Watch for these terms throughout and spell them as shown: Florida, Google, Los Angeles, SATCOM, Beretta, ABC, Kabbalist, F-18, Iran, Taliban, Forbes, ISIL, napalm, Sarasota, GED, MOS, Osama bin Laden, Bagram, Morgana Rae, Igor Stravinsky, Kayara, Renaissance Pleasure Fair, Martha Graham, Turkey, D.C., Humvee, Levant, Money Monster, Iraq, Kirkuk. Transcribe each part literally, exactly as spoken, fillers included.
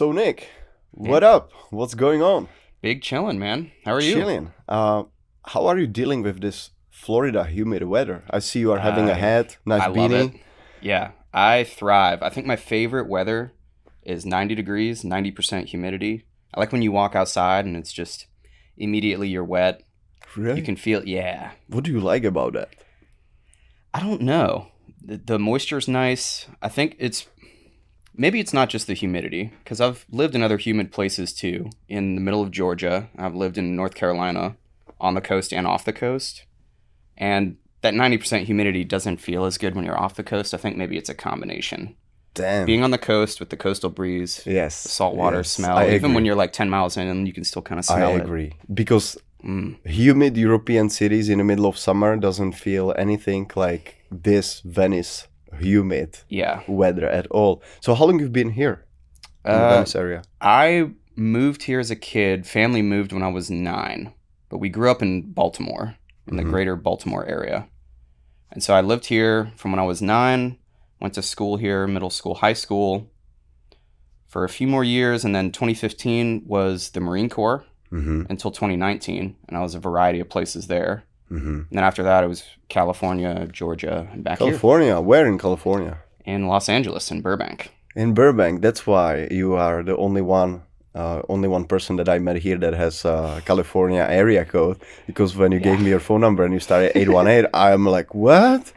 So Nick, yeah. What up? What's going on? Big chillin', man. How are you? Chillin'. Uh, how are you dealing with this Florida humid weather? I see you are having uh, a hat, nice I beanie. Love it. Yeah, I thrive. I think my favorite weather is ninety degrees, ninety percent humidity. I like when you walk outside and it's just immediately you're wet. Really? You can feel, yeah. What do you like about that? I don't know. The, the moisture's nice. I think it's, maybe it's not just the humidity, because I've lived in other humid places too. In the middle of Georgia, I've lived in North Carolina, on the coast and off the coast. And that ninety percent humidity doesn't feel as good when you're off the coast. I think maybe it's a combination. Damn. Being on the coast with the coastal breeze, yes, the salt water yes, smell. I Even agree. When you're like ten miles in, you can still kind of smell I it. I agree. Because mm. humid European cities in the middle of summer doesn't feel anything like this Venice humid yeah. weather at all. So how long have you been here in uh, the Venice area? I moved here as a kid. Family moved when I was nine. But we grew up in Baltimore, in mm-hmm. the greater Baltimore area. And so I lived here from when I was nine. Went to school here, middle school, high school, for a few more years. And then twenty fifteen was the Marine Corps mm-hmm. until twenty nineteen. And I was a variety of places there. Mm-hmm. And then after that, it was California, Georgia, and back California. Here. California? Where in California? In Los Angeles, in Burbank. In Burbank. That's why you are the only one uh, only one person that I met here that has a California area code. Because when you yeah. gave me your phone number and you started eight one eight, I'm like, what?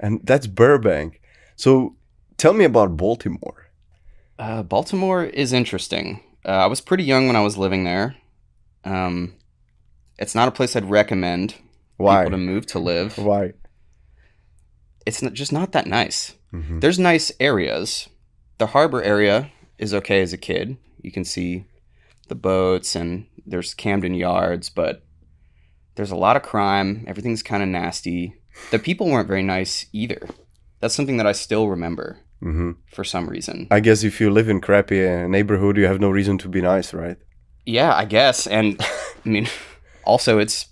And that's Burbank. So tell me about Baltimore. Uh, Baltimore is interesting. Uh, I was pretty young when I was living there. Um, it's not a place I'd recommend Why? People to move to live. Why? It's not, just not that nice. Mm-hmm. There's nice areas. The harbor area is okay as a kid. You can see the boats and there's Camden yards, but there's a lot of crime. Everything's kind of nasty. The people weren't very nice either. That's something that I still remember mm-hmm. for some reason. I guess if you live in crappy uh, neighborhood, you have no reason to be nice, right? Yeah, I guess. And I mean, also it's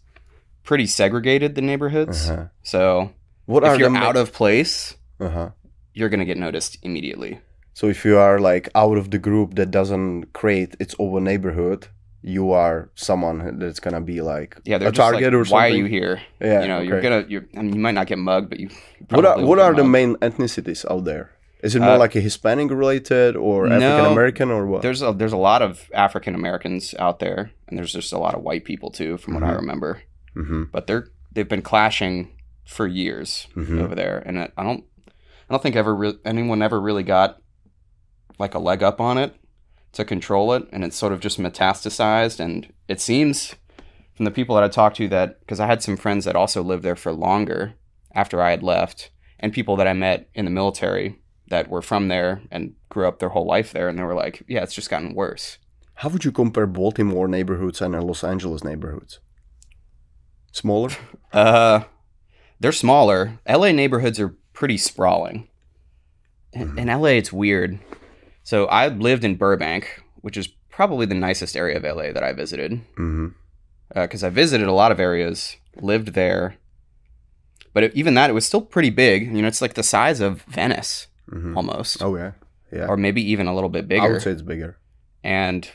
pretty segregated, the neighborhoods. Uh-huh. So what if are you're out ma- of place, uh-huh. you're going to get noticed immediately. So if you are like out of the group that doesn't create its own neighborhood, you are someone that's gonna be like yeah, a target like, or something. Why are you here? Yeah, you know, okay. you're gonna. You're, I mean, you might not get mugged, but you. What are what are the mugged. Main ethnicities out there? Is it more uh, like a Hispanic related or no, African American or what? There's a there's a lot of African Americans out there, and there's just a lot of white people too, from mm-hmm. what I remember. Mm-hmm. But they're they've been clashing for years mm-hmm. over there, and I don't I don't think ever re- anyone ever really got like a leg up on it. To control it, and it's sort of just metastasized. And it seems from the people that I talked to that, because I had some friends that also lived there for longer after I had left, and people that I met in the military that were from there and grew up their whole life there, and they were like, yeah, it's just gotten worse. How would you compare Baltimore neighborhoods and Los Angeles neighborhoods? Smaller? uh, they're smaller. L A neighborhoods are pretty sprawling. Mm-hmm. In L A, it's weird. So I lived in Burbank, which is probably the nicest area of L A that I visited. Mm-hmm. Uh, 'cause I visited a lot of areas, lived there. But it, even that, it was still pretty big. You know, it's like the size of Venice mm-hmm. almost. Oh, yeah. yeah. Or maybe even a little bit bigger. I would say it's bigger. And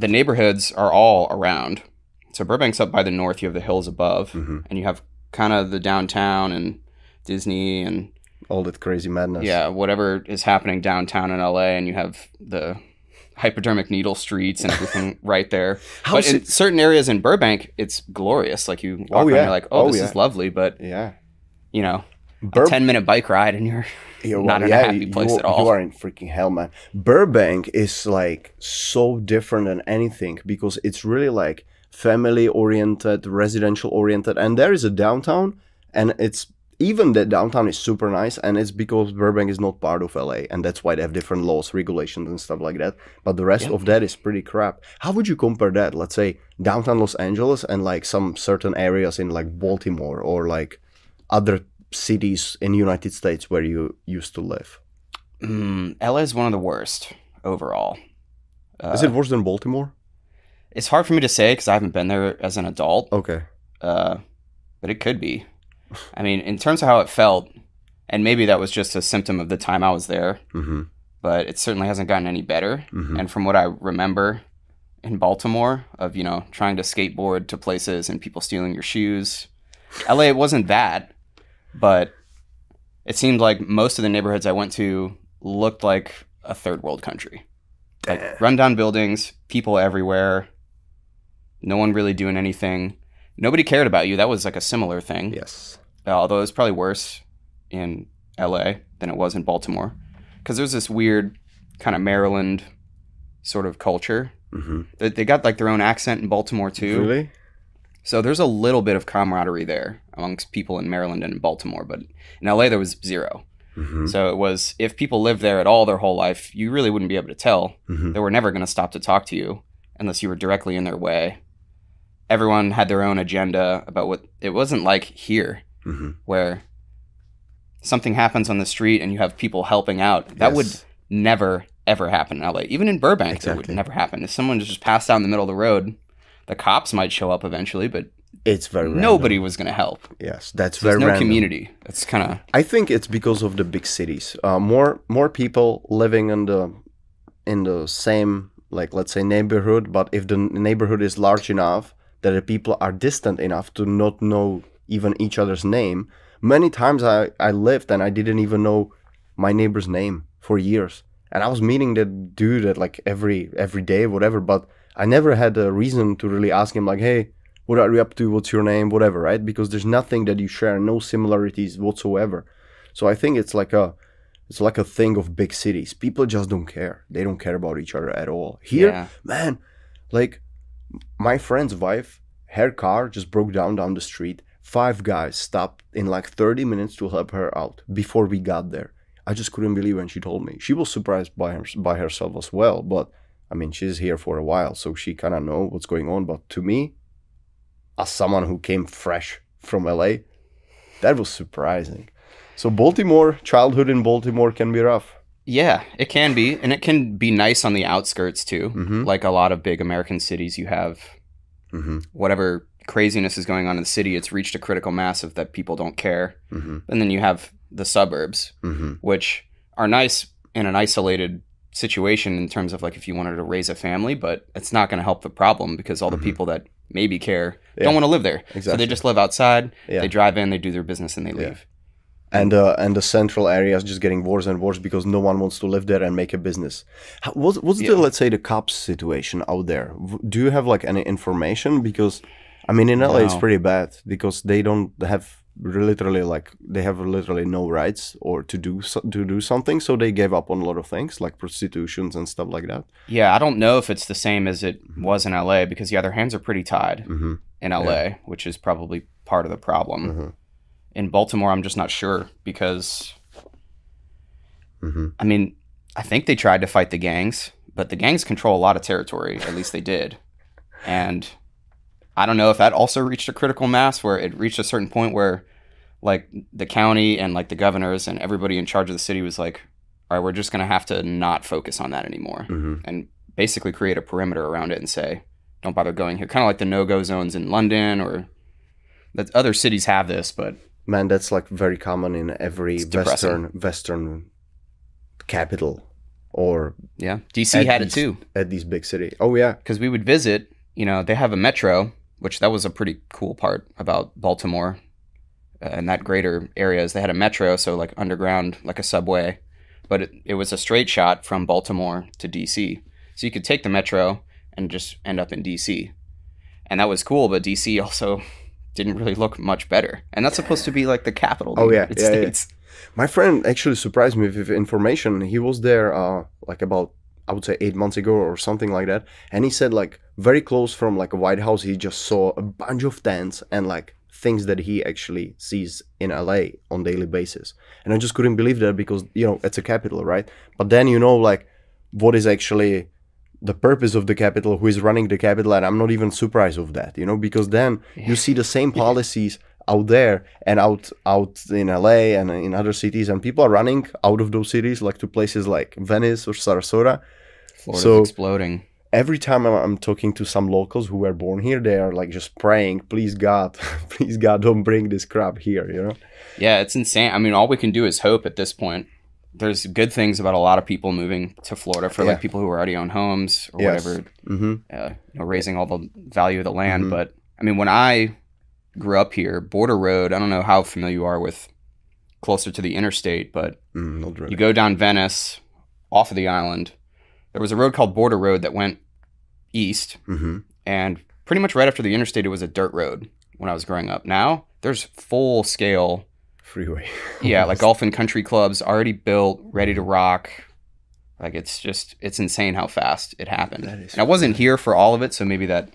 the neighborhoods are all around. So Burbank's up by the north. You have the hills above. Mm-hmm. And you have kind of the downtown and Disney and... all that crazy madness. Yeah, whatever is happening downtown in L A, and you have the hypodermic needle streets and everything right there. How but in it? Certain areas in Burbank, it's glorious. Like you walk oh, around, yeah. and you're like, oh, oh this yeah. is lovely, but yeah, you know, Bur- a ten minute bike ride and you're, you're not in yeah, a happy place at all. You are in freaking hell, man. Burbank is like so different than anything because it's really like family oriented, residential oriented, and there is a downtown, and it's even the downtown is super nice, and it's because Burbank is not part of L A, and that's why they have different laws, regulations, and stuff like that. But the rest yeah. of that is pretty crap. How would you compare that? Let's say downtown Los Angeles and like some certain areas in like Baltimore or like other cities in the United States where you used to live. Mm, L A is one of the worst overall. Uh, is it worse than Baltimore? It's hard for me to say because I haven't been there as an adult. Okay. Uh, but it could be. I mean, in terms of how it felt, and maybe that was just a symptom of the time I was there, mm-hmm. but it certainly hasn't gotten any better. Mm-hmm. And from what I remember in Baltimore of, you know, trying to skateboard to places and people stealing your shoes, L A, it wasn't that, but it seemed like most of the neighborhoods I went to looked like a third world country. Damn. Like rundown buildings, people everywhere, no one really doing anything. Nobody cared about you. That was like a similar thing. Yes. Although it was probably worse in L A than it was in Baltimore. Because there's this weird kind of Maryland sort of culture. Mm-hmm. They, they got like their own accent in Baltimore too. Really? So there's a little bit of camaraderie there amongst people in Maryland and in Baltimore. But in L A there was zero. Mm-hmm. So it was, if people lived there at all their whole life, you really wouldn't be able to tell. Mm-hmm. They were never going to stop to talk to you unless you were directly in their way. Everyone had their own agenda about what it wasn't like here, mm-hmm. where something happens on the street and you have people helping out. That yes. would never, ever happen in L A. Even in Burbank, exactly. It would never happen. If someone just passed down the middle of the road, the cops might show up eventually, but it's very nobody random. Was going to help. Yes, that's so very there's no random. Community. That's kind of. I think it's because of the big cities. Uh, more more people living in the in the same, like let's say neighborhood. But if the neighborhood is large enough that the people are distant enough to not know even each other's name. Many times I, I lived and I didn't even know my neighbor's name for years. And I was meeting that dude at like every every day, whatever, but I never had a reason to really ask him like, hey, what are you up to? What's your name? Whatever, right? Because there's nothing that you share, no similarities whatsoever. So I think it's like a it's like a thing of big cities. People just don't care. They don't care about each other at all. Here, yeah. man, like my friend's wife, her car just broke down down the street. Five guys stopped in like thirty minutes to help her out before we got there. I just couldn't believe when she told me. She was surprised by, her, by herself as well. But, I mean, she's here for a while, so she kind of knows what's going on. But to me, as someone who came fresh from L A, that was surprising. So Baltimore, childhood in Baltimore can be rough. Yeah, it can be. And it can be nice on the outskirts, too. Mm-hmm. Like a lot of big American cities, you have mm-hmm. whatever craziness is going on in the city, it's reached a critical mass of that people don't care. Mm-hmm. And then you have the suburbs, mm-hmm. which are nice in an isolated situation in terms of like if you wanted to raise a family, but it's not going to help the problem because all mm-hmm. the people that maybe care yeah. don't want to live there. Exactly. So they just live outside, yeah. they drive in, they do their business and they yeah. leave. And uh, and the central area is just getting worse and worse because no one wants to live there and make a business. How, what's what's yeah. the, let's say, the cops situation out there? Do you have like any information? Because I mean, in L A, no. it's pretty bad because they don't have literally like they have literally no rights or to do so, to do something. So they gave up on a lot of things like prostitutions and stuff like that. Yeah, I don't know if it's the same as it was in L A because yeah, their hands are pretty tied mm-hmm. in L A, yeah. which is probably part of the problem. Mm-hmm. In Baltimore, I'm just not sure because, mm-hmm. I mean, I think they tried to fight the gangs, but the gangs control a lot of territory. At least they did, and. I don't know if that also reached a critical mass where it reached a certain point where like the county and like the governors and everybody in charge of the city was like, all right, we're just going to have to not focus on that anymore mm-hmm. and basically create a perimeter around it and say, don't bother going here. Kind of like the no-go zones in London or that other cities have this, but. Man, that's like very common in every Western, Western capital or. Yeah. D C had it too. At these big cities. Oh yeah. Cause we would visit, you know, they have a metro. Which that was a pretty cool part about Baltimore uh, and that greater area is they had a metro, so like underground, like a subway. But it, it was a straight shot from Baltimore to D C. So you could take the metro and just end up in D C. And that was cool, but D C also didn't really look much better. And that's supposed to be like the capital of oh, the yeah, United yeah, States. Yeah. My friend actually surprised me with information. He was there uh, like about, I would say eight months ago or something like that. And he said like very close from like a White House, he just saw a bunch of tents and like things that he actually sees in L A on daily basis. And I just couldn't believe that because, you know, it's a capital, right? But then, you know, like what is actually the purpose of the capital, who is running the capital. And I'm not even surprised of that, you know, because then yeah. you see the same policies out there and out out in L A and in other cities, and people are running out of those cities like to places like Venice or Sarasota. Florida's so exploding. Every time I'm talking to some locals who were born here, they are like just praying, please God, please God, don't bring this crap here, you know? Yeah, it's insane. I mean, all we can do is hope at this point. there's good things about a lot of people moving to Florida for yeah. like people who already own homes or yes. whatever, mm-hmm. uh, you know, raising all the value of the land. Mm-hmm. But I mean, when I grew up here, Border Road, I don't know how familiar you are with closer to the interstate, but mm, you go down Venice off of the island. There was a road called Border Road that went east, mm-hmm. and pretty much right after the interstate, it was a dirt road when I was growing up. Now there's full scale freeway. Yeah, like golf and country clubs already built, ready to rock. Like it's just, it's insane how fast it happened. And I wasn't here for all of it, so maybe that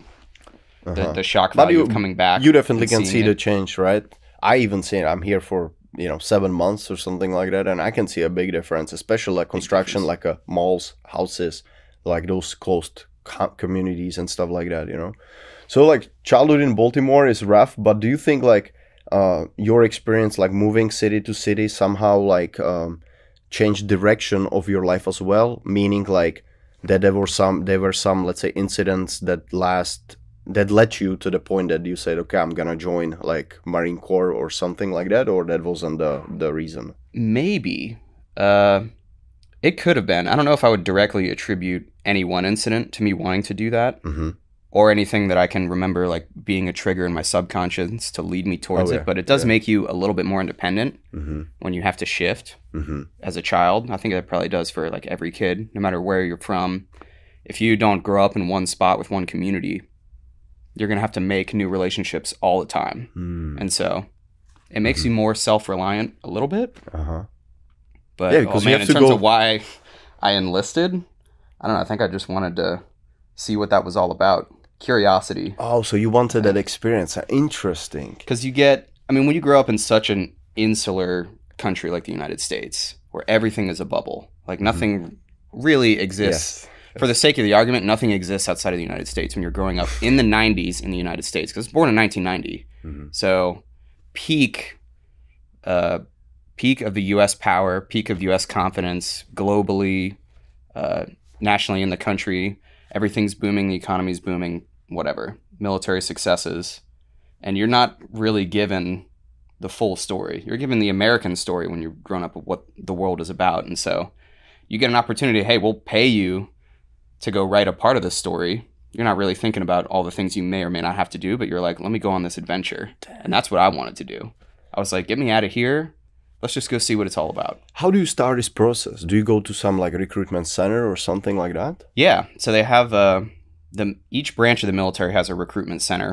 uh-huh. the, the shock value you, of coming back. You definitely can see it. The change, right? I even see it. I'm here for you know seven months or something like that, and I can see a big difference, especially like construction, like a malls, houses, like those coast com- communities and stuff like that. You know, so like childhood in Baltimore is rough, but do you think like Uh, your experience like moving city to city somehow like um, changed direction of your life as well, meaning like that there were some there were some let's say incidents that last that led you to the point that you said, okay, I'm gonna join like Marine Corps or something like that, or that wasn't the the reason? Maybe uh, it could have been. I don't know if I would directly attribute any one incident to me wanting to do that. Mm-hmm. Or anything that I can remember like being a trigger in my subconscious to lead me towards oh, yeah. it. But it does yeah. make you a little bit more independent mm-hmm. when you have to shift mm-hmm. as a child. I think that probably does for like every kid, no matter where you're from. If you don't grow up in one spot with one community, you're going to have to make new relationships all the time. Mm. And so it makes mm-hmm. you more self-reliant a little bit. Uh-huh. But yeah, because oh, man, in terms go... of why I enlisted, I don't know. I think I just wanted to see what that was all about. Curiosity. Oh, so you wanted yeah. that experience. Interesting. Because you get, I mean, when you grow up in such an insular country like the United States, where everything is a bubble, like nothing mm-hmm. really exists. Yes. For the sake of the argument, nothing exists outside of the United States when you're growing up in the nineties in the United States, because it's born in nineteen ninety. Mm-hmm. So peak, uh, peak of the U S power, peak of U S confidence globally, uh, nationally in the country. Everything's booming, the economy's booming, whatever, military successes, and you're not really given the full story. You're given the American story when you're grown up of what the world is about, and so you get an opportunity, hey, we'll pay you to go write a part of this story. You're not really thinking about all the things you may or may not have to do, but you're like, let me go on this adventure, and that's what I wanted to do. I was like, get me out of here. Let's just go see what it's all about. How do you start this process? Do you go to some like recruitment center or something like that? Yeah. So they have uh, the each branch of the military has a recruitment center.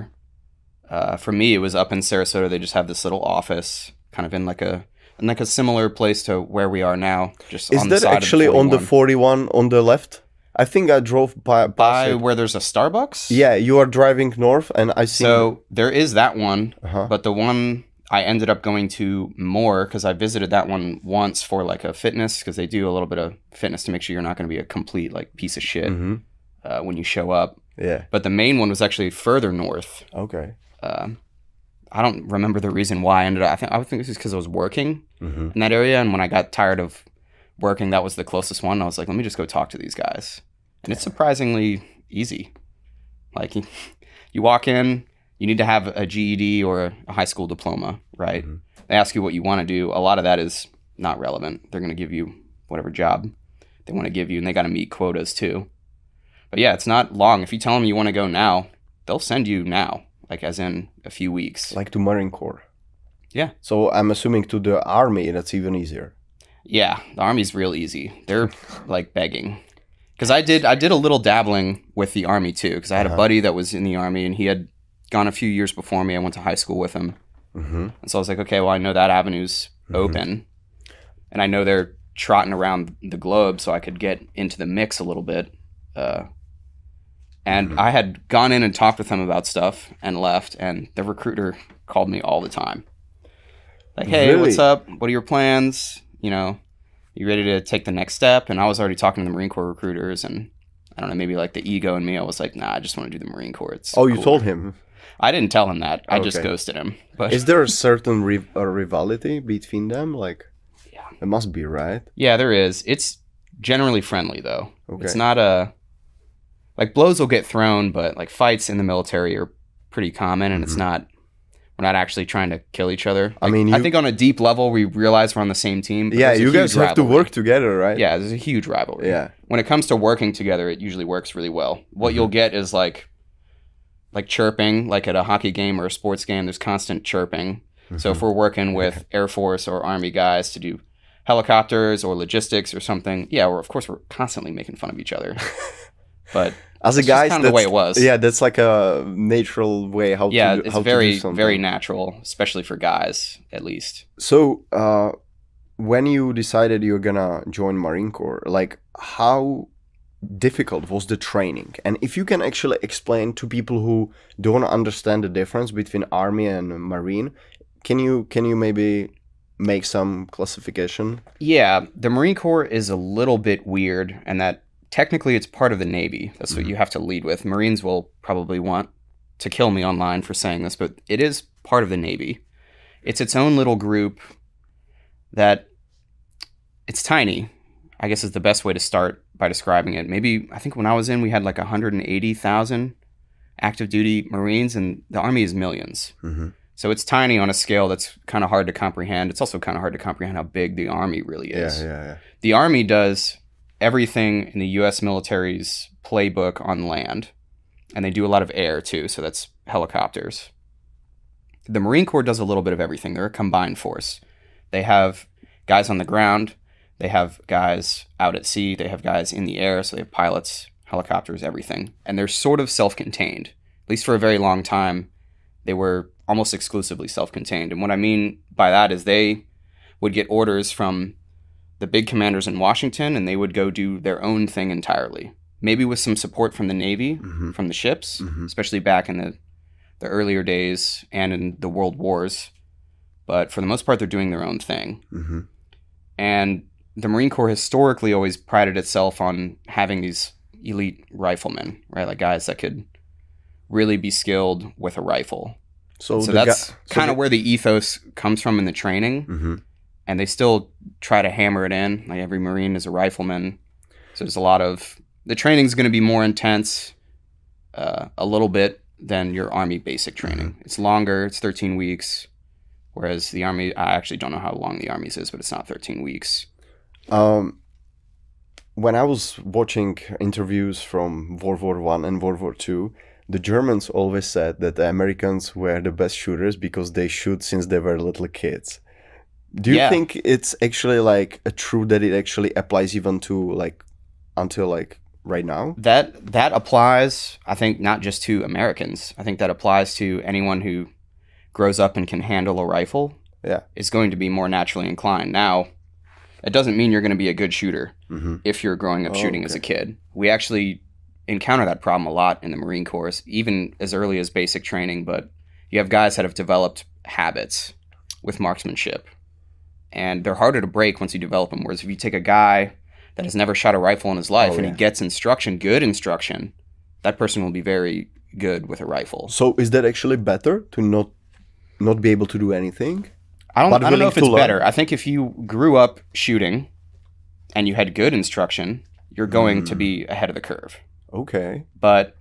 Uh, for me, it was up in Sarasota. They just have this little office, kind of in like a in like a similar place to where we are now. Just is on that the side actually of the on the forty-one on the left? I think I drove by by where there's a Starbucks. Yeah, you are driving north, and I see. So there is that one, uh-huh. but the one I ended up going to more because I visited that one once for like a fitness, because they do a little bit of fitness to make sure you're not going to be a complete like piece of shit mm-hmm. uh, when you show up. Yeah. But the main one was actually further north. Okay. Um, I don't remember the reason why I ended up. I think I think this is because I was working mm-hmm. in that area, and when I got tired of working, that was the closest one. I was like, let me just go talk to these guys, and it's surprisingly easy. Like you, you walk in. You need to have a G E D or a high school diploma, right? Mm-hmm. They ask you what you want to do. A lot of that is not relevant. They're going to give you whatever job they want to give you, and they got to meet quotas too. But yeah, it's not long. If you tell them you want to go now, they'll send you now, like as in a few weeks. Like to Marine Corps. Yeah. So I'm assuming to the Army, that's even easier. Yeah, the Army's real easy. They're like begging. Because I did, I did a little dabbling with the Army too, because I had uh-huh. a buddy that was in the Army, and he had gone a few years before me. I went to high school with him. Mm-hmm. And so I was like, okay, well, I know that avenue's mm-hmm. open, and I know they're trotting around the globe, so I could get into the mix a little bit. Uh, and mm-hmm. I had gone in and talked with him about stuff and left, and the recruiter called me all the time. Like, hey, really? What's up? What are your plans? You know, you ready to take the next step? And I was already talking to the Marine Corps recruiters, and I don't know, maybe like the ego in me, I was like, nah, I just want to do the Marine Corps. It's oh, cool. You told him? I didn't tell him that. I okay. just ghosted him. But is there a certain riv- a rivalry between them? Like, yeah, it must be, right? Yeah, there is. It's generally friendly, though. Okay. It's not a... Like, blows will get thrown, but, like, fights in the military are pretty common, and mm-hmm. it's not... We're not actually trying to kill each other. Like, I mean, you, I think on a deep level, we realize we're on the same team. But yeah, you guys have rivalry. to work together, right? Yeah, there's a huge rivalry. Yeah. When it comes to working together, it usually works really well. What mm-hmm. you'll get is like, like chirping, like at a hockey game or a sports game. There's constant chirping. Mm-hmm. So if we're working with Air Force or Army guys to do helicopters or logistics or something, yeah, we're, of course we're constantly making fun of each other. But as a guy, that's the way it was. Yeah, that's like a natural way how yeah, to do, it's how very, to do something. Very natural, especially for guys, at least. So uh, when you decided you're gonna join Marine Corps, like how difficult was the training? And if you can actually explain to people who don't understand the difference between Army and Marine, can you can you maybe make some classification? Yeah, the Marine Corps is a little bit weird, and that. Technically, it's part of the Navy. That's what you have to lead with. Marines will probably want to kill me online for saying this, but it is part of the Navy. It's its own little group that it's tiny, I guess is the best way to start by describing it. Maybe, I think when I was in, we had like one hundred eighty thousand active duty Marines, and the Army is millions. Mm-hmm. So it's tiny on a scale that's kind of hard to comprehend. It's also kind of hard to comprehend how big the Army really is. Yeah, yeah, yeah. The Army does everything in the U S military's playbook on land. And they do a lot of air too, so that's helicopters. The Marine Corps does a little bit of everything. They're a combined force. They have guys on the ground, they have guys out at sea, they have guys in the air, so they have pilots, helicopters, everything. And they're sort of self-contained. At least for a very long time, they were almost exclusively self-contained. And what I mean by that is they would get orders from the big commanders in Washington, and they would go do their own thing entirely. Maybe with some support from the Navy, mm-hmm. from the ships, mm-hmm. especially back in the, the earlier days and in the world wars. But for the most part, they're doing their own thing. Mm-hmm. And the Marine Corps historically always prided itself on having these elite riflemen, right? Like guys that could really be skilled with a rifle. So, so that's kind of so where the ethos comes from in the training. Mm-hmm. And they still try to hammer it in. Like every Marine is a rifleman. So there's a lot of, the training's going to be more intense uh, a little bit than your Army basic training. Mm-hmm. It's longer, it's thirteen weeks. Whereas the Army, I actually don't know how long the Army's is, but it's not thirteen weeks. Um, when I was watching interviews from World War One and World War Two, the Germans always said that the Americans were the best shooters because they shoot since they were little kids. Do you yeah. think it's actually like a true that it actually applies even to like until like right now? That that applies, I think, not just to Americans. I think that applies to anyone who grows up and can handle a rifle. Yeah, is going to be more naturally inclined. Now, it doesn't mean you're going to be a good shooter mm-hmm. if you're growing up oh, shooting okay. as a kid. We actually encounter that problem a lot in the Marine Corps, even as early as basic training. But you have guys that have developed habits with marksmanship. And they're harder to break once you develop them. Whereas if you take a guy that has never shot a rifle in his life oh, and yeah. he gets instruction, good instruction, that person will be very good with a rifle. So is that actually better to not not be able to do anything? I don't, I don't know if it's learn? better. I think if you grew up shooting and you had good instruction, you're going mm. to be ahead of the curve. Okay. But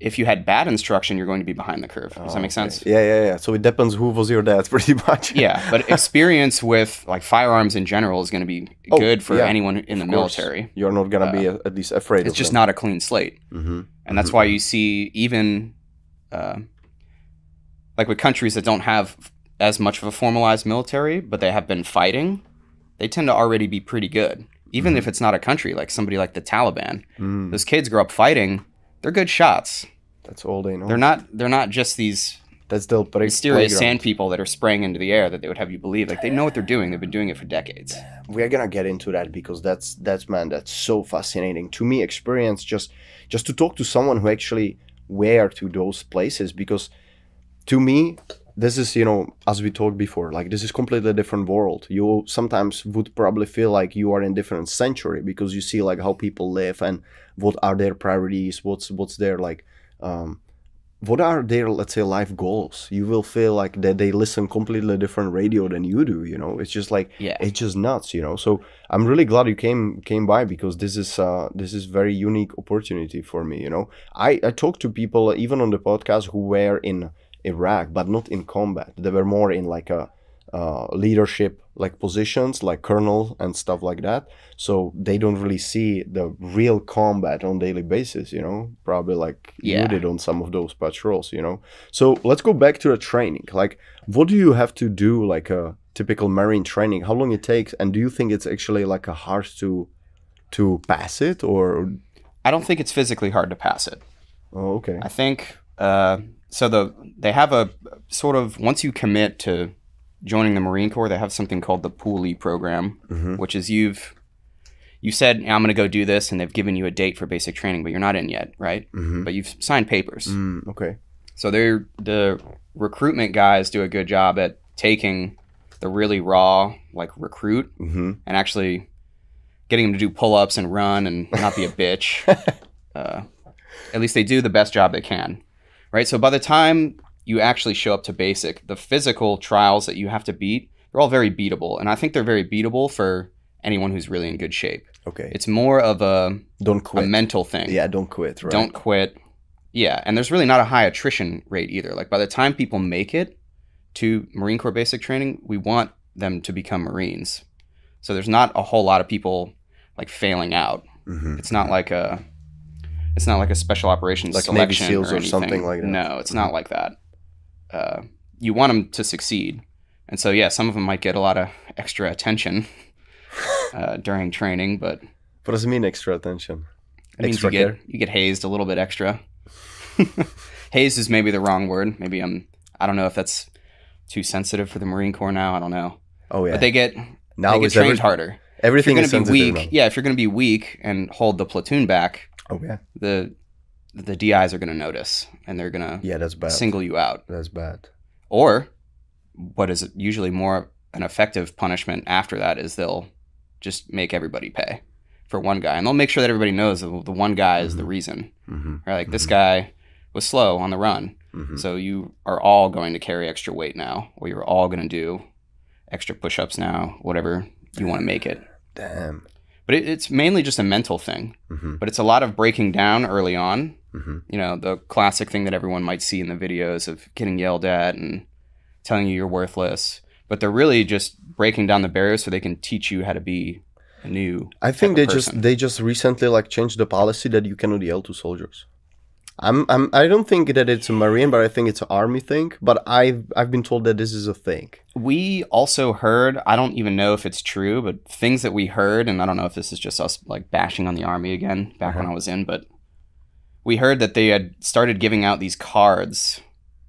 if you had bad instruction, you're going to be behind the curve. Does that make sense? Okay. Yeah, yeah, yeah. So it depends who was your dad, pretty much. yeah, but experience with like firearms in general is going to be oh, good for yeah, anyone in the course. military. You're not going to uh, be at least afraid of it. It's just not a clean slate. Mm-hmm. And mm-hmm. that's why you see even uh, like with countries that don't have as much of a formalized military, but they have been fighting, they tend to already be pretty good. Even mm-hmm. if it's not a country, like somebody like the Taliban, mm. those kids grow up fighting. They're good shots. That's all they know. They're not They're not just these That's still play, mysterious playground. sand people that are spraying into the air that they would have you believe. Like, they know what they're doing. They've been doing it for decades. We're going to get into that because that's, that's, man, that's so fascinating. To me, experience, just just to talk to someone who actually went to those places, because to me, this is, you know, as we talked before, like, this is completely different world. You sometimes would probably feel like you are in different century because you see, like, how people live and what are their priorities, what's what's their, like, um, what are their, let's say, life goals. You will feel like that they listen completely different radio than you do, you know. It's just, like, yeah. it's just nuts, you know. So I'm really glad you came came by because this is uh, this is very unique opportunity for me, you know. I, I talk to people, even on the podcast, who were in... Iraq, but not in combat. They were more in like a uh, leadership like positions, like colonel and stuff like that. So they don't really see the real combat on daily basis, you know, probably like yeah. you did on some of those patrols, you know. So let's go back to the training. Like, what do you have to do, like a typical Marine training? How long it takes? And do you think it's actually like a hard to to pass it, or? I don't think it's physically hard to pass it. Oh, okay. I think, uh, so the they have a sort of, once you commit to joining the Marine Corps, they have something called the Poolie program, mm-hmm. which is you've, you said, I'm going to go do this, and they've given you a date for basic training, but you're not in yet, right? Mm-hmm. But you've signed papers. Mm, okay. So they're, the recruitment guys do a good job at taking the really raw, like, recruit mm-hmm. and actually getting them to do pull-ups and run and not be a bitch. uh, at least they do the best job they can, right? So by the time you actually show up to basic, the physical trials that you have to beat, they're all very beatable. And I think they're very beatable for anyone who's really in good shape. Okay. It's more of a, don't quit. a mental thing. Yeah, don't quit, right? Don't quit. Yeah, and there's really not a high attrition rate either. Like, by the time people make it to Marine Corps basic training, we want them to become Marines. So there's not a whole lot of people like failing out. Mm-hmm. It's not like a, it's not like a special operations like selection Navy SEALs or, or something like that. No, it's mm-hmm. not like that. Uh, you want them to succeed. And so, yeah, some of them might get a lot of extra attention uh, during training, but... What does it mean, extra attention? It means extra you care? Get, you get hazed a little bit extra. Hazed is maybe the wrong word. Maybe I'm... I don't know if that's too sensitive for the Marine Corps now. I don't know. Oh, yeah. But they get, now they get trained every, harder. Everything is sensitive. Weak, yeah, if you're going to be weak and hold the platoon back, oh, yeah. the... the D Is are going to notice, and they're going to yeah, that's bad. single you out. That's bad. Or what is usually more an effective punishment after that is they'll just make everybody pay for one guy, and they'll make sure that everybody knows that the one guy is mm-hmm. the reason. Mm-hmm. Right? Like mm-hmm. this guy was slow on the run, mm-hmm. so you are all going to carry extra weight now, or you're all going to do extra push-ups now, whatever you want to make it. Damn. But it, it's mainly just a mental thing, mm-hmm. but it's a lot of breaking down early on. Mm-hmm. You know, the classic thing that everyone might see in the videos of getting yelled at and telling you you're worthless. But they're really just breaking down the barriers so they can teach you how to be a new I think they person. just they just recently like changed the policy that you cannot yell to soldiers. I'm I'm I don't think that it's a Marine, but I think it's an Army thing. But I've I've been told that this is a thing. We also heard, I don't even know if it's true, but things that we heard, and I don't know if this is just us like bashing on the Army again back mm-hmm. when I was in, but we heard that they had started giving out these cards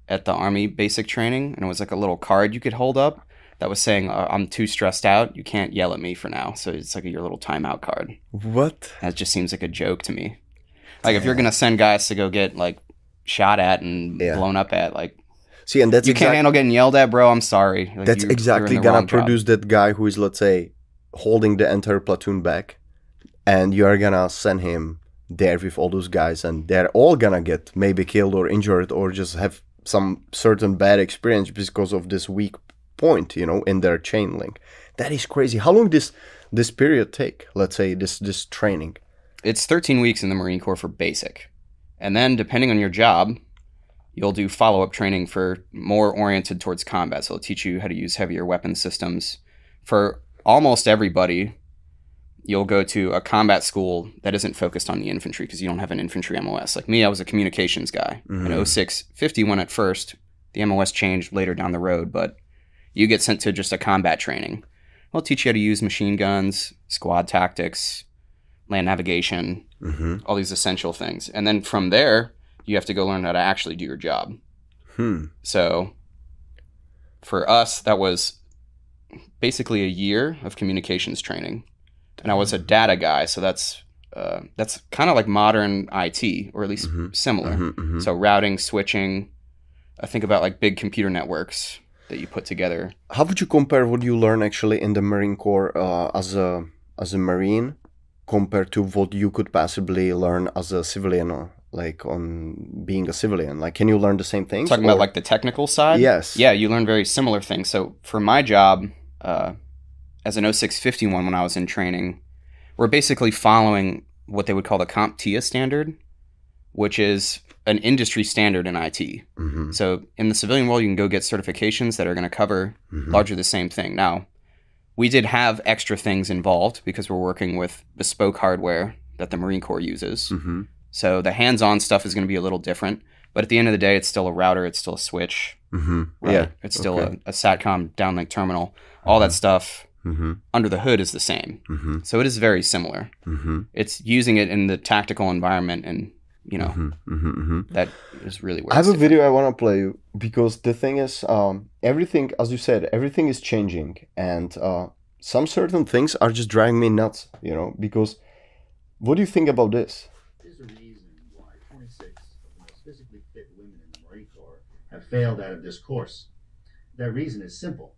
at the Army basic training, and it was like a little card you could hold up that was saying, uh, I'm too stressed out, you can't yell at me for now. So it's like a, your little timeout card. What? That just seems like a joke to me. Like, if you're going to send guys to go get, like, shot at and yeah. blown up at, like, see, and that's you can't handle getting yelled at, bro, I'm sorry. Like, that's you, exactly going to produce job. That guy who is, let's say, holding the entire platoon back, and you're going to send him there with all those guys, and they're all gonna get maybe killed or injured or just have some certain bad experience because of this weak point, you know, in their chain link. That is crazy. How long this this period take, let's say, this this training? It's thirteen weeks in the Marine Corps for basic, and then depending on your job you'll do follow-up training for more oriented towards combat, so it'll teach you how to use heavier weapon systems. For almost everybody, you'll go to a combat school that isn't focused on the infantry because you don't have an infantry M O S. Like me, I was a communications guy. Mm-hmm. An oh six fifty went at first. The M O S changed later down the road, but you get sent to just a combat training. They'll teach you how to use machine guns, squad tactics, land navigation, mm-hmm. all these essential things. And then from there, you have to go learn how to actually do your job. Hmm. So for us, that was basically a year of communications training. And I was a data guy, so that's uh, that's kind of like modern I T, or at least mm-hmm. similar. Mm-hmm, mm-hmm. So routing, switching, I think about like big computer networks that you put together. How would you compare what you learn actually in the Marine Corps uh, as a as a Marine compared to what you could possibly learn as a civilian, or like on being a civilian? Like, can you learn the same things? Talking or? About like the technical side? Yes. Yeah, you learn very similar things. So for my job... Uh, as an oh six fifty-one, when I was in training, we're basically following what they would call the CompTIA standard, which is an industry standard in I T. Mm-hmm. So in the civilian world, you can go get certifications that are going to cover mm-hmm. largely the same thing. Now, we did have extra things involved because we're working with bespoke hardware that the Marine Corps uses. Mm-hmm. So the hands-on stuff is going to be a little different. But at the end of the day, it's still a router. It's still a switch. Mm-hmm. Right? Yeah, it's still okay. a, a SATCOM downlink terminal. All mm-hmm. that stuff mm-hmm. under the hood is the same. Mm-hmm. So it is very similar. Mm-hmm. It's using it in the tactical environment, and you know mm-hmm. Mm-hmm. Mm-hmm. that is really where I have a video I want to play, because the thing is, um, everything, as you said, everything is changing, and uh, some certain things are just driving me nuts. You know, because what do you think about this? Have failed out of this course. Their reason is simple.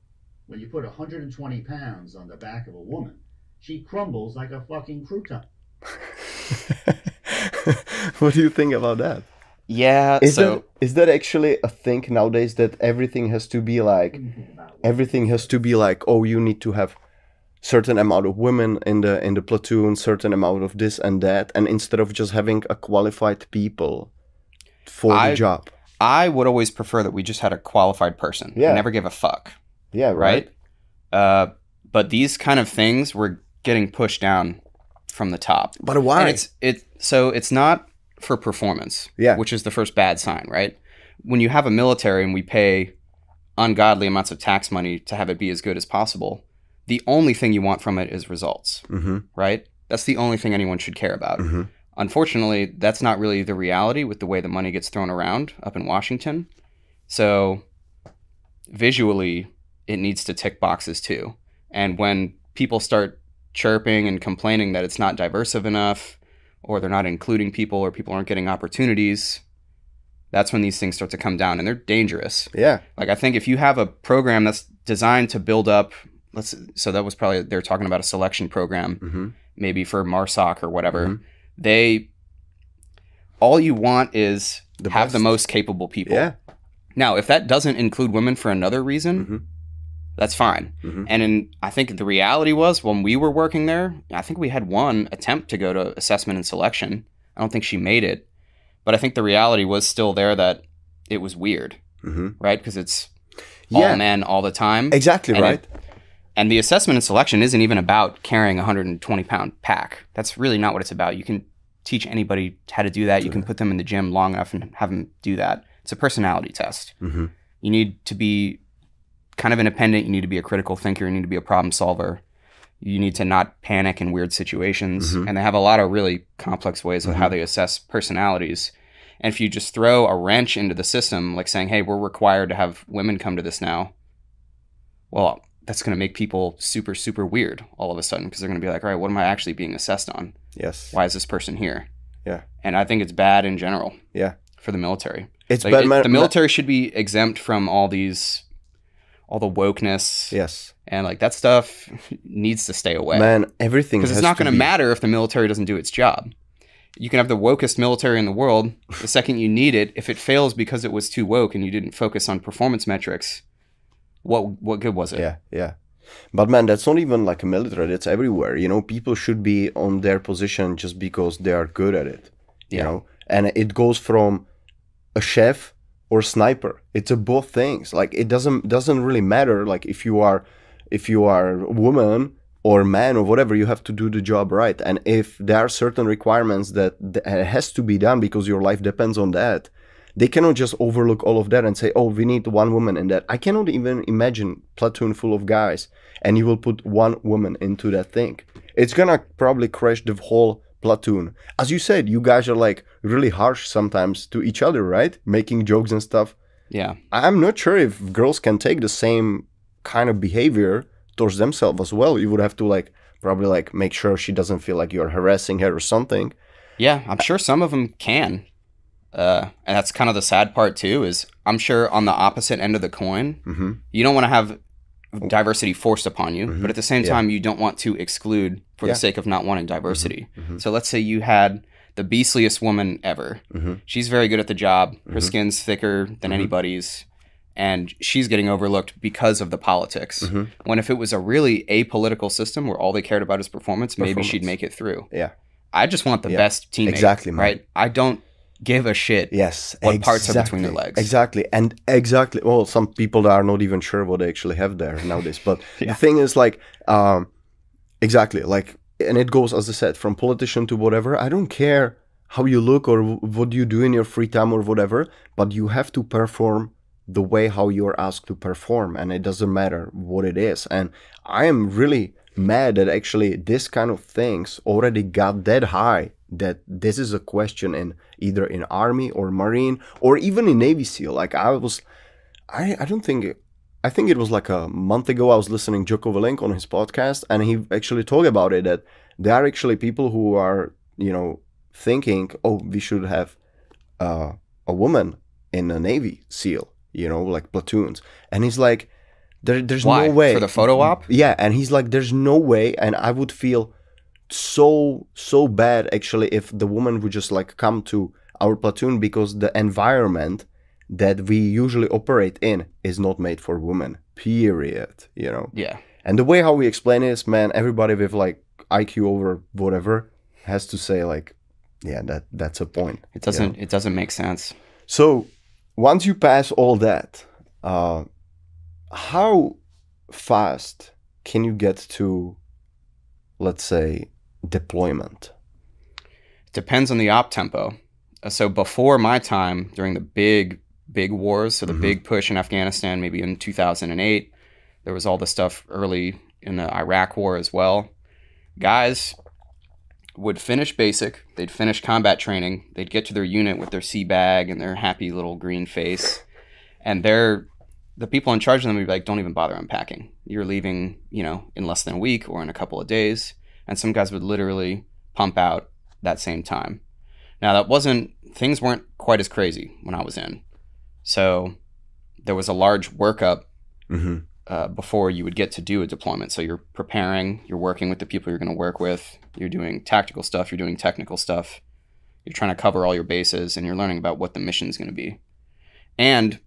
When you put one hundred twenty pounds on the back of a woman, she crumbles like a fucking crouton. What do you think about that? Yeah, is so... That, is that actually a thing nowadays, that everything has to be like... Everything has to be like, oh, you need to have certain amount of women in the in the platoon, certain amount of this and that, and instead of just having a qualified people for I... the job. I would always prefer that we just had a qualified person. Yeah. I never give a fuck. Yeah, right. right? Uh, but these kind of things were getting pushed down from the top. But why? And it's, it, so it's not for performance, yeah. which is the first bad sign, right? When you have a military and we pay ungodly amounts of tax money to have it be as good as possible, the only thing you want from it is results, mm-hmm. right? That's the only thing anyone should care about. Mm-hmm. Unfortunately, that's not really the reality with the way the money gets thrown around up in Washington. So visually, it needs to tick boxes too. And when people start chirping and complaining that it's not diverse enough, or they're not including people, or people aren't getting opportunities, that's when these things start to come down, and they're dangerous. Yeah. Like, I think if you have a program that's designed to build up, let's so that was probably, they're talking about a selection program, mm-hmm. maybe for MARSOC or whatever. Mm-hmm. They, all you want is the have best. the most capable people. Yeah. Now, if that doesn't include women for another reason, mm-hmm. that's fine. Mm-hmm. And in, I think the reality was, when we were working there, I think we had one attempt to go to assessment and selection. I don't think she made it. But I think the reality was still there that it was weird, mm-hmm. right? Because it's yeah. all men all the time. Exactly, and right. It, And the assessment and selection isn't even about carrying a one hundred twenty pound pack. That's really not what it's about. You can teach anybody how to do that. You can put them in the gym long enough and have them do that. It's a personality test. Mm-hmm. You need to be kind of independent. You need to be a critical thinker. You need to be a problem solver. You need to not panic in weird situations. Mm-hmm. And they have a lot of really complex ways of mm-hmm. how they assess personalities. And if you just throw a wrench into the system, like saying, hey, we're required to have women come to this now, well, that's going to make people super, super weird all of a sudden, because they're going to be like, all right, what am I actually being assessed on? Yes. Why is this person here? Yeah. And I think it's bad in general. Yeah. For the military. It's like, bad. It, the military should be exempt from all these, all the wokeness. Yes. And like that stuff needs to stay away. Man, everything has to be. Because it's not going to matter if the military doesn't do its job. You can have the wokest military in the world. The second you need it, if it fails because it was too woke and you didn't focus on performance metrics, What what good was it? Yeah, yeah. But man, that's not even like a military. That's everywhere. You know, people should be on their position just because they are good at it. Yeah. You know, and it goes from a chef or a sniper. It's a both things. Like it doesn't doesn't really matter. Like if you are if you are a woman or a man or whatever, you have to do the job right. And if there are certain requirements that, that has to be done because your life depends on that, they cannot just overlook all of that and say, oh, we need one woman in that. I cannot even imagine platoon full of guys and you will put one woman into that thing. It's going to probably crash the whole platoon. As you said, you guys are like really harsh sometimes to each other, right? Making jokes and stuff. Yeah. I'm not sure if girls can take the same kind of behavior towards themselves as well. You would have to like probably like make sure she doesn't feel like you're harassing her or something. Yeah, I'm sure some of them can. Uh, and that's kind of the sad part too, is I'm sure on the opposite end of the coin, mm-hmm. you don't want to have diversity forced upon you, mm-hmm. but at the same time, yeah. you don't want to exclude for yeah. the sake of not wanting diversity. Mm-hmm. So let's say you had the beastliest woman ever. Mm-hmm. She's very good at the job. Her mm-hmm. skin's thicker than mm-hmm. anybody's, and she's getting overlooked because of the politics. Mm-hmm. When if it was a really apolitical system where all they cared about is performance, performance. maybe she'd make it through. Yeah, I just want the yeah. best teammate. Exactly, man. Right? I don't give a shit yes, what exactly, parts are between their legs. Exactly. And exactly. Well, some people are not even sure what they actually have there nowadays. But yeah. the thing is like, um, exactly. Like, and it goes, as I said, from politician to whatever. I don't care how you look or what you do in your free time or whatever, but you have to perform the way how you're asked to perform. And it doesn't matter what it is. And I am really mad that actually this kind of things already got that high that this is a question in either in Army or Marine or even in Navy SEAL. Like I was, I, I don't think, I think it was like a month ago, I was listening to Jocko Willink on his podcast, and he actually talked about it, that there are actually people who are, you know, thinking, oh, we should have uh, a woman in a Navy SEAL, you know, like platoons. And he's like, there, there's Why? no way. For the photo op? Yeah. And he's like, there's no way. And I would feel so, so bad actually if the woman would just like come to our platoon, because the environment that we usually operate in is not made for women, period, you know? Yeah. And the way how we explain it is, man, everybody with like I Q over whatever has to say like, yeah, that that's a point. It doesn't, you know? It doesn't make sense. So once you pass all that, uh, how fast can you get to, let's say, deployment? Depends on the op tempo. So before my time, during the big, big wars, so the mm-hmm. big push in Afghanistan, maybe in two thousand eight, there was all the stuff early in the Iraq war as well. Guys would finish basic, they'd finish combat training, they'd get to their unit with their sea bag and their happy little green face, and they're, the people in charge of them would be like, don't even bother unpacking. You're leaving, you know, in less than a week or in a couple of days. And some guys would literally pump out that same time. Now that wasn't, things weren't quite as crazy when I was in. So there was a large workup mm-hmm. uh, before you would get to do a deployment. So you're preparing, you're working with the people you're going to work with, you're doing tactical stuff, you're doing technical stuff, you're trying to cover all your bases, and you're learning about what the mission's going to be. And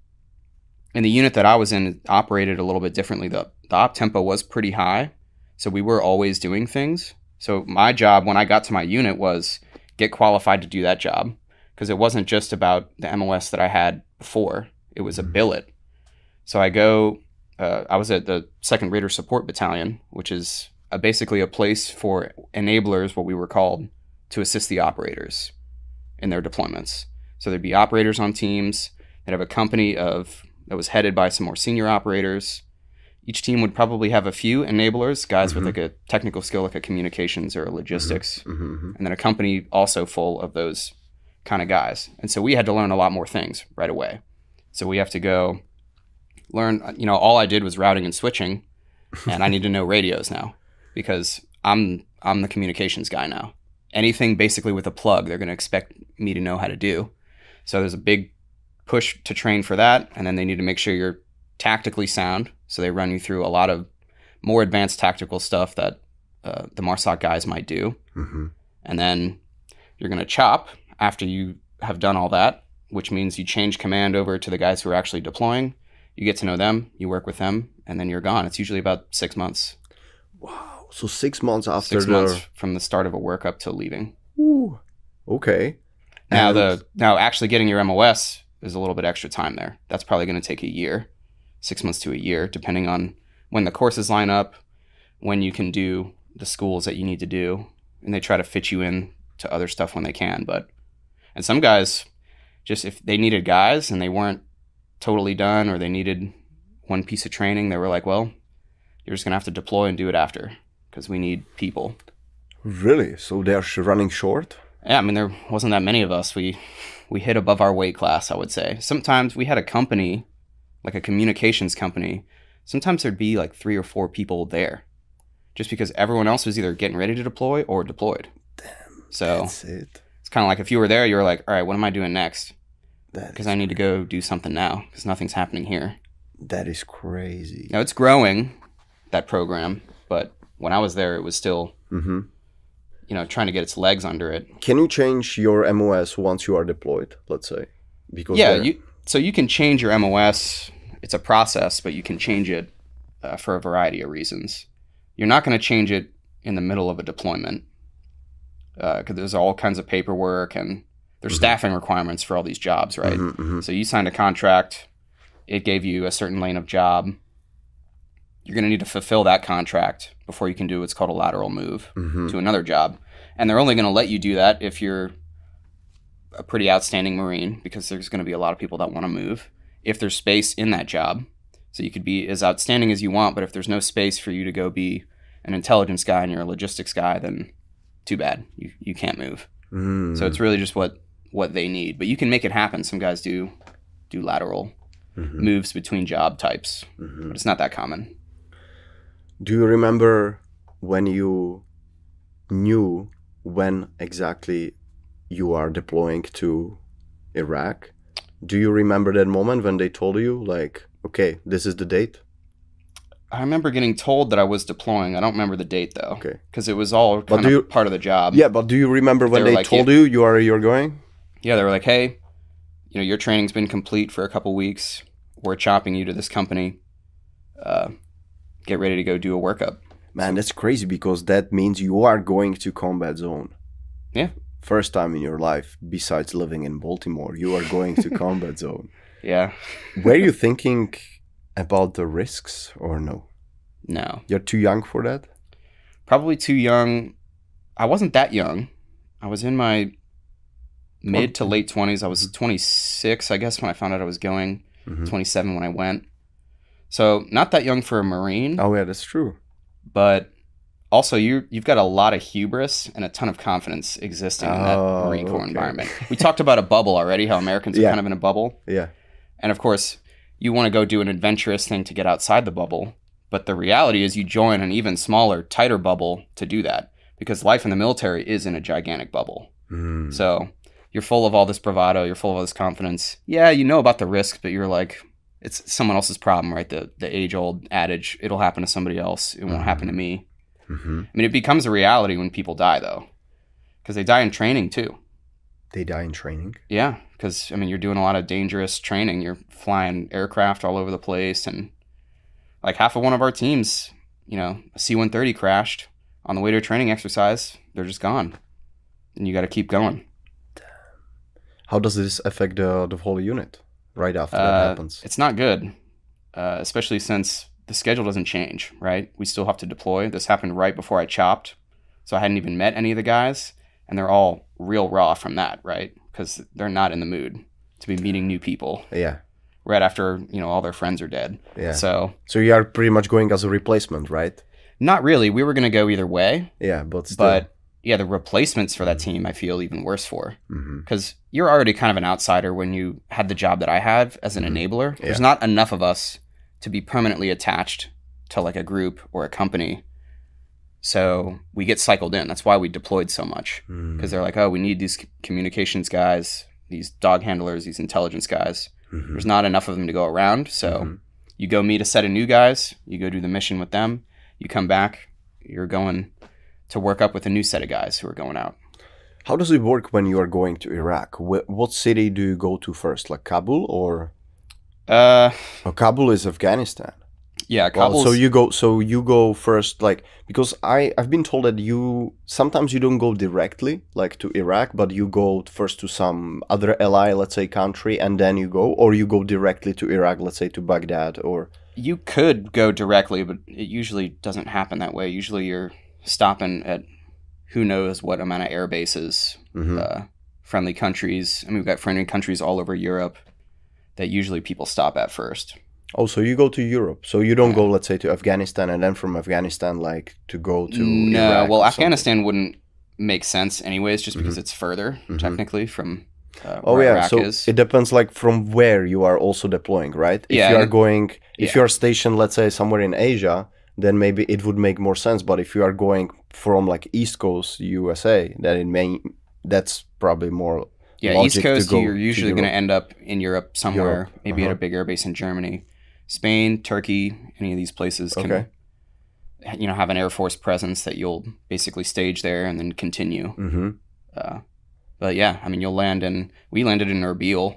in the unit that I was in, it operated a little bit differently. The, the op tempo was pretty high, so we were always doing things. So my job when I got to my unit was get qualified to do that job, because it wasn't just about the M O S that I had before. It was a billet. So I go, uh, I was at the Second Raider Support Battalion, which is a, basically a place for enablers, what we were called, to assist the operators in their deployments. So there'd be operators on teams that have a company of... that was headed by some more senior operators. Each team would probably have a few enablers, guys mm-hmm. with like a technical skill, like a communications or a logistics, mm-hmm. and then a company also full of those kind of guys. And so we had to learn a lot more things right away. So we have to go learn, you know, all I did was routing and switching, and I need to know radios now, because I'm I'm the communications guy now. Anything basically with a plug, they're going to expect me to know how to do. So there's a big push to train for that, and then they need to make sure you're tactically sound. So they run you through a lot of more advanced tactical stuff that uh, the MARSOC guys might do. Mm-hmm. And then you're going to chop after you have done all that, which means you change command over to the guys who are actually deploying. You get to know them, you work with them, and then you're gone. It's usually about six months. Wow. So six months after six the... months from the start of a workup to leaving. Ooh. Okay. Now and... the now actually getting your M O S... there's a little bit extra time there. That's probably going to take a year, six months to a year, depending on when the courses line up, when you can do the schools that you need to do. And they try to fit you in to other stuff when they can. But, and some guys, just if they needed guys and they weren't totally done or they needed one piece of training, they were like, well, you're just going to have to deploy and do it after because we need people. Really? So they're running short? Yeah, I mean, there wasn't that many of us. We... We hit above our weight class, I would say. Sometimes we had a company, like a communications company. Sometimes there'd be like three or four people there just because everyone else was either getting ready to deploy or deployed. Damn, so that's it. It's kind of like if you were there, you were like, all right, what am I doing next? Because I need to go do something now because nothing's happening here. That is crazy. Now, it's growing, that program. But when I was there, it was still... Mm-hmm. you know, trying to get its legs under it. Can you change your M O S once you are deployed, let's say? Because yeah, you, so you can change your M O S. It's a process, but you can change it uh, for a variety of reasons. You're not going to change it in the middle of a deployment because uh, there's all kinds of paperwork and There's mm-hmm. staffing requirements for all these jobs, right? Mm-hmm, mm-hmm. So you signed a contract. It gave you a certain lane of job. You're going to need to fulfill that contract before you can do what's called a lateral move mm-hmm. to another job. And they're only going to let you do that if you're a pretty outstanding Marine, because there's going to be a lot of people that want to move if there's space in that job. So you could be as outstanding as you want, but if there's no space for you to go be an intelligence guy and you're a logistics guy, then too bad. You you can't move. Mm. So it's really just what... what they need, but you can make it happen. Some guys do do lateral mm-hmm. moves between job types, mm-hmm. but it's not that common. Do you remember when you knew when exactly you are deploying to Iraq? Do you remember that moment when they told you, like, okay, this is the date? I remember getting told that I was deploying. I don't remember the date, though, okay, because it was all kind of you, part of the job. Yeah, but do you remember when they, they like, told you you are you're going? Yeah, they were like, hey, you know, your training's been complete for a couple weeks. We're chopping you to this company. Uh, get ready to go do a workup. Man, that's crazy, because that means you are going to combat zone. Yeah. First time in your life, besides living in Baltimore, you are going to combat zone. Yeah. Were you thinking about the risks or no? No. You're too young for that? Probably too young. I wasn't that young. I was in my... mid to late twenties. I was twenty-six, I guess, when I found out I was going. Mm-hmm. twenty-seven when I went. So not that young for a Marine. Oh, yeah, that's true. But also, you, you've got a lot of hubris and a ton of confidence existing oh, in that Marine Corps okay. environment. We talked about a bubble already, how Americans yeah. are kind of in a bubble. Yeah. And, of course, you want to go do an adventurous thing to get outside the bubble. But the reality is you join an even smaller, tighter bubble to do that, because life in the military is in a gigantic bubble. Mm. So... you're full of all this bravado. You're full of all this confidence. Yeah, you know about the risk, but you're like, it's someone else's problem, right? The the age-old adage, it'll happen to somebody else. It won't mm-hmm. happen to me. Mm-hmm. I mean, it becomes a reality when people die, though, because they die in training, too. They die in training? Yeah, because, I mean, you're doing a lot of dangerous training. You're flying aircraft all over the place. And, like, half of one of our teams, you know, a C one thirty crashed on the way to a training exercise. They're just gone. And you got to keep going. How does this affect the, the whole unit right after uh, that happens? It's not good, uh, especially since the schedule doesn't change, right? We still have to deploy. This happened right before I chopped, so I hadn't even met any of the guys, and they're all real raw from that, right? Because they're not in the mood to be meeting new people. Yeah. Right after, you know, all their friends are dead. Yeah. So, so you are pretty much going as a replacement, right? Not really. We were going to go either way. Yeah, but still. But yeah, the replacements for that team I feel even worse for, because mm-hmm. you're already kind of an outsider when you had the job that I have as an mm-hmm. enabler. Yeah. There's not enough of us to be permanently attached to like a group or a company. So we get cycled in. That's why we deployed so much, because mm-hmm. they're like, oh, we need these communications guys, these dog handlers, these intelligence guys. Mm-hmm. There's not enough of them to go around. So mm-hmm. you go meet a set of new guys. You go do the mission with them. You come back. You're going to work up with a new set of guys who are going out. How does it work when you are going to Iraq? Wh- what city do you go to first, like Kabul or? Uh, oh, Kabul is Afghanistan. Yeah, Kabul. Well, so you go. So you go first, like, because I I've been told that you sometimes you don't go directly like to Iraq, but you go first to some other ally, let's say country, and then you go, or you go directly to Iraq, let's say to Baghdad, or. You could go directly, but it usually doesn't happen that way. Usually you're stopping at who knows what amount of air bases, mm-hmm. uh, friendly countries. I mean, we've got friendly countries all over Europe that usually people stop at first. Oh, so you go to Europe. So you don't yeah. go, let's say, to Afghanistan and then from Afghanistan, like, to go to no, Iraq? No, well, Afghanistan something. wouldn't make sense anyways, just because mm-hmm. it's further, mm-hmm. technically, from uh, oh, where yeah. Iraq so is. So it depends, like, from where you are also deploying, right? If yeah, you are going, yeah. if you are stationed, let's say, somewhere in Asia, then maybe it would make more sense. But if you are going from like East Coast U S A, then it may, that's probably more yeah, East Coast, go you're usually going to end up in Europe somewhere, Europe. maybe uh-huh. at a big airbase in Germany. Spain, Turkey, any of these places can okay. you know, have an Air Force presence that you'll basically stage there and then continue. Mm-hmm. Uh, but yeah, I mean, you'll land in, we landed in Erbil,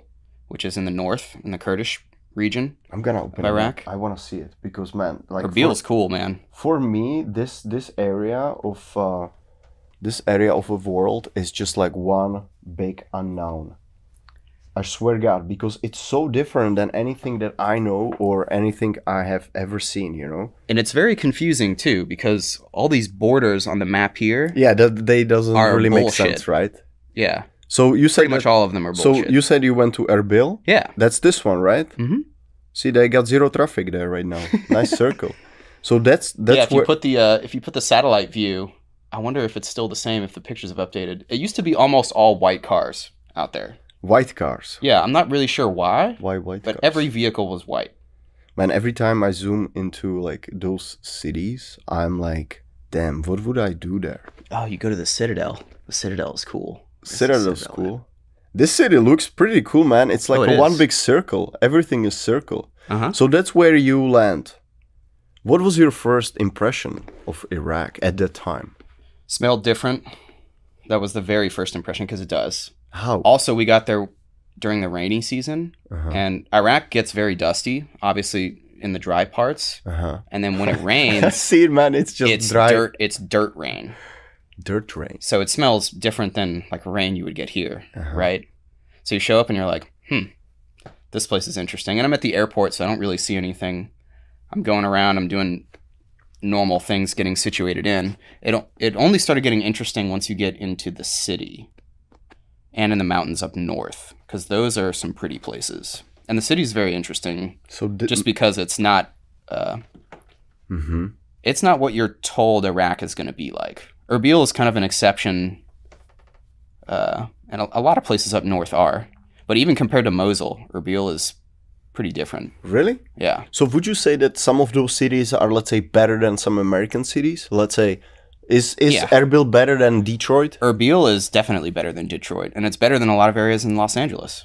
which is in the north, in the Kurdish region. I'm gonna open of Iraq. It. I want to see it because, man, like Erbil's cool, man. For me, this this area of uh, this area of the world is just like one big unknown. I swear God, because it's so different than anything that I know or anything I have ever seen, you know? And it's very confusing too, because all these borders on the map here... Yeah, that they doesn't really bullshit. make sense, right? Yeah. So you said... Pretty much that, all of them are bullshit. So you said you went to Erbil? Yeah. That's this one, right? Mm-hmm. See, they got zero traffic there right now. Nice circle. So that's... that's yeah, if you, put the, uh, if you put the satellite view, I wonder if it's still the same, if the pictures have updated. It used to be almost all white cars out there. White cars. Yeah, I'm not really sure why. Why white but cars? But every vehicle was white. Man, every time I zoom into like those cities, I'm like, damn, what would I do there? Oh, you go to the Citadel. The Citadel is cool. Citadel is cool. Man. This city looks pretty cool, man. It's like oh, it a is. one big circle. Everything is circle. Uh-huh. So that's where you land. What was your first impression of Iraq at that time? Smelled different. That was the very first impression, because it does. How? Also, we got there during the rainy season, uh-huh. and Iraq gets very dusty, obviously, in the dry parts. Uh-huh. And then when it rains... I see it, man. It's just it's dry. Dirt, it's dirt rain. Dirt rain. So it smells different than like rain you would get here, uh-huh. right? So you show up and you're like, hmm, this place is interesting. And I'm at the airport, so I don't really see anything. I'm going around. I'm doing normal things, getting situated in. It, it only started getting interesting once you get into the city. And in the mountains up north, because those are some pretty places. And the city's very interesting, so did, just because it's not uh, mm-hmm. it's not what you're told Iraq is going to be like. Erbil is kind of an exception, uh, and a, a lot of places up north are. But even compared to Mosul, Erbil is pretty different. Really? Yeah. So would you say that some of those cities are, let's say, better than some American cities? Let's say... Is is yeah. Erbil better than Detroit? Erbil is definitely better than Detroit, and it's better than a lot of areas in Los Angeles.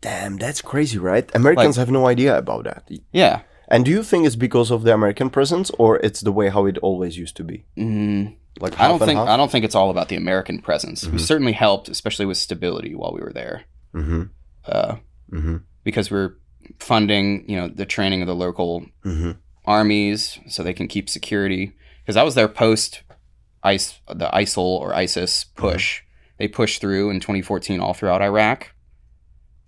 Damn, that's crazy, right? Americans like, have no idea about that. Yeah. And do you think it's because of the American presence, or it's the way how it always used to be? Mm-hmm. Like half I don't and think half? I don't think it's all about the American presence. Mm-hmm. We certainly helped, especially with stability while we were there, mm-hmm. Uh, mm-hmm. because we're funding, you know, the training of the local mm-hmm. armies so they can keep security. Because I was there post. Ice, the ISIL or ISIS push. Mm-hmm. They pushed through in twenty fourteen all throughout Iraq.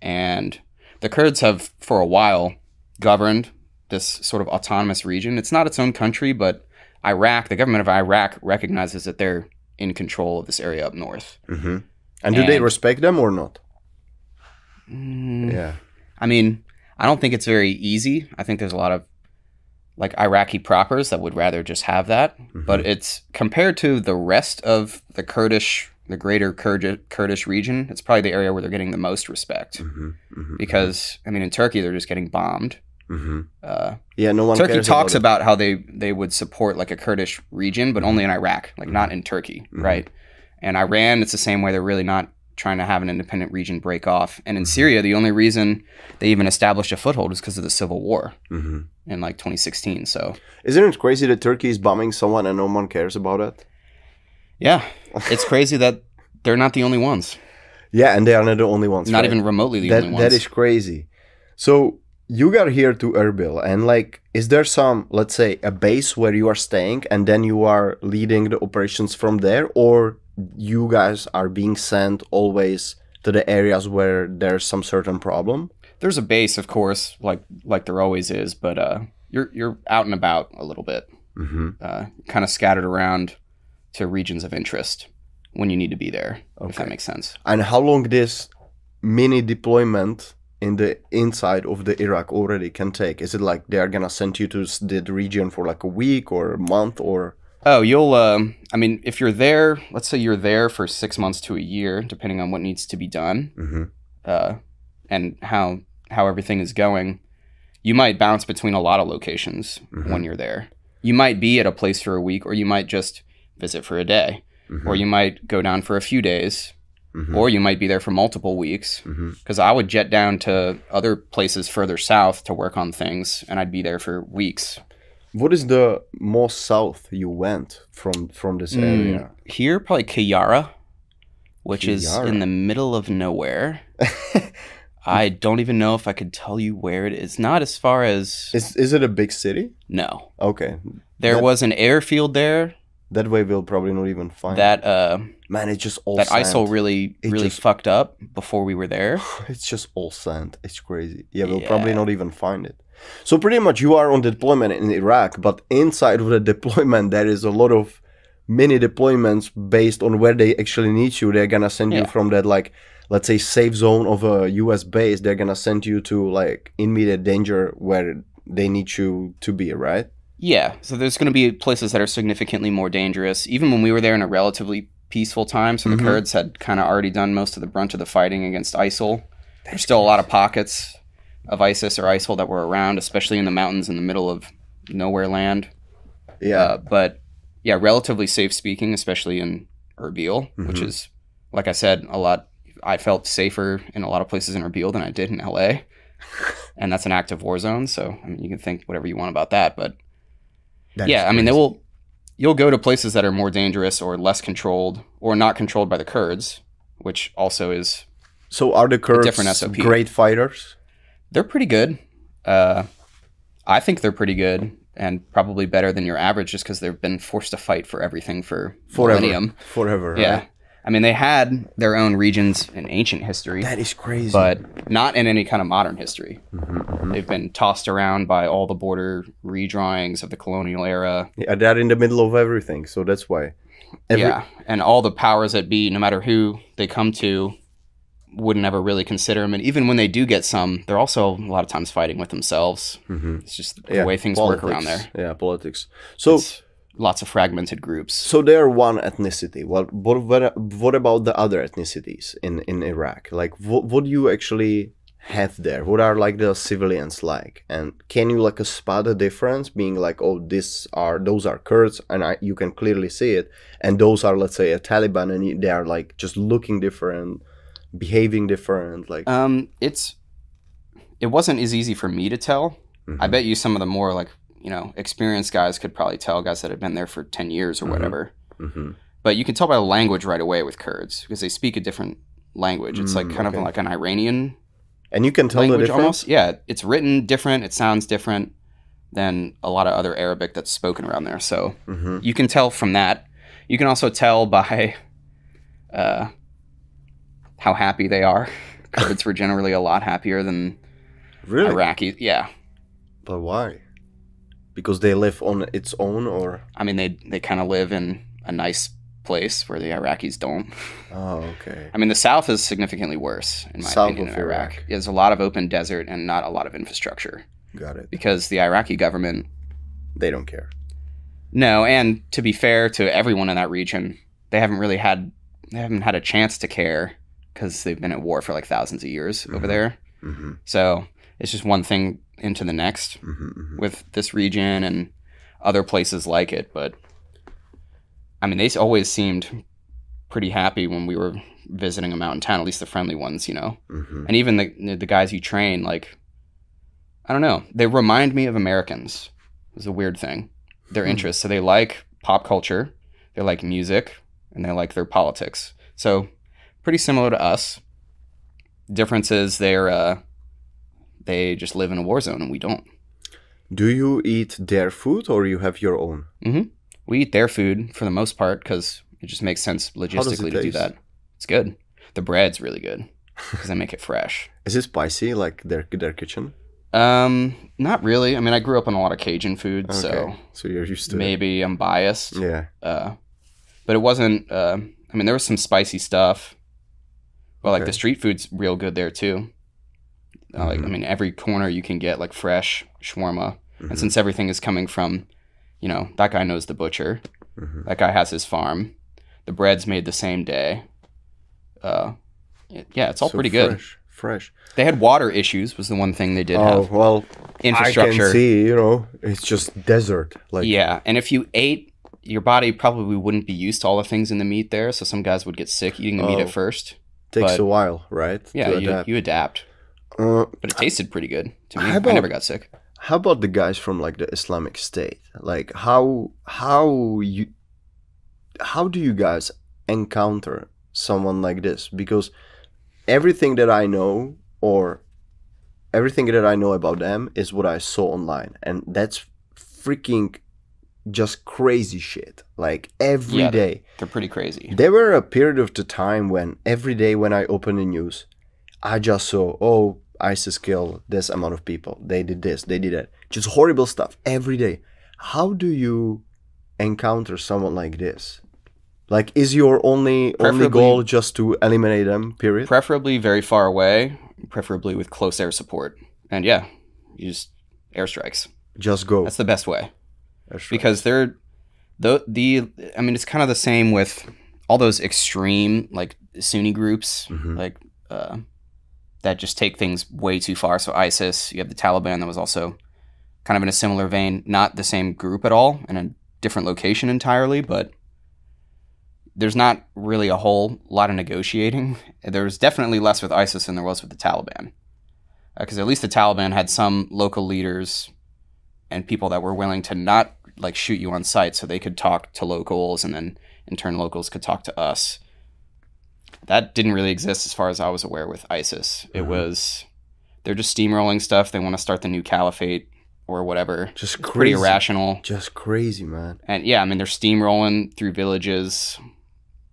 And the Kurds have, for a while, governed this sort of autonomous region. It's not its own country, but Iraq, the government of Iraq, recognizes that they're in control of this area up north. Mm-hmm. And, and do they respect them or not? Mm, yeah. I mean, I don't think it's very easy. I think there's a lot of like Iraqi propers that would rather just have that. Mm-hmm. But it's compared to the rest of the Kurdish, the greater Kurd- Kurdish region, it's probably the area where they're getting the most respect. Mm-hmm. Mm-hmm. Because, I mean, in Turkey, they're just getting bombed. Mm-hmm. Uh, yeah, no one Turkey cares talks about, about how they, they would support like a Kurdish region, but mm-hmm. only in Iraq, like mm-hmm. not in Turkey, mm-hmm. right? And Iran, it's the same way. They're really not trying to have an independent region break off. And in mm-hmm. Syria, the only reason they even established a foothold is because of the civil war mm-hmm. in like twenty sixteen. So isn't it crazy that Turkey is bombing someone and no one cares about it? Yeah. It's crazy that they're not the only ones. Yeah. And they are not the only ones. Not right? even remotely the that, only ones. That is crazy. So you got here to Erbil and like, is there some, let's say a base where you are staying and then you are leading the operations from there, or you guys are being sent always to the areas where there's some certain problem? There's a base, of course, like like there always is, but uh, you're you're out and about a little bit, mm-hmm. uh, kind of scattered around to regions of interest when you need to be there, okay. if that makes sense. And how long this mini deployment in the inside of the Iraq already can take? Is it like they're going to send you to the region for like a week or a month or... Oh, you'll, um, I mean, if you're there, let's say you're there for six months to a year, depending on what needs to be done mm-hmm. uh, and how how everything is going, you might bounce between a lot of locations mm-hmm. when you're there. You might be at a place for a week, or you might just visit for a day, mm-hmm. or you might go down for a few days, mm-hmm. or you might be there for multiple weeks. Because mm-hmm. I would jet down to other places further south to work on things, and I'd be there for weeks. What is the most south you went from from this area? Mm, here, probably Kayara, which Kayara. is in the middle of nowhere. I don't even know if I could tell you where it is. Not as far as... Is, is it a big city? No. Okay. There that... was an airfield there That way we'll probably not even find that. Uh, Man, it's just all that sand. I S I L really, it really just fucked up before we were there. It's just all sand. It's crazy. Yeah, we'll yeah. probably not even find it. So pretty much you are on deployment in Iraq, but inside of the deployment, there is a lot of mini deployments based on where they actually need you. They're going to send yeah. you from that, like, let's say, safe zone of a U S base. They're going to send you to, like, immediate danger where they need you to be, right? Yeah. So there's going to be places that are significantly more dangerous. Even when we were there in a relatively peaceful time, so the mm-hmm. Kurds had kind of already done most of the brunt of the fighting against I S I L. There's still a lot of pockets of ISIS or I S I L that were around, especially in the mountains in the middle of nowhere land. Yeah. Uh, but, yeah, relatively safe speaking, especially in Erbil, mm-hmm. which is, like I said, a lot. I felt safer in a lot of places in Erbil than I did in L A, and that's an active war zone. So, I mean, you can think whatever you want about that, but that yeah, I mean, they will. You'll go to places that are more dangerous or less controlled or not controlled by the Kurds, which also is. So, are the Kurds a different S O P. Great fighters? They're pretty good. Uh, I think they're pretty good and probably better than your average, just because they've been forced to fight for everything for forever. Millennium. Forever, right? Yeah. I mean, they had their own regions in ancient history. That is crazy. But not in any kind of modern history. Mm-hmm, mm-hmm. They've been tossed around by all the border redrawings of the colonial era. Yeah, they're in the middle of everything, so that's why. Every- yeah, and all the powers that be, no matter who they come to, wouldn't ever really consider them. And even when they do get some, they're also a lot of times fighting with themselves. Mm-hmm. It's just the yeah, way things politics. Work around there. Yeah, politics. So... It's- Lots of fragmented groups. So they are one ethnicity. What what what, what about the other ethnicities in, in Iraq? Like, what, what do you actually have there? What are, like, the civilians like? And can you, like, spot a difference, being like, oh, this are those are Kurds, and I, you can clearly see it, and those are, let's say, a Taliban, and they are, like, just looking different, behaving different, like. Um, it's it wasn't as easy for me to tell. Mm-hmm. I bet you some of the more, like, you know, experienced guys could probably tell, guys that had been there for ten years or mm-hmm. whatever. Mm-hmm. But you can tell by the language right away with Kurds, because they speak a different language. It's mm, like kind okay. of like an Iranian. And you can tell the difference? Almost. Yeah, it's written different. It sounds different than a lot of other Arabic that's spoken around there. So mm-hmm. you can tell from that. You can also tell by uh, how happy they are. Kurds were generally a lot happier than really? Iraqis. Yeah. But why? Because they live on its own, or? I mean, they they kind of live in a nice place where the Iraqis don't. Oh, okay. I mean, the South is significantly worse, in my South opinion, of in Iraq. Iraq. There's a lot of open desert and not a lot of infrastructure. Got it. Because the Iraqi government... They don't care. No, and to be fair to everyone in that region, they haven't really had... They haven't had a chance to care, because they've been at war for, like, thousands of years mm-hmm. over there. Mm-hmm. So it's just one thing... into the next mm-hmm, mm-hmm. with this region and other places like it. But I mean, they always seemed pretty happy when we were visiting them out in town, at least the friendly ones, you know, mm-hmm. and even the the guys you train, like, I don't know, they remind me of Americans. It was a weird thing, their mm-hmm. interests. So they like pop culture, they like music, and they like their politics. So pretty similar to us. Difference is they're, uh, they just live in a war zone and we don't. Do you eat their food or you have your own? Mm-hmm. We eat their food for the most part because it just makes sense logistically to taste? Do that. It's good. The bread's really good because they make it fresh. Is it spicy, like their their kitchen? Um, not really. I mean, I grew up on a lot of Cajun food, okay. so so you're used to maybe it. I'm biased. Yeah. Uh, but it wasn't. Uh, I mean, there was some spicy stuff, but okay. like the street food's real good there too. Uh, like, mm-hmm. I mean, every corner you can get, like, fresh shawarma. Mm-hmm. And since everything is coming from, you know, that guy knows the butcher. Mm-hmm. That guy has his farm. The bread's made the same day. Uh, it, yeah, it's all so pretty fresh, good. Fresh, fresh. They had water issues was the one thing they did oh, have. Oh, well, infrastructure. I can see, you know, it's just desert. Like. Yeah, and if you ate, your body probably wouldn't be used to all the things in the meat there. So some guys would get sick eating the oh, meat at first. Takes but, a while, right? Yeah, you adapt. you adapt. Uh, but it tasted pretty good to me. About, I never got sick. How about the guys from, like, the Islamic State? Like, how how you how do you guys encounter someone like this? Because everything that I know or everything that I know about them is what I saw online, and that's freaking just crazy shit, like every yeah, day. They're, they're pretty crazy. There were a period of the time when every day when I opened the news, I just saw, oh, ISIS killed this amount of people. They did this, they did that. Just horrible stuff every day. How do you encounter someone like this? Like, is your only preferably, only goal just to eliminate them, period? Preferably very far away, preferably with close air support. And yeah, you just airstrikes. Just go. That's the best way. Airstrikes. Because they're, the, the I mean, it's kind of the same with all those extreme, like, Sunni groups, mm-hmm. like, uh, that just take things way too far. So ISIS, you have the Taliban that was also kind of in a similar vein, not the same group at all, in a different location entirely, but there's not really a whole lot of negotiating. There's definitely less with ISIS than there was with the Taliban. Because uh, at least the Taliban had some local leaders and people that were willing to not like shoot you on sight, so they could talk to locals, and then in turn locals could talk to us. That didn't really exist as far as I was aware with ISIS. It mm-hmm. was, they're just steamrolling stuff. They want to start the new caliphate or whatever. Just it's crazy. Pretty irrational. Just crazy, man. And yeah, I mean, they're steamrolling through villages,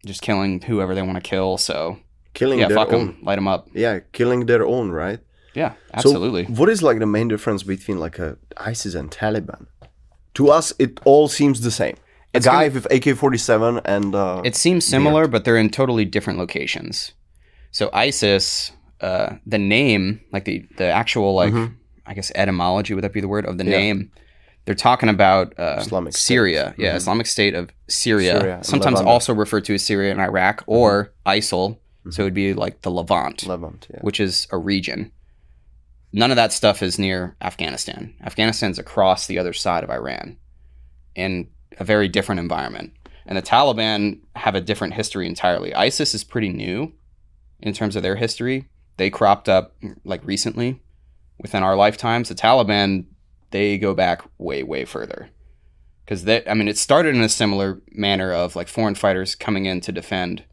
just killing whoever they want to kill. So killing yeah, their fuck own. Them, light them up. Yeah, killing their own, right? Yeah, absolutely. So what is like the main difference between like a ISIS and Taliban? To us, it all seems the same. A it's guy gonna, with A K forty-seven and... Uh, it seems similar, yeah. but they're in totally different locations. So ISIS, uh, the name, like the, the actual, like, mm-hmm. I guess etymology, would that be the word, of the yeah. name? They're talking about uh, Islamic Syria. State. Yeah, mm-hmm. Islamic State of Syria. Syria sometimes also referred to as Syria and Iraq, or mm-hmm. ISIL. Mm-hmm. So it would be like the Levant, Levant yeah. which is a region. None of that stuff is near Afghanistan. Afghanistan's across the other side of Iran in a very different environment. And the Taliban have a different history entirely. ISIS is pretty new in terms of their history. They cropped up like recently within our lifetimes. The Taliban, they go back way, way further. Because that, I mean, it started in a similar manner of like foreign fighters coming in to defend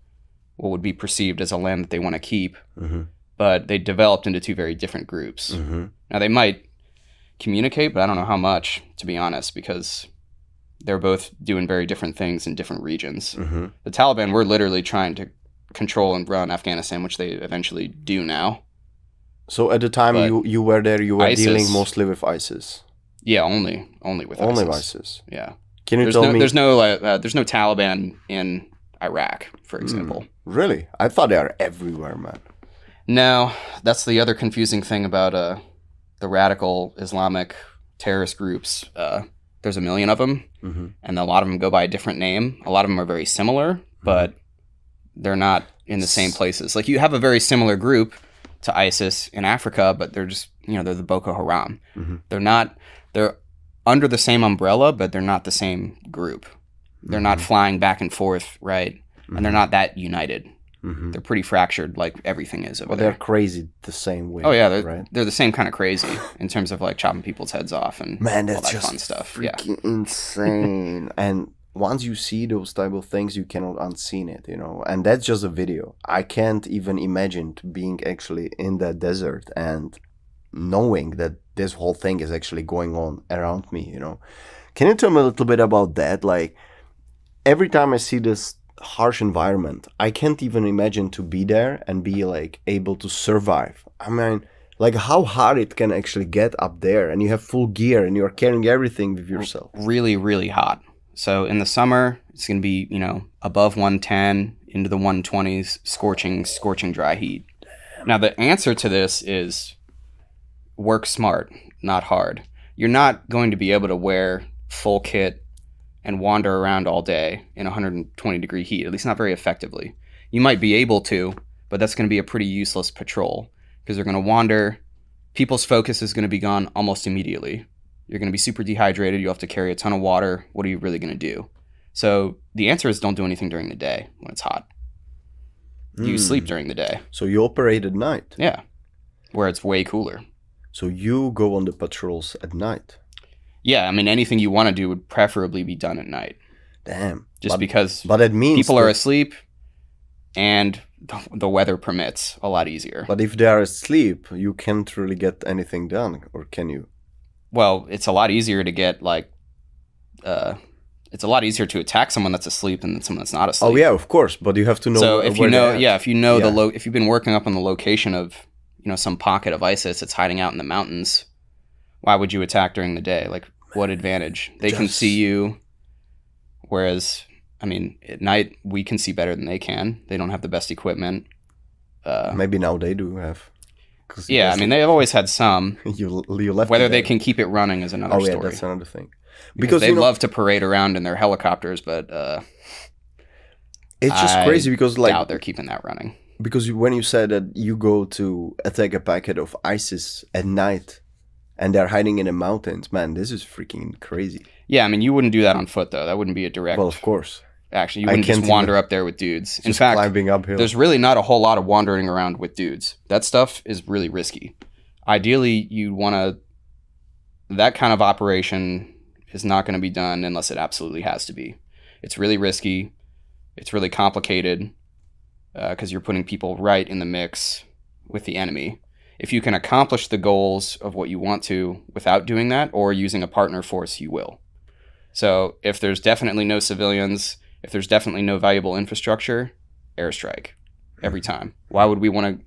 what would be perceived as a land that they want to keep. Mm-hmm. But they developed into two very different groups. Mm-hmm. Now, they might communicate, but I don't know how much, to be honest, because they're both doing very different things in different regions. Mm-hmm. The Taliban were literally trying to control and run Afghanistan, which they eventually do now. So at the time but you, you were there, you were ISIS, dealing mostly with ISIS? Yeah, only only with only ISIS. Only with ISIS? Yeah. Can you there's tell no, me? There's no, uh, there's no Taliban in Iraq, for example. Mm, really? I thought they are everywhere, man. No, that's the other confusing thing about uh, the radical Islamic terrorist groups. Uh, there's a million of them, mm-hmm. and a lot of them go by a different name. A lot of them are very similar, mm-hmm. but they're not in the same places. Like, you have a very similar group to ISIS in Africa, but they're just, you know, they're the Boko Haram. Mm-hmm. They're not, they're under the same umbrella, but they're not the same group. They're mm-hmm. not flying back and forth, right? Mm-hmm. And they're not that united. Mm-hmm. They're pretty fractured, like everything is over well, there. They're crazy the same way. Oh yeah, they're, right? they're the same kind of crazy in terms of like chopping people's heads off and man, that's all that just fun stuff. Freaking yeah. insane. And once you see those type of things, you cannot unseen it, you know. And that's just a video. I can't even imagine being actually in that desert and knowing that this whole thing is actually going on around me, you know. Can you tell me a little bit about that? Like, every time I see this harsh environment, I can't even imagine to be there and be like able to survive. I mean, like, how hard it can actually get up there, and you have full gear and you're carrying everything with yourself. Really, really hot. So in the summer, it's going to be, you know, above one ten into the one twenties, scorching, scorching dry heat. Now, the answer to this is work smart, not hard. You're not going to be able to wear full kit and wander around all day in one hundred twenty degree heat, at least not very effectively. You might be able to, but that's going to be a pretty useless patrol because they're going to wander. People's focus is going to be gone almost immediately. You're going to be super dehydrated. You have to carry a ton of water. What are you really going to do? So the answer is don't do anything during the day when it's hot. Mm. You sleep during the day. So you operate at night. Yeah, where it's way cooler. So you go on the patrols at night. Yeah, I mean, anything you want to do would preferably be done at night. Damn. Just but, because but it means people are asleep and the, the weather permits a lot easier. But if they are asleep, you can't really get anything done, or can you? Well, it's a lot easier to get, like, uh, it's a lot easier to attack someone that's asleep than someone that's not asleep. Oh yeah, of course, but you have to know. So if you know, yeah, if you know yeah. the lo if you've been working up on the location of, you know, some pocket of ISIS that's hiding out in the mountains, why would you attack during the day? Like, what advantage? They Just... can see you, whereas, I mean, at night we can see better than they can. They don't have the best equipment. Uh, Maybe now they do have. Yeah, I mean, they've always had some. you, you left Whether they can keep it running is another oh, story. Oh, yeah, that's another thing. Because, because they you know, love to parade around in their helicopters, but uh, it's just I crazy because like doubt they're keeping that running. Because when you said that you go to attack a packet of ISIS at night and they're hiding in the mountains, man, this is freaking crazy. Yeah, I mean, you wouldn't do that on foot, though. That wouldn't be a direct... Well, of course. Actually, you wouldn't just wander up there with dudes. In fact, climbing uphill. There's really not a whole lot of wandering around with dudes. That stuff is really risky. Ideally, you want to... That kind of operation is not going to be done unless it absolutely has to be. It's really risky. It's really complicated because uh, you're putting people right in the mix with the enemy. If you can accomplish the goals of what you want to without doing that or using a partner force, you will. So if there's definitely no civilians... If there's definitely no valuable infrastructure, airstrike every time. Why would we want to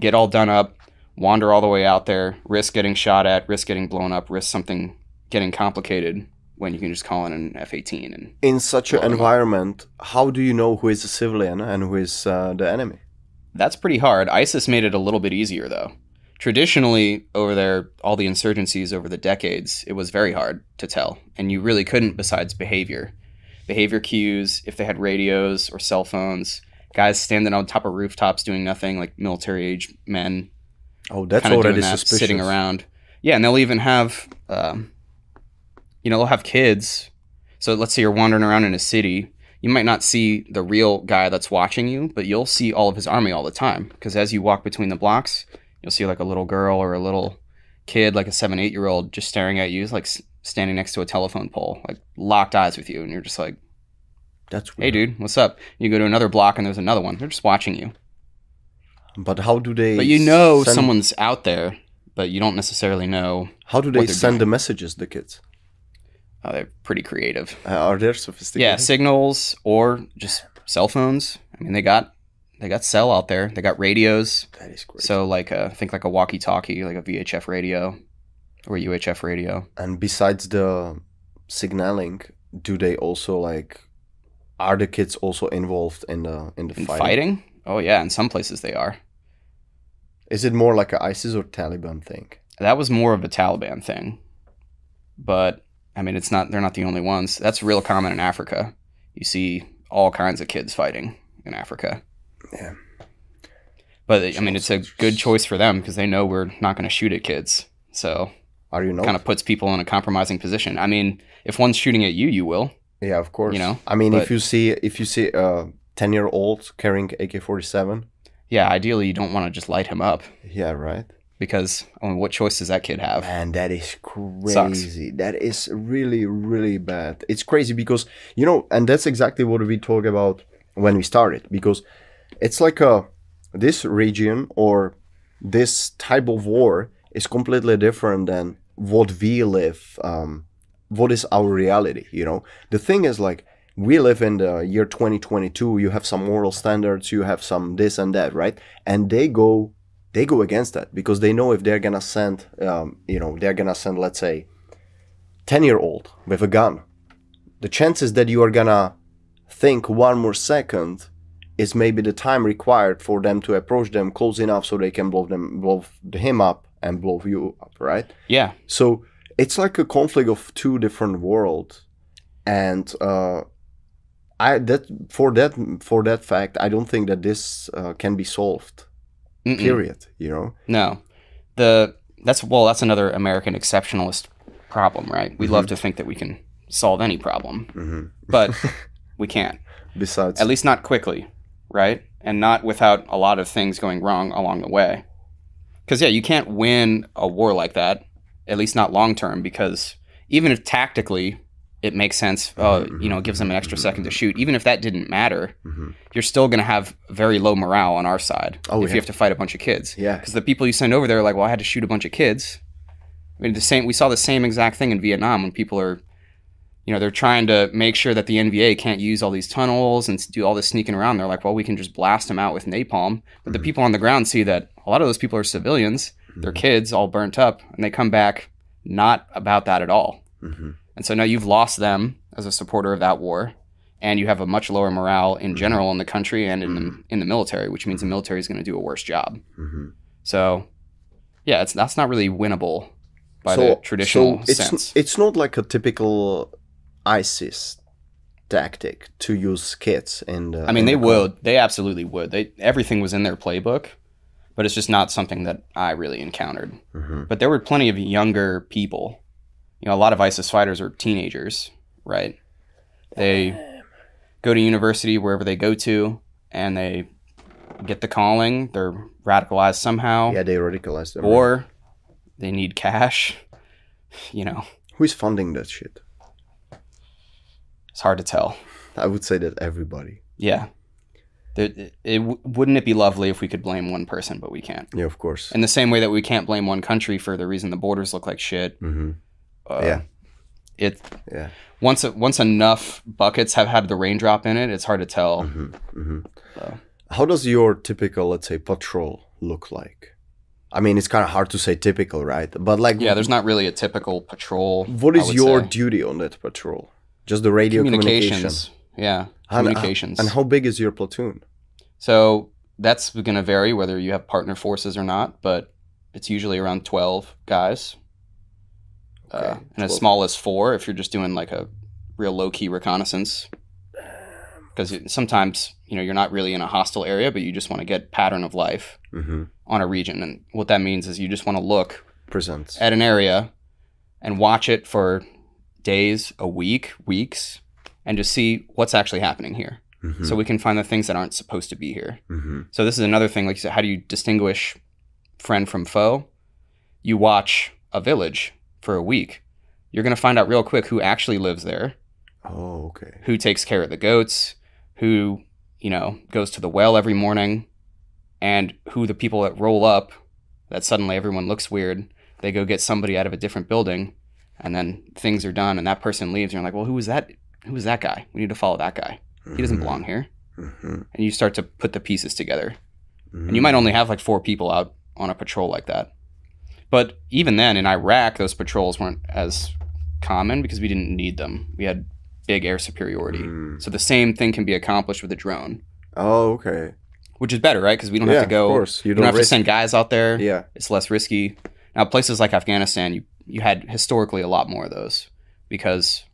get all done up, wander all the way out there, risk getting shot at, risk getting blown up, risk something getting complicated when you can just call in an F eighteen? And in such an environment, how do you know who is a civilian and who is uh, the enemy? That's pretty hard. ISIS made it a little bit easier, though. Traditionally, over there, all the insurgencies over the decades, it was very hard to tell. And you really couldn't besides behavior. Behavior cues, if they had radios or cell phones, guys standing on top of rooftops doing nothing, like military age men. Oh, that's already that, suspicious. Sitting around. Yeah, and they'll even have, um, you know, they'll have kids. So let's say you're wandering around in a city. You might not see the real guy that's watching you, but you'll see all of his army all the time. Because as you walk between the blocks, you'll see like a little girl or a little kid, like a seven, eight-year-old just staring at you. It's like... standing next to a telephone pole, like locked eyes with you, and you're just like, "That's weird. Hey, dude, what's up?" You go to another block, and there's another one. They're just watching you. But how do they? But you know send... someone's out there, but you don't necessarily know. How do they send doing. the messages? The kids? Oh, they're pretty creative. Uh, are they sophisticated? Yeah, signals or just cell phones. I mean, they got they got cell out there. They got radios. That is great. So like, a, I think like a walkie-talkie, like a V H F radio. Or U H F radio. And besides the signaling, do they also like? Are the kids also involved in the in the in fighting? fighting? Oh yeah, in some places they are. Is it more like an ISIS or Taliban thing? That was more of a Taliban thing, but I mean, it's not. They're not the only ones. That's real common in Africa. You see all kinds of kids fighting in Africa. Yeah. But I mean, it's a good choice for them because they know we're not going to shoot at kids, so. Are you not? Kind of puts people in a compromising position. I mean, if one's shooting at you, you will. Yeah, of course. You know, I mean, but if you see if you see a ten-year-old carrying A K forty-seven, yeah, ideally you don't want to just light him up. Yeah, right. Because I mean, what choice does that kid have? Man, that is crazy. Sucks. That is really, really bad. It's crazy because you know, and that's exactly what we talked about when we started. Because it's like a this region or this type of war. Is completely different than what we live, um, what is our reality, you know? The thing is, like, we live in the year twenty twenty-two, you have some moral standards, you have some this and that, right? And they go they go against that because they know if they're gonna send, um, you know, they're gonna send, let's say, ten-year-old with a gun, the chances that you are gonna think one more second is maybe the time required for them to approach them close enough so they can blow them, blow him up, and blow you up, right? Yeah. So it's like a conflict of two different worlds, and uh, I that for that for that fact, I don't think that this uh, can be solved. Mm-mm. Period. You know? No. The that's well, that's another American exceptionalist problem, right? We mm-hmm. love to think that we can solve any problem, mm-hmm. but we can't. Besides, at least not quickly, right? And not without a lot of things going wrong along the way. Because, yeah, you can't win a war like that, at least not long-term, because even if tactically it makes sense, uh, you know, it gives them an extra second to shoot, even if that didn't matter, mm-hmm. you're still going to have very low morale on our side oh, if yeah. you have to fight a bunch of kids. Yeah. Because the people you send over there are like, well, I had to shoot a bunch of kids. I mean, the same. We saw the same exact thing in Vietnam when people are you know, they're trying to make sure that the N V A can't use all these tunnels and do all this sneaking around. They're like, well, we can just blast them out with napalm. But mm-hmm. the people on the ground see that a lot of those people are civilians, mm-hmm. their kids all burnt up, and they come back not about that at all. Mm-hmm. And so now you've lost them as a supporter of that war, and you have a much lower morale in mm-hmm. general in the country and in, mm-hmm. the, in the military, which means the military is going to do a worse job. Mm-hmm. So, yeah, it's that's not really winnable by so, the traditional so it's, sense. It's not like a typical ISIS tactic to use kids and uh, I mean, and they would. They absolutely would. They everything was in their playbook, but it's just not something that I really encountered. Mm-hmm. But there were plenty of younger people. You know, a lot of ISIS fighters are teenagers, right? They Damn. go to university wherever they go to, and they get the calling. They're radicalized somehow. Yeah, they radicalize them. Or right. they need cash. You know, who's funding that shit? It's hard to tell. I would say that everybody. Yeah. There, it, it, wouldn't it be lovely if we could blame one person, but we can't. Yeah, of course. In the same way that we can't blame one country for the reason the borders look like shit. Mm-hmm. Uh, yeah. It, yeah. Once once enough buckets have had the raindrop in it, it's hard to tell. Mm-hmm. Mm-hmm. So. How does your typical, let's say, patrol look like? I mean, it's kind of hard to say typical, right? But like... Yeah, there's not really a typical patrol. What is your say. duty on that patrol? Just the radio communications. communications. Yeah, communications. And, and how big is your platoon? So that's going to vary whether you have partner forces or not, but it's usually around twelve guys. Okay, uh, and twelve. As small as four if you're just doing like a real low-key reconnaissance. Because sometimes, you know, you're not really in a hostile area, but you just want to get pattern of life mm-hmm. on a region. And what that means is you just want to look Presents. at an area and watch it for... days, a week, weeks, and just see what's actually happening here. Mm-hmm. So we can find the things that aren't supposed to be here. Mm-hmm. So this is another thing, like you said, how do you distinguish friend from foe? You watch a village for a week. You're going to find out real quick who actually lives there. Oh, okay. Who takes care of the goats, who, you know, goes to the well every morning, and who the people that roll up, that suddenly everyone looks weird, they go get somebody out of a different building. And then things are done, and that person leaves. And you're like, well, who was that? Who was that guy? We need to follow that guy. Mm-hmm. He doesn't belong here. Mm-hmm. And you start to put the pieces together. Mm-hmm. And you might only have like four people out on a patrol like that. But even then, in Iraq, those patrols weren't as common because we didn't need them. We had big air superiority. Mm. So the same thing can be accomplished with a drone. Oh, okay. Which is better, right? Because we don't yeah, have to go. Of course. You don't, don't have risk. to send guys out there. Yeah. It's less risky. Now, places like Afghanistan, you You had historically a lot more of those because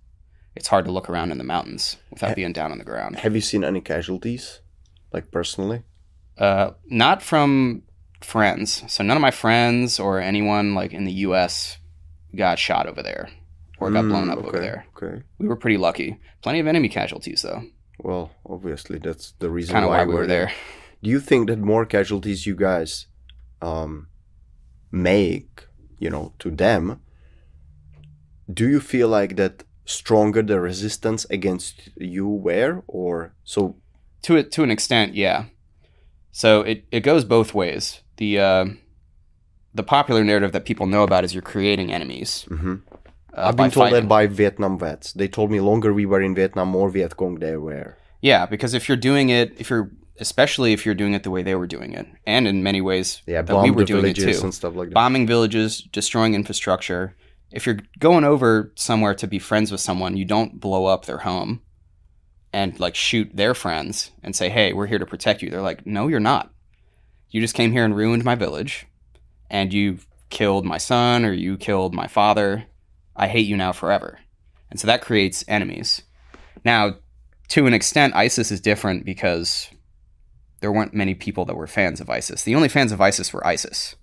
it's hard to look around in the mountains without ha- being down on the ground. Have you seen any casualties, like personally? Uh, not from friends. So none of my friends or anyone like in the U S got shot over there or got mm, blown up okay, over there. Okay. We were pretty lucky. Plenty of enemy casualties, though. Well, obviously, that's the reason why, why we were, were there. there. Do you think that more casualties you guys um, make... you know, to them, do you feel like that stronger the resistance against you were, or so? To it, to an extent, yeah. So it, it goes both ways. The uh, the popular narrative that people know about is you're creating enemies. Mm-hmm. Uh, I've been told fighting. that by Vietnam vets. They told me longer we were in Vietnam, more Viet Cong they were. Yeah, because if you're doing it, if you're especially if you're doing it the way they were doing it, and in many ways yeah, that we were doing it too. And stuff like that. Bombing villages, destroying infrastructure. If you're going over somewhere to be friends with someone, you don't blow up their home and like shoot their friends and say, hey, we're here to protect you. They're like, no, you're not. You just came here and ruined my village, and you killed my son, or you killed my father. I hate you now forever. And so that creates enemies. Now, to an extent, ISIS is different because... there weren't many people that were fans of ISIS. The only fans of ISIS were ISIS,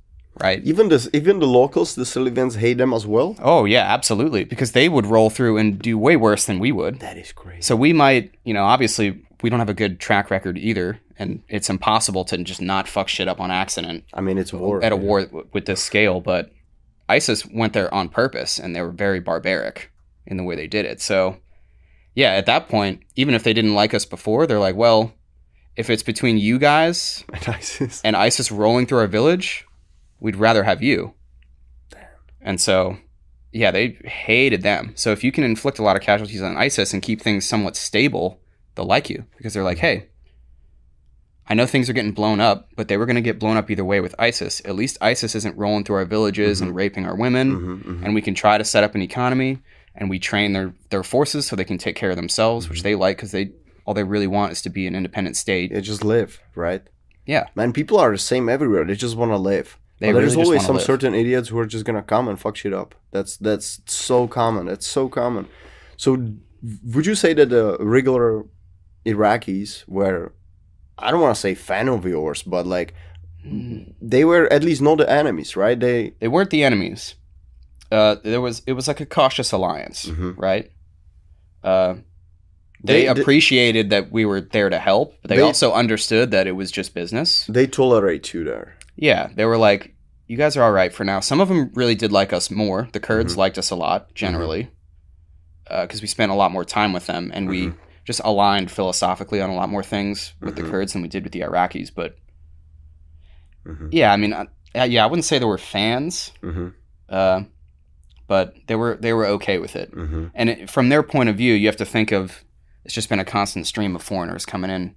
right? Even the, even the locals, the Sullivans, hate them as well? Oh, yeah, absolutely. Because they would roll through and do way worse than we would. That is crazy. So we might, you know, obviously we don't have a good track record either. And it's impossible to just not fuck shit up on accident. I mean, it's war. At a war with this scale. But ISIS went there on purpose, and they were very barbaric in the way they did it. So, yeah, at that point, even if they didn't like us before, they're like, well... if it's between you guys and ISIS. and ISIS rolling through our village, we'd rather have you. Damn. And so yeah, they hated them. So if you can inflict a lot of casualties on ISIS and keep things somewhat stable, they'll like you, because they're like, hey, I know things are getting blown up, but they were going to get blown up either way with ISIS. At least ISIS isn't rolling through our villages mm-hmm. and raping our women, mm-hmm, mm-hmm. and we can try to set up an economy, and we train their, their forces so they can take care of themselves, mm-hmm. which they like, because they all they really want is to be an independent state. They just live, right? Yeah. Man, people are the same everywhere. They just want to live. They really there's just always some live. Certain idiots who are just going to come and fuck shit up. That's, that's so common. That's so common. So would you say that the regular Iraqis were... I don't want to say fan of yours, but like they were at least not the enemies, right? They they weren't the enemies. Uh, there was it was like a cautious alliance, mm-hmm. right? Uh, they, they appreciated they, that we were there to help, but they, they also understood that it was just business. They tolerate you there. Yeah, they were like, you guys are all right for now. Some of them really did like us more. The Kurds mm-hmm. liked us a lot, generally, because mm-hmm. uh, we spent a lot more time with them, and mm-hmm. we just aligned philosophically on a lot more things with mm-hmm. the Kurds than we did with the Iraqis. But mm-hmm. yeah, I mean, I, yeah, I wouldn't say they were fans, mm-hmm. uh, but they were they were okay with it. Mm-hmm. And it, from their point of view, you have to think of it's just been a constant stream of foreigners coming in,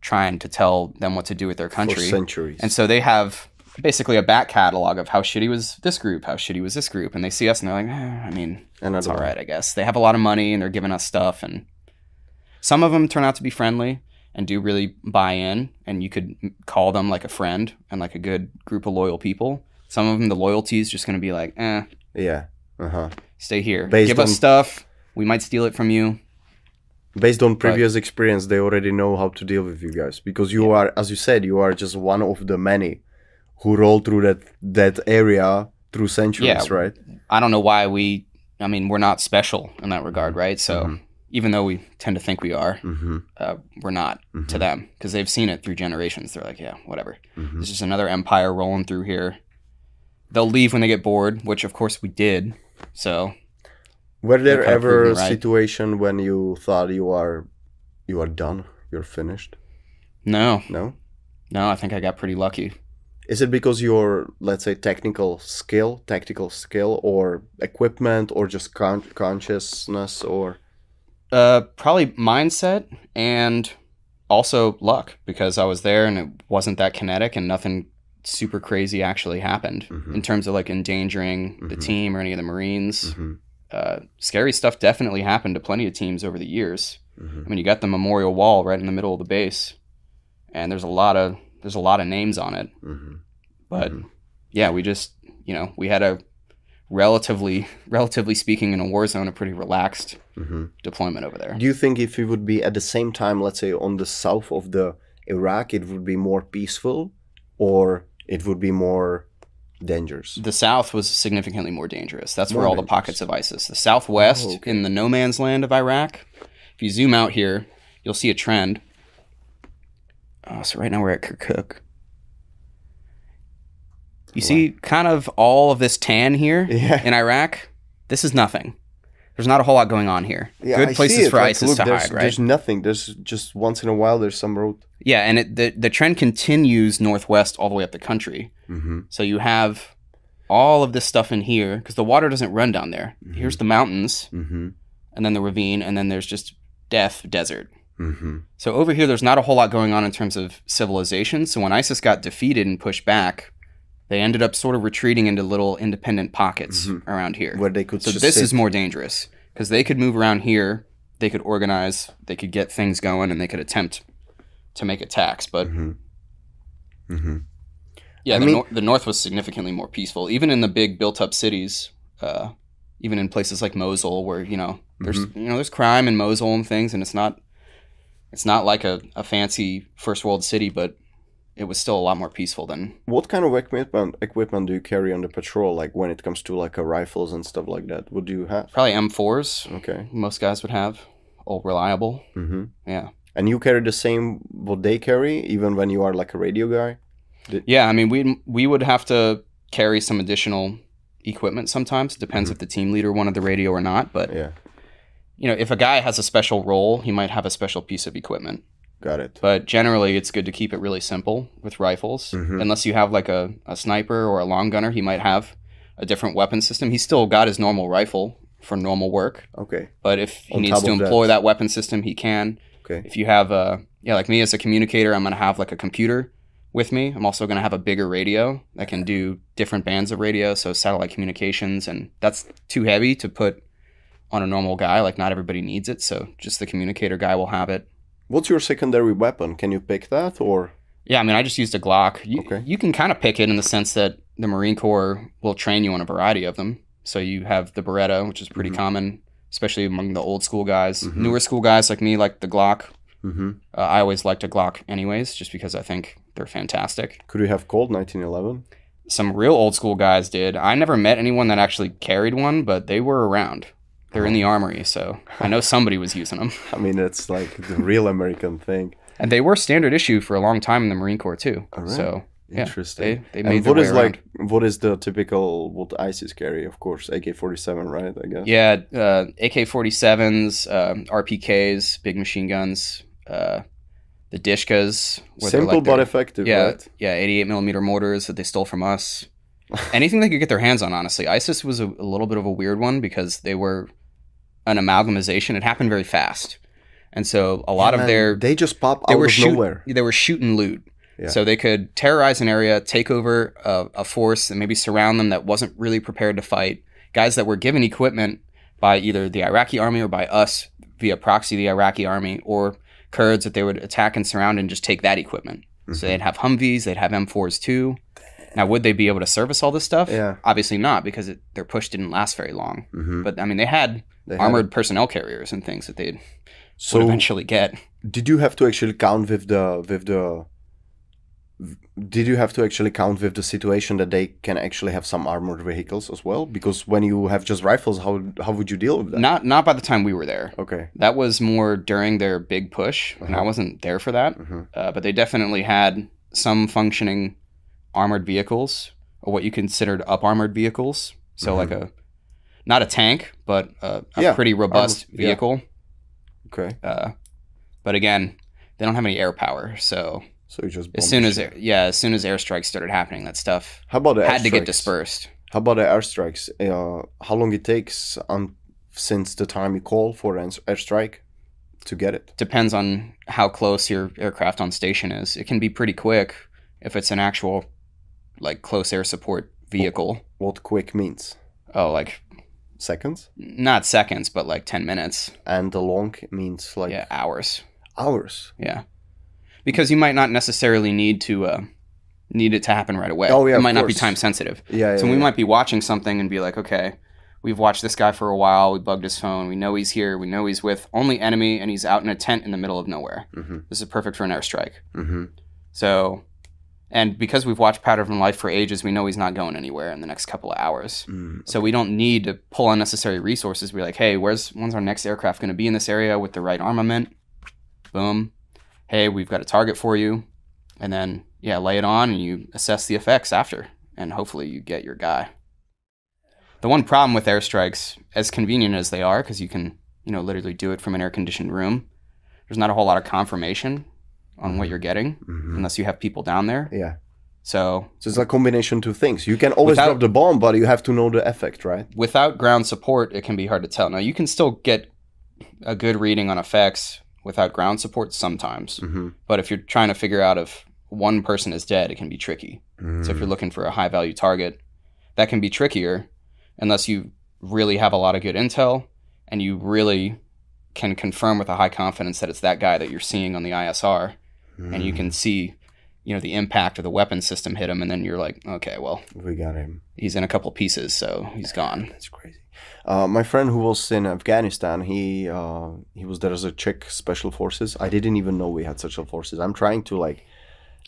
trying to tell them what to do with their country. For centuries. And so they have basically a back catalog of how shitty was this group, how shitty was this group. And they see us and they're like, eh, I mean, Another that's all right, I guess. They have a lot of money and they're giving us stuff, and some of them turn out to be friendly and do really buy in, and you could call them like a friend and like a good group of loyal people. Some of them, the loyalty is just going to be like, eh. Yeah. Uh-huh. Stay here. Based Give on, us stuff. We might steal it from you. Based on previous but, experience, they already know how to deal with you guys, because you yeah. are, as you said, you are just one of the many who roll through that, that area through centuries, yeah. right? I don't know why we, I mean, we're not special in that regard, right? So... Mm-hmm. Even though we tend to think we are, mm-hmm. uh, we're not mm-hmm. to them, because they've seen it through generations. They're like, yeah, whatever. Mm-hmm. There's just another empire rolling through here. They'll leave when they get bored, which of course we did. So, were there ever a right. situation when you thought you are, you are done, you're finished? No, no, no. I think I got pretty lucky. Is it because your, let's say, technical skill, tactical skill, or equipment, or just con consciousness, or? Uh, probably mindset and also luck, because I was there and it wasn't that kinetic and nothing super crazy actually happened mm-hmm. in terms of like endangering mm-hmm. the team or any of the Marines. Mm-hmm. Uh, scary stuff definitely happened to plenty of teams over the years. Mm-hmm. I mean, you got the memorial wall right in the middle of the base, and there's a lot of there's a lot of names on it. Mm-hmm. But mm-hmm. yeah, we just you know we had a. relatively relatively speaking in a war zone, a pretty relaxed mm-hmm. deployment over there. Do you think if it would be at the same time, let's say on the south of the Iraq, it would be more peaceful, or it would be more dangerous? The south was significantly more dangerous. That's more where all dangerous. The pockets of ISIS. The southwest oh, okay. in the no man's land of Iraq, if you zoom out here, you'll see a trend. Oh, so right now we're at Kirkuk. You see kind of all of this tan here yeah. in Iraq? This is nothing. There's not a whole lot going on here. Yeah, Good I places for like, ISIS look, to hide, right? There's nothing. There's just once in a while there's some road. Yeah, and it, the, the trend continues northwest all the way up the country. Mm-hmm. So you have all of this stuff in here, because the water doesn't run down there. Mm-hmm. Here's the mountains, mm-hmm. and then the ravine, and then there's just death, desert. Mm-hmm. So over here there's not a whole lot going on in terms of civilization. So when ISIS got defeated and pushed back... they ended up sort of retreating into little independent pockets mm-hmm. around here. Where they could so this sit. Is more dangerous, because they could move around here, they could organize, they could get things going, and they could attempt to make attacks. But mm-hmm. Mm-hmm. yeah, the, mean, nor the north was significantly more peaceful, even in the big built-up cities, uh, even in places like Mosul, where you know there's mm-hmm. you know there's crime in Mosul and things, and it's not it's not like a, a fancy first world city, but it was still a lot more peaceful than... What kind of equipment equipment do you carry on the patrol, like when it comes to like a rifles and stuff like that? What do you have? Probably M fours. Okay. Most guys would have. All reliable. Mm-hmm. Yeah. And you carry the same what they carry, even when you are like a radio guy? Did yeah, I mean, we we would have to carry some additional equipment sometimes. It depends mm-hmm. if the team leader wanted the radio or not. But, yeah. you know, if a guy has a special role, he might have a special piece of equipment. Got it. But generally, it's good to keep it really simple with rifles. Mm-hmm. Unless you have like a, a sniper or a long gunner, he might have a different weapon system. He's still got his normal rifle for normal work. Okay. But if he On needs to employ that. that weapon system, he can. Okay. If you have a, yeah, like me as a communicator, I'm going to have like a computer with me. I'm also going to have a bigger radio that can do different bands of radio, so satellite communications, and that's too heavy to put on a normal guy. Like, not everybody needs it, so just the communicator guy will have it. What's your secondary weapon? Can you pick that, or? Yeah, I mean, I just used a Glock. You, okay. you can kind of pick it in the sense that the Marine Corps will train you on a variety of them. So you have the Beretta, which is pretty mm-hmm. common, especially among the old school guys. Mm-hmm. Newer school guys like me like the Glock. Mm-hmm. Uh, I always liked a Glock anyways, just because I think they're fantastic. Could we have called nineteen eleven? Some real old school guys did. I never met anyone that actually carried one, but they were around. They're in the armory, so I know somebody was using them. I mean, it's like the real American thing. And they were standard issue for a long time in the Marine Corps too. All right. So interesting. Yeah, they, they made and what their is way like around. What is the typical what ISIS carry? Of course, A K forty-seven, right? I guess. Yeah, uh, A K forty-sevens, um, R P Ks, big machine guns. Uh, the Dishkas. Simple like but their, effective, yeah, right? Yeah, eighty-eight millimeter mortars that they stole from us. Anything they could get their hands on, honestly. ISIS was a, a little bit of a weird one because they were an amalgamization. It happened very fast. And so a lot and of their... They just pop they out were of shoot, nowhere. They were shoot and loot. Yeah. So they could terrorize an area, take over a, a force, and maybe surround them that wasn't really prepared to fight. Guys that were given equipment by either the Iraqi army or by us via proxy, the Iraqi army, or... Kurds that they would attack and surround and just take that equipment. Mm-hmm. So they'd have Humvees, they'd have M fours too. Now, would they be able to service all this stuff? Yeah. Obviously not, because it, their push didn't last very long. Mm-hmm. But I mean, they had they armored had... personnel carriers and things that they'd so would eventually get. Did you have to actually count with the with the? Did you have to actually count with the situation that they can actually have some armored vehicles as well? Because when you have just rifles, how how would you deal with that? Not not by the time we were there. Okay. That was more during their big push, uh-huh. and I wasn't there for that. Uh-huh. Uh, but they definitely had some functioning armored vehicles, or what you considered up-armored vehicles. So uh-huh. like a, not a tank, but a, a yeah. pretty robust armored vehicle. Yeah. Okay. Uh, but again, they don't have any air power, so... So you just as soon as air, yeah, as soon as airstrikes started happening, that stuff how about the had to get dispersed. How about the airstrikes? Uh, how long it takes on since the time you call for an airstrike to get it? Depends on how close your aircraft on station is. It can be pretty quick if it's an actual like close air support vehicle. What, what quick means? Oh, like seconds? Not seconds, but like ten minutes. And the long means like yeah, hours. Hours. Yeah. Because you might not necessarily need to uh, need it to happen right away. Oh, yeah, it might not be time sensitive. Yeah, yeah, so we yeah. might be watching something and be like, okay, we've watched this guy for a while. We bugged his phone. We know he's here. We know he's with only enemy, and he's out in a tent in the middle of nowhere. Mm-hmm. This is perfect for an airstrike. Mm-hmm. So, and because we've watched Pattern of Life for ages, we know he's not going anywhere in the next couple of hours. Mm, okay. So we don't need to pull unnecessary resources. We're like, hey, where's when's our next aircraft going to be in this area with the right armament? Boom. Hey, we've got a target for you, and then, yeah, lay it on, and you assess the effects after, and hopefully you get your guy. The one problem with airstrikes, as convenient as they are, because you can, you know, literally do it from an air-conditioned room, there's not a whole lot of confirmation on what you're getting, mm-hmm. unless you have people down there. Yeah. So, so it's a combination of two things. You can always without, drop the bomb, but you have to know the effect, right? Without ground support, it can be hard to tell. Now, you can still get a good reading on effects without ground support sometimes. Mm-hmm. But if you're trying to figure out if one person is dead, it can be tricky. Mm-hmm. So if you're looking for a high value target, that can be trickier unless you really have a lot of good intel and you really can confirm with a high confidence that it's that guy that you're seeing on the I S R. Mm-hmm. And you can see, you know, the impact of the weapon system hit him, and then you're like, okay, well, we got him. He's in a couple pieces, so he's gone. That's crazy. Uh, my friend who was in Afghanistan, he uh, he was there as a Czech special forces. I didn't even know we had special forces. I'm trying to like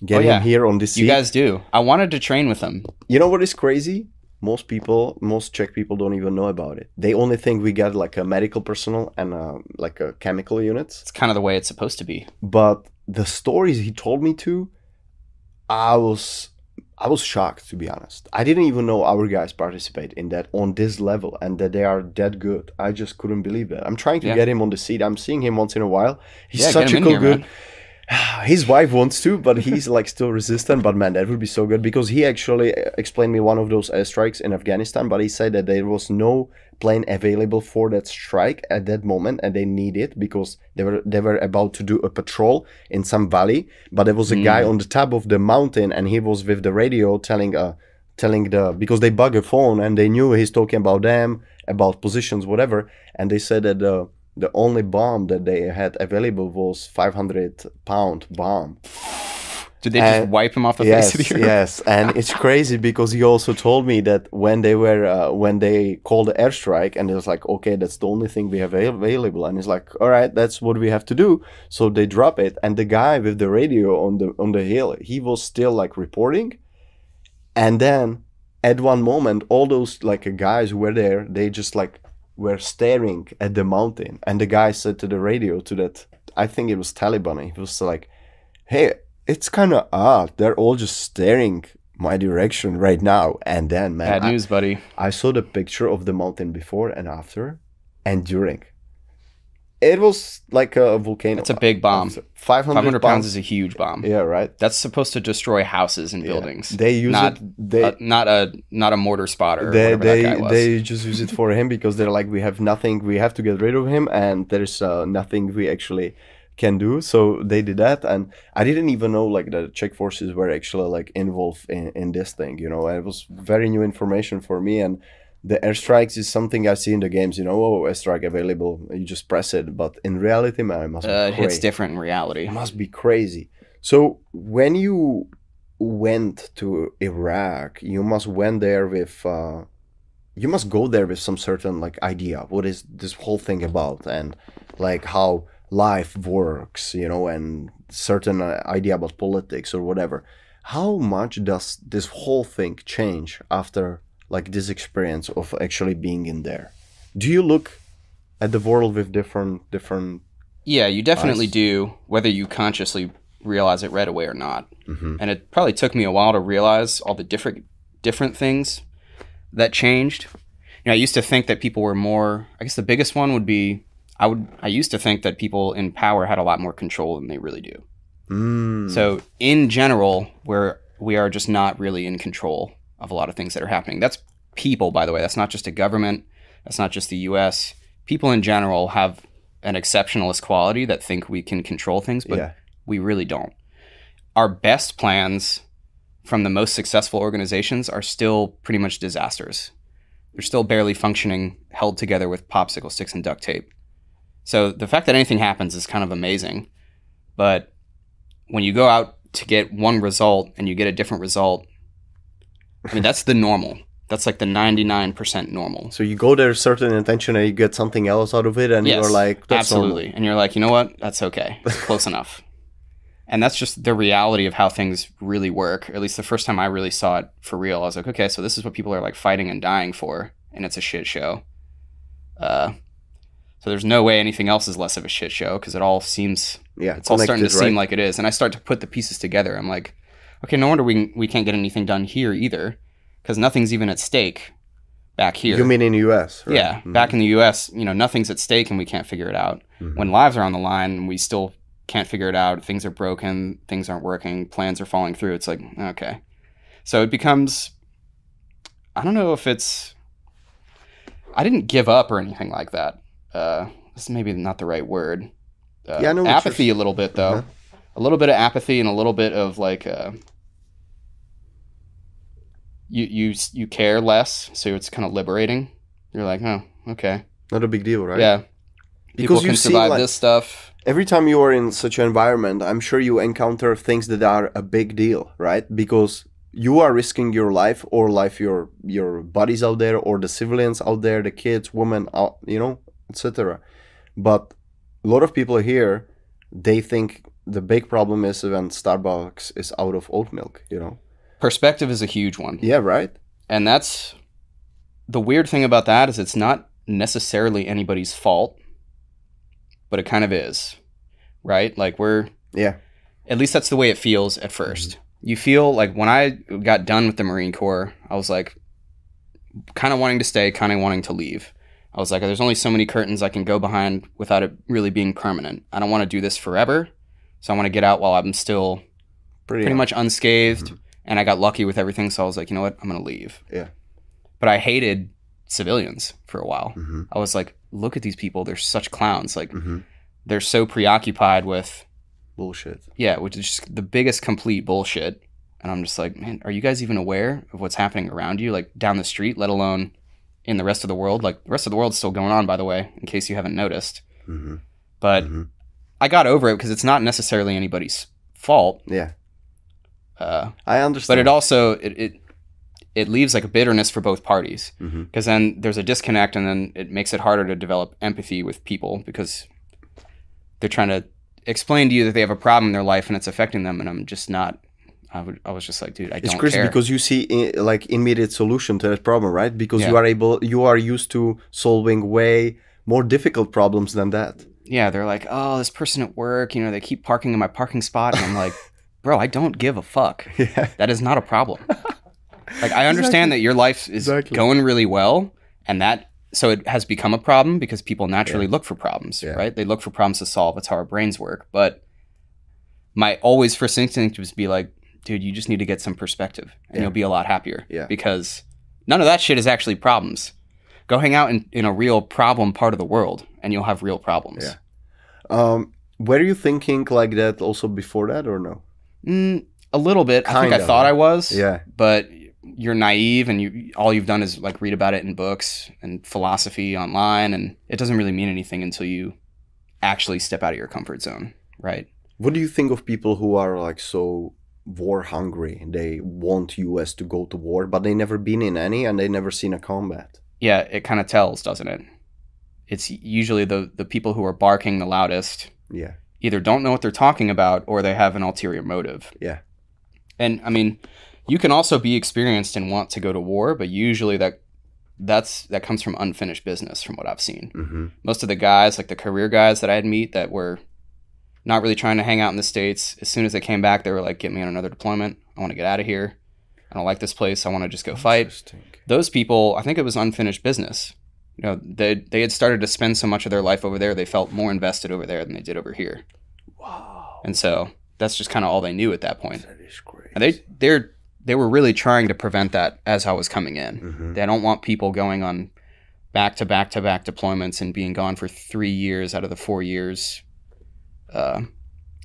get oh, yeah. him here on this seat. You guys do. I wanted to train with him. You know what is crazy? Most people, most Czech people don't even know about it. They only think we got like a medical personnel and a, like a chemical units. It's kind of the way it's supposed to be. But the stories he told me to, I was... I was shocked, to be honest. I didn't even know our guys participate in that on this level and that they are that good. I just couldn't believe that. I'm trying to yeah. get him on the seat. I'm seeing him once in a while. He's yeah, such a cool here, good. Man. His wife wants to, but he's like still resistant. But man, that would be so good, because he actually explained me one of those airstrikes in Afghanistan, but he said that there was no plane available for that strike at that moment, and they need it because they were they were about to do a patrol in some valley, but there was a mm. guy on the top of the mountain, and he was with the radio telling uh telling the, because they bug a phone and they knew he's talking about them, about positions, whatever, and they said that the uh, the only bomb that they had available was five hundred pound bomb. Did they and just wipe him off the yes, face of the earth? Yes, and it's crazy because he also told me that when they were uh, when they called the airstrike, and it was like, okay, that's the only thing we have available, and it's like, all right, that's what we have to do. So they drop it, and the guy with the radio on the on the hill, he was still like reporting, and then at one moment, all those like guys who were there, they just like. were staring at the mountain, and the guy said to the radio, to that, I think it was Taliban, he was like, hey, it's kind of odd, they're all just staring my direction right now. And then, man, bad news, I, buddy. I saw the picture of the mountain before and after and during. It was like a volcano. It's a big bomb. five hundred, five hundred pounds is a huge bomb. Yeah, right. That's supposed to destroy houses and buildings. Yeah. They use not, it. They, uh, not a not a mortar spotter. They they that guy was. They just use it for him because they're like, we have nothing. We have to get rid of him, and there's uh, nothing we actually can do. So they did that, and I didn't even know like the Czech forces were actually like involved in, in this thing. You know, and it was very new information for me. And the airstrikes is something I see in the games, you know, oh, airstrike available, you just press it. But in reality, man, it must be uh, crazy. It's different in reality. It must be crazy. So when you went to Iraq, you must went there with, uh, you must go there with some certain like idea. What is this whole thing about, and like how life works, you know, and certain uh, idea about politics or whatever. How much does this whole thing change after like this experience of actually being in there? Do you look at the world with different, different? Yeah, you definitely eyes? do, whether you consciously realize it right away or not. Mm-hmm. And it probably took me a while to realize all the different, different things that changed. You know, I used to think that people were more, I guess the biggest one would be, I would, I used to think that people in power had a lot more control than they really do. Mm. So in general, we're, we are just not really in control of a lot of things that are happening. That's people, by the way. That's not just a government. That's not just the U S. People in general have an exceptionalist quality that think we can control things, but yeah. we really don't. Our best plans from the most successful organizations are still pretty much disasters. They're still barely functioning, held together with popsicle sticks and duct tape. So the fact that anything happens is kind of amazing. But when you go out to get one result and you get a different result, I mean, that's the normal. That's like the ninety-nine percent normal. So you go there with certain intention and you get something else out of it, and yes, you're like, that's absolutely normal. And you're like, you know what? That's okay. It's close enough. And that's just the reality of how things really work. At least the first time I really saw it for real, I was like, okay, so this is what people are like fighting and dying for, and it's a shit show. Uh, so there's no way anything else is less of a shit show, because it all seems, yeah, it's all starting to right? seem like it is. And I start to put the pieces together. I'm like, okay, no wonder we we can't get anything done here either, because nothing's even at stake back here. You mean in the U S, right? Yeah, mm-hmm. Back in the U S, you know, nothing's at stake and we can't figure it out. Mm-hmm. When lives are on the line, we still can't figure it out. Things are broken, things aren't working, plans are falling through. It's like, okay. So it becomes, I don't know if it's, I didn't give up or anything like that. Uh, this is maybe not the right word. Uh, yeah, I know apathy a little bit, though. Uh-huh. A little bit of apathy and a little bit of like, uh, you you you care less, so it's kind of liberating. You're like, oh, okay, not a big deal, right? Yeah, because people can you survive see, like, this stuff. Every time you are in such an environment, I'm sure you encounter things that are a big deal, right? Because you are risking your life or life your your buddies out there or the civilians out there, the kids, women, out, you know, et cetera. But a lot of people here, they think. The big problem is when Starbucks is out of oat milk, you know? Perspective is a huge one. Yeah, right. And that's the weird thing about that is it's not necessarily anybody's fault, but it kind of is, right? Like we're... Yeah. At least that's the way it feels at first. Mm-hmm. You feel like when I got done with the Marine Corps, I was like kind of wanting to stay, kind of wanting to leave. I was like, there's only so many curtains I can go behind without it really being permanent. I don't want to do this forever. So I want to get out while I'm still pretty, pretty much unscathed. Mm-hmm. And I got lucky with everything. So I was like, you know what? I'm going to leave. Yeah. But I hated civilians for a while. Mm-hmm. I was like, look at these people. They're such clowns. Like, mm-hmm. they're so preoccupied with bullshit. Yeah, which is just the biggest complete bullshit. And I'm just like, man, are you guys even aware of what's happening around you? Like down the street, let alone in the rest of the world. Like the rest of the world's still going on, by the way, in case you haven't noticed. Mm-hmm. But mm-hmm. I got over it because it's not necessarily anybody's fault. Yeah. Uh, I understand. But it also, it, it, it leaves like a bitterness for both parties. Mm-hmm. Because then there's a disconnect and then it makes it harder to develop empathy with people because they're trying to explain to you that they have a problem in their life and it's affecting them. And I'm just not... I, would, I was just like, dude, I don't care. It's crazy because you see in, like immediate solution to that problem, right? Because yeah. you are able, you are used to solving way more difficult problems than that. Yeah, they're like, oh, this person at work, you know, they keep parking in my parking spot. And I'm like, bro, I don't give a fuck. Yeah. That is not a problem. Like, I understand exactly. that your life is exactly. going really well. And that, so it has become a problem because people naturally yeah. look for problems, yeah. right? They look for problems to solve. That's how our brains work. But my always first instinct was to be like, dude, you just need to get some perspective and yeah. you'll be a lot happier yeah. because none of that shit is actually problems. Go hang out in, in a real problem part of the world and you'll have real problems. Yeah. Um, were you thinking like that also before that or no? Mm, a little bit. Kind I think of, I thought right? I was, yeah. but you're naive and you all you've done is like read about it in books and philosophy online and it doesn't really mean anything until you actually step out of your comfort zone, right? What do you think of people who are like so... war hungry? They want U S to go to war, but they never been in any and they never seen a combat. Yeah, it kind of tells, doesn't it? It's usually the the people who are barking the loudest yeah either don't know what they're talking about or they have an ulterior motive. Yeah. And I mean, you can also be experienced and want to go to war, but usually that that's that comes from unfinished business from what I've seen. Mm-hmm. Most of the guys, like the career guys that I'd meet that were not really trying to hang out in the States. As soon as they came back, they were like, get me on another deployment. I want to get out of here. I don't like this place. I want to just go fight. Those people, I think it was unfinished business. You know, they they had started to spend so much of their life over there, they felt more invested over there than they did over here. Wow. And so that's just kind of all they knew at that point. That is crazy. And they, they're, they were really trying to prevent that as I was coming in. Mm-hmm. They don't want people going on back-to-back-to-back deployments and being gone for three years out of the four years. Uh,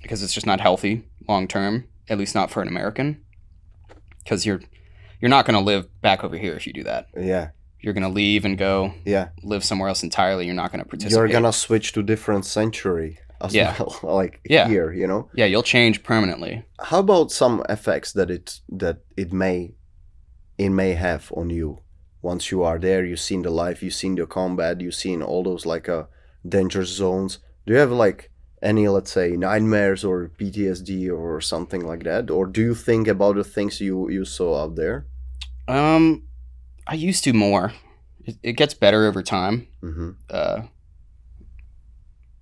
because it's just not healthy long term, at least not for an American. Because you're you're not going to live back over here if you do that. Yeah, you're going to leave and go. Yeah, live somewhere else entirely. You're not going to participate. You're going to switch to different century. As yeah, well, like yeah. here, you know. Yeah, you'll change permanently. How about some effects that it that it may it may have on you once you are there? You've seen the life, you've seen the combat, you've seen all those like uh, danger zones. Do you have like any, let's say, nightmares or P T S D or something like that? Or do you think about the things you, you saw out there? Um, I used to more. It, it gets better over time. Mm-hmm. Uh,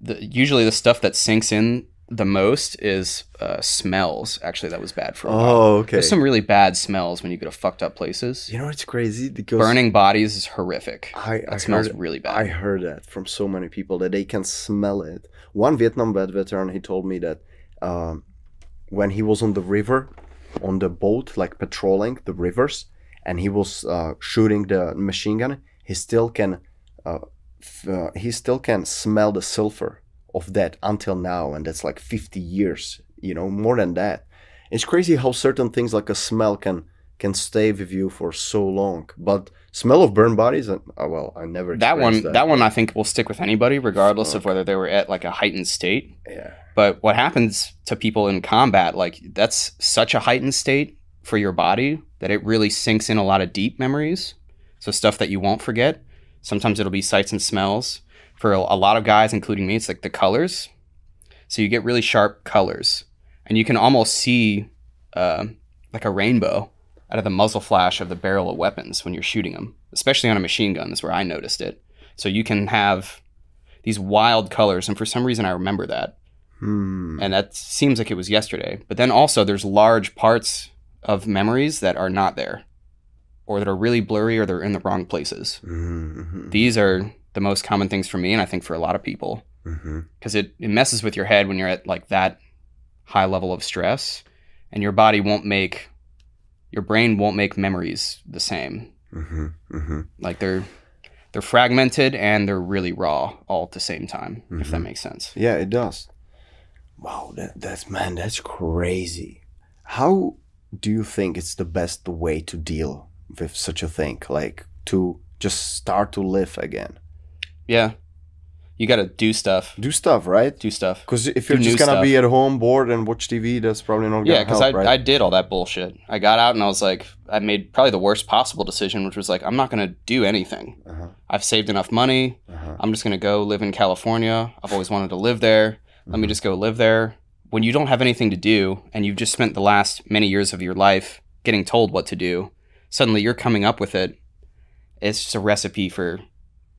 the, usually the stuff that sinks in the most is uh, smells. Actually, that was bad for a while. Oh, okay. There's some really bad smells when you go to fucked up places. You know, it's crazy because... burning bodies is horrific. I, that I smells heard, really bad. I heard that from so many people that they can smell it. One Vietnam veteran, he told me that um, when he was on the river, on the boat, like patrolling the rivers, and he was uh, shooting the machine gun, he still can, uh, f uh, he still can smell the sulfur of that until now, and that's like fifty years, you know, more than that. It's crazy how certain things like a smell can can stay with you for so long. But smell of burned bodies, and oh, well, I never that one that. that one I think will stick with anybody, regardless Fuck. of whether they were at like a heightened state. Yeah. But what happens to people in combat, like that's such a heightened state for your body that it really sinks in a lot of deep memories. So stuff that you won't forget. Sometimes it'll be sights and smells. For a lot of guys, including me, it's like the colors. So you get really sharp colors. And you can almost see uh, like a rainbow out of the muzzle flash of the barrel of weapons when you're shooting them, especially on a machine gun is where I noticed it. So you can have these wild colors. And for some reason, I remember that. Hmm. And that seems like it was yesterday. But then also there's large parts of memories that are not there or that are really blurry or they're in the wrong places. Mm-hmm. These are... the most common things for me, and I think for a lot of people, because mm-hmm. it, it messes with your head when you're at like that high level of stress, and your body won't make, your brain won't make memories the same. Mm-hmm, mm-hmm. Like they're they're fragmented and they're really raw all at the same time. Mm-hmm. If that makes sense. Yeah, it does. Wow, that, that's man, that's crazy. How do you think it's the best way to deal with such a thing? Like to just start to live again? Yeah. You got to do stuff. Do stuff, right? Do stuff. Because if you're do just going to be at home, bored, and watch T V, that's probably not going to help, right? Yeah, because I, I did all that bullshit. I got out and I was like, I made probably the worst possible decision, which was like, I'm not going to do anything. Uh-huh. I've saved enough money. Uh-huh. I'm just going to go live in California. I've always wanted to live there. Let mm-hmm. me just go live there. When you don't have anything to do and you've just spent the last many years of your life getting told what to do, suddenly you're coming up with it. It's just a recipe for...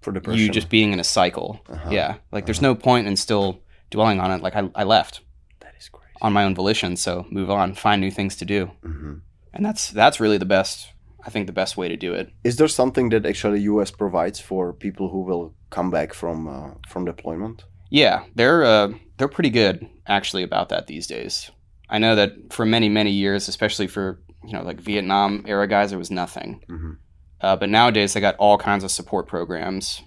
For depression. You just being in a cycle. Uh-huh. Yeah. Like uh-huh. there's no point in still dwelling on it. Like I, I left. That is crazy. On my own volition. So move on, find new things to do. Mm-hmm. And that's, that's really the best, I think the best way to do it. Is there something that actually U S provides for people who will come back from, uh, from deployment? Yeah. They're, uh, they're pretty good actually about that these days. I know that for many, many years, especially for, you know, like Vietnam era guys, there was nothing. Mm-hmm. Uh, but nowadays, they got all kinds of support programs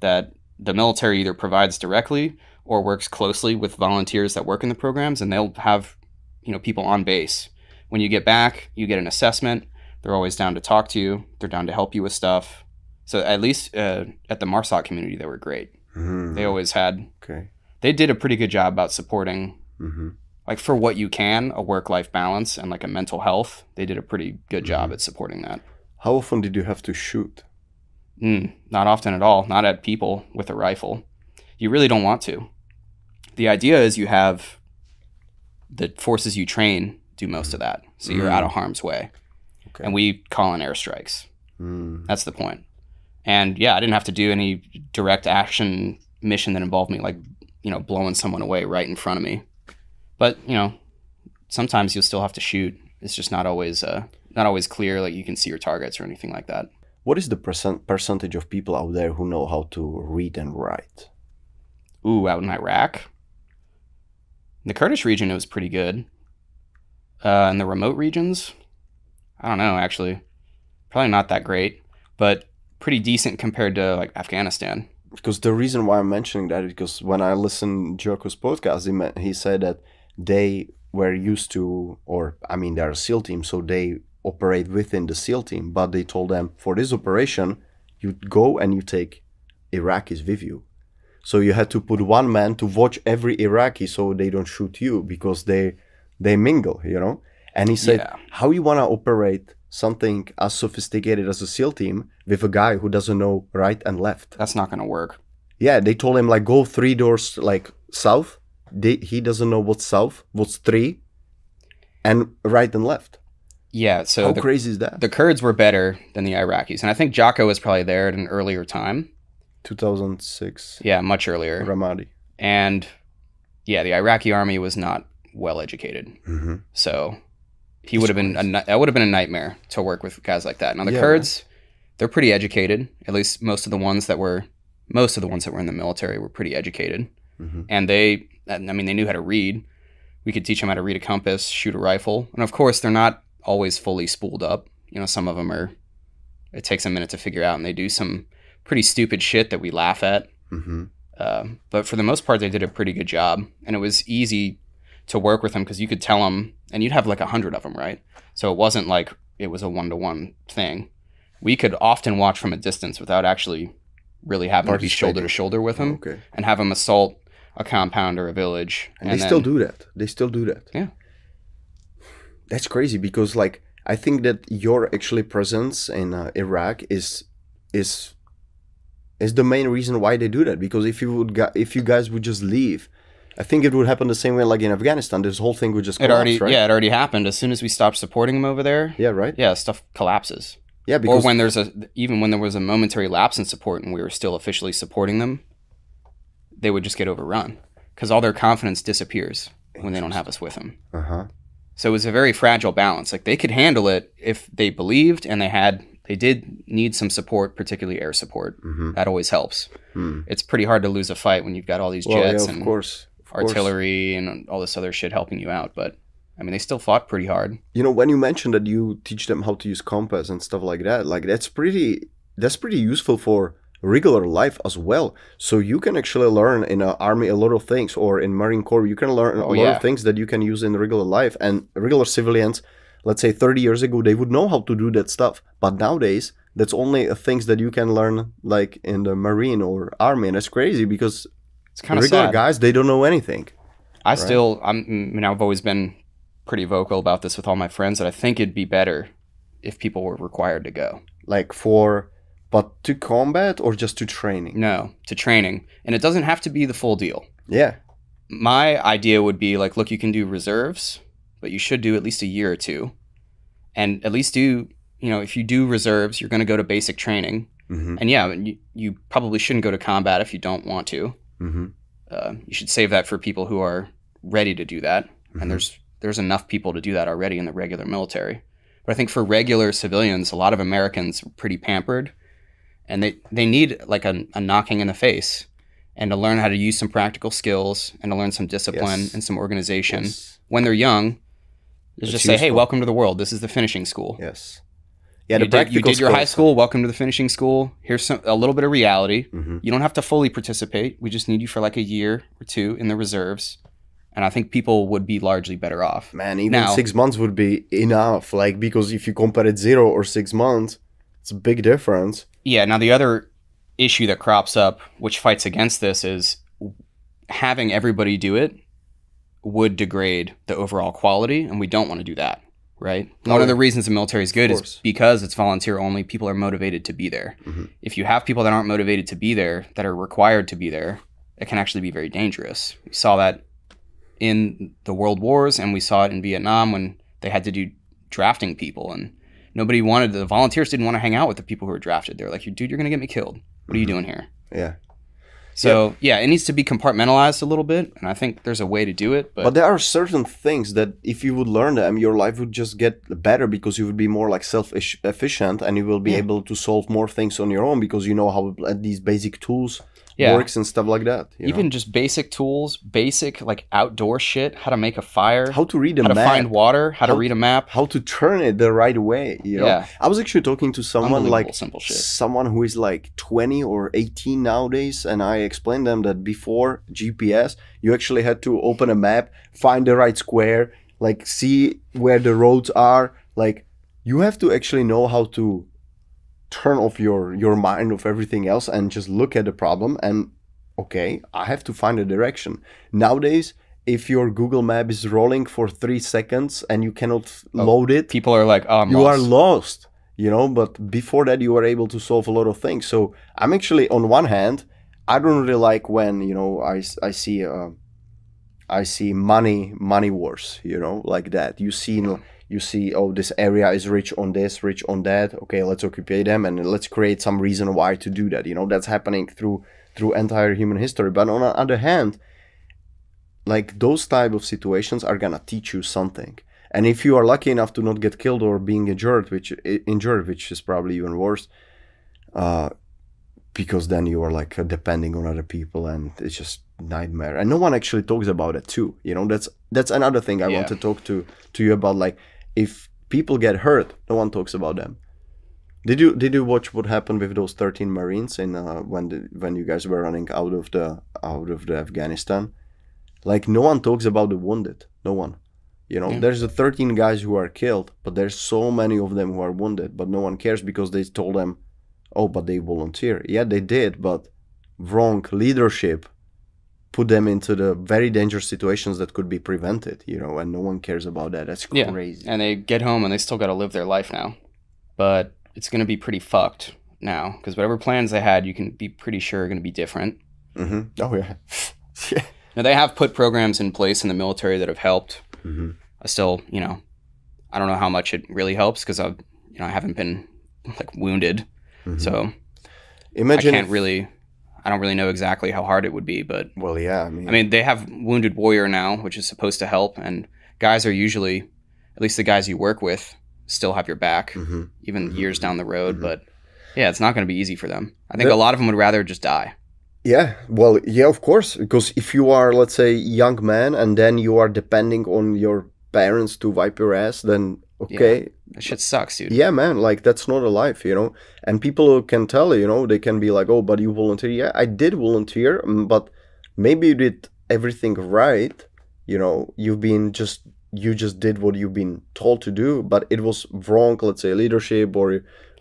that the military either provides directly or works closely with volunteers that work in the programs, and they'll have, you know, people on base. When you get back, you get an assessment. They're always down to talk to you. They're down to help you with stuff. So at least uh, at the MARSOC community, they were great. Mm-hmm. They always had. Okay. They did a pretty good job about supporting, mm-hmm. like for what you can, a work-life balance and like a mental health. They did a pretty good mm-hmm. job at supporting that. How often did you have to shoot? Mm, not often at all. Not at people with a rifle. You really don't want to. The idea is you have the forces you train do most of that. So mm. you're out of harm's way. Okay. And we call in airstrikes. Mm. That's the point. And yeah, I didn't have to do any direct action mission that involved me, like, you know, blowing someone away right in front of me. But, you know, sometimes you'll still have to shoot. It's just not always... Uh, not always clear, like you can see your targets or anything like that. What is the percent percentage of people out there who know how to read and write? Ooh, out in Iraq? In the Kurdish region, it was pretty good. Uh, in the remote regions, I don't know, actually. Probably not that great, but pretty decent compared to like Afghanistan. Because the reason why I'm mentioning that is because when I listened to Joko's podcast, he, meant, he said that they were used to, or I mean, they're a SEAL team, so they... operate within the SEAL team, but they told them for this operation, you go and you take Iraqis with you. So you had to put one man to watch every Iraqi so they don't shoot you because they they mingle, you know? And he said, yeah. How you want to operate something as sophisticated as a SEAL team with a guy who doesn't know right and left? That's not going to work. Yeah, they told him like go three doors like south. They, he doesn't know what's south, what's three, and right and left. Yeah, so how the, crazy is that? The Kurds were better than the Iraqis. And I think Jocko was probably there at an earlier time. two thousand six. Yeah, much earlier. Ramadi. And yeah, the Iraqi army was not well educated. Mm-hmm. So he would have been a, that would have been a nightmare to work with guys like that. Now the yeah. Kurds, they're pretty educated. At least most of the ones that were most of the ones that were in the military were pretty educated. Mm-hmm. And they I mean they knew how to read. We could teach them how to read a compass, shoot a rifle. And of course, they're not always fully spooled up. You know, some of them are, it takes a minute to figure out, and they do some pretty stupid shit that we laugh at. Mm-hmm. Uh, but for the most part, they did a pretty good job, and it was easy to work with them because you could tell them, and you'd have like a hundred of them, right? So it wasn't like it was a one-to-one thing. We could often watch from a distance without actually really having to be shoulder to shoulder with them. Oh, okay. And have them assault a compound or a village. And, and they then, still do that. They still do that. Yeah. That's crazy because, like, I think that your actually presence in uh, Iraq is is is the main reason why they do that. Because if you would, gu- if you guys would just leave, I think it would happen the same way like in Afghanistan. This whole thing would just collapse, it already, right? Yeah, it already happened. As soon as we stopped supporting them over there, yeah, right. Yeah, stuff collapses. Yeah, because or when there's a even when there was a momentary lapse in support and we were still officially supporting them, they would just get overrun because all their confidence disappears when they don't have us with them. Uh huh. So it was a very fragile balance. Like they could handle it if they believed and they had, they did need some support, particularly air support. Mm-hmm. That always helps. Mm. It's pretty hard to lose a fight when you've got all these jets. Well, yeah, of and course. artillery and all this other shit helping you out. But I mean, they still fought pretty hard. You know, when you mentioned that you teach them how to use compass and stuff like that, like that's pretty, that's pretty useful for regular life as well. So you can actually learn in an army a lot of things, or in Marine Corps, you can learn a oh, lot yeah. of things that you can use in regular life. And regular civilians, let's say thirty years ago, they would know how to do that stuff. But nowadays, that's only things that you can learn like in the Marine or army. And that's crazy because it's kind of regular sad. guys, they don't know anything. I right? still, I'm, I mean, I've always been pretty vocal about this with all my friends that I think it'd be better if people were required to go. Like for... But to combat or just to training? No, to training. And it doesn't have to be the full deal. Yeah. My idea would be like, look, you can do reserves, but you should do at least a year or two. And at least do, you know, if you do reserves, you're going to go to basic training. Mm-hmm. And yeah, you, you probably shouldn't go to combat if you don't want to. Mm-hmm. Uh, you should save that for people who are ready to do that. Mm-hmm. And there's there's enough people to do that already in the regular military. But I think for regular civilians, a lot of Americans are pretty pampered. And they, they need like a, a knocking in the face, and to learn how to use some practical skills and to learn some discipline yes. and some organization. Yes. When they're young, just useful. Say, hey, welcome to the world. This is the finishing school. Yes. Yeah, you, the did, you did your high school. Welcome to the finishing school. Here's some, a little bit of reality. Mm-hmm. You don't have to fully participate. We just need you for like a year or two in the reserves. And I think people would be largely better off. Man, even now, six months would be enough. Like, because if you compare it zero or six months, it's a big difference. Yeah, now the other issue that crops up, which fights against this, is having everybody do it would degrade the overall quality, and we don't want to do that, right? Oh, One yeah. of the reasons the military is good is because it's volunteer only, people are motivated to be there. Mm-hmm. If you have people that aren't motivated to be there, that are required to be there, it can actually be very dangerous. We saw that in the World Wars, and we saw it in Vietnam when they had to do drafting people, and nobody wanted, the volunteers didn't want to hang out with the people who were drafted. They were like, dude, you're going to get me killed. What are you doing here? Yeah. So, yeah. yeah, it needs to be compartmentalized a little bit. And I think there's a way to do it. But, but there are certain things that if you would learn them, your life would just get better because you would be more like self-efficient and you will be yeah. able to solve more things on your own because you know how these basic tools yeah. works and stuff like that. You Even know? Just basic tools, basic like outdoor shit, how to make a fire, how to read a how map, how to find water, how, how to read a map, how to turn it the right way. You know, yeah. I was actually talking to someone like simple shit. someone who is like twenty or eighteen nowadays, and I explained them that before G P S, you actually had to open a map, find the right square, like see where the roads are. Like you have to actually know how to turn off your your mind of everything else and just look at the problem and okay, I have to find a direction. Nowadays, if your Google Map is rolling for three seconds and you cannot oh, load it, people are like, oh, I'm you lost. are lost, you know. But before that, you were able to solve a lot of things. So I'm actually, on one hand, I don't really like when you know I I see uh, I see money money wars, you know, like that. You see. Mm-hmm. You see, oh, this area is rich on this, rich on that. Okay, let's occupy them and let's create some reason why to do that. You know, that's happening through through entire human history. But on the other hand, like those type of situations are gonna teach you something. And if you are lucky enough to not get killed or being injured, which injured, which is probably even worse, uh, because then you are like depending on other people and it's just nightmare. And no one actually talks about it too. You know, that's that's another thing I yeah. want to talk to to you about, like. If people get hurt, no one talks about them. Did you did you watch what happened with those thirteen Marines in uh, when the, when you guys were running out of the out of the Afghanistan? Like no one talks about the wounded. No one. You know, yeah. there's the thirteen guys who are killed, but there's so many of them who are wounded, but no one cares because they told them, oh, but they volunteer. Yeah, they did, but wrong leadership put them into the very dangerous situations that could be prevented, you know, and no one cares about that. That's crazy. Yeah. And they get home and they still got to live their life now. But it's going to be pretty fucked now because whatever plans they had, you can be pretty sure are going to be different. Mm-hmm. Oh, yeah. yeah. Now, they have put programs in place in the military that have helped. Mm-hmm. I still, you know, I don't know how much it really helps because I've, you know, I haven't been like wounded. Mm-hmm. So Imagine I can't if- really... I don't really know exactly how hard it would be, but well, yeah. I mean, I mean, they have Wounded Warrior now, which is supposed to help, and guys are usually, at least the guys you work with, still have your back, mm-hmm. even mm-hmm. years down the road. Mm-hmm. But yeah, it's not going to be easy for them. I think the, a lot of them would rather just die. Yeah, well, yeah, of course, because if you are, let's say, young man and then you are depending on your parents to wipe your ass, then okay. Yeah. That shit sucks, dude. Yeah, man, like, that's not a life, you know? And people can tell, you know, they can be like, oh, but you volunteer. Yeah, I did volunteer, but maybe you did everything right, you know? You've been just, you just did what you've been told to do, but it was wrong, let's say, leadership or...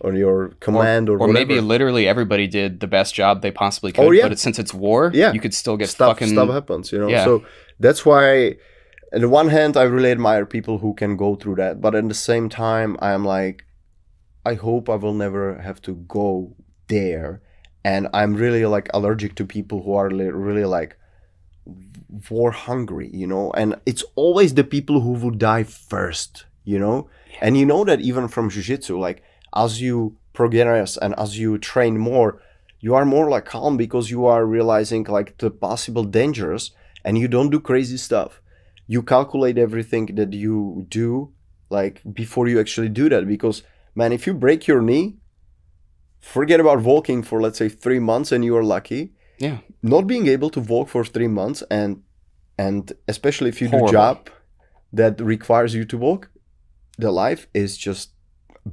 or your command or, or, or maybe literally everybody did the best job they possibly could, oh, yeah. but since it's war, yeah. you could still get stuff, fucking... Stuff happens, you know? Yeah. So that's why, on the one hand, I really admire people who can go through that, but at the same time, I'm like, I hope I will never have to go there. And I'm really, like, allergic to people who are really, like, war hungry, you know? And it's always the people who would die first, you know? Yeah. And you know that even from jiu-jitsu, like... as you progress and as you train more, you are more like calm because you are realizing like the possible dangers and you don't do crazy stuff. You calculate everything that you do like before you actually do that because, man, if you break your knee, forget about walking for, let's say, three months and you are lucky. Yeah. Not being able to walk for three months and and especially if you Horrible. do a job that requires you to walk, the life is just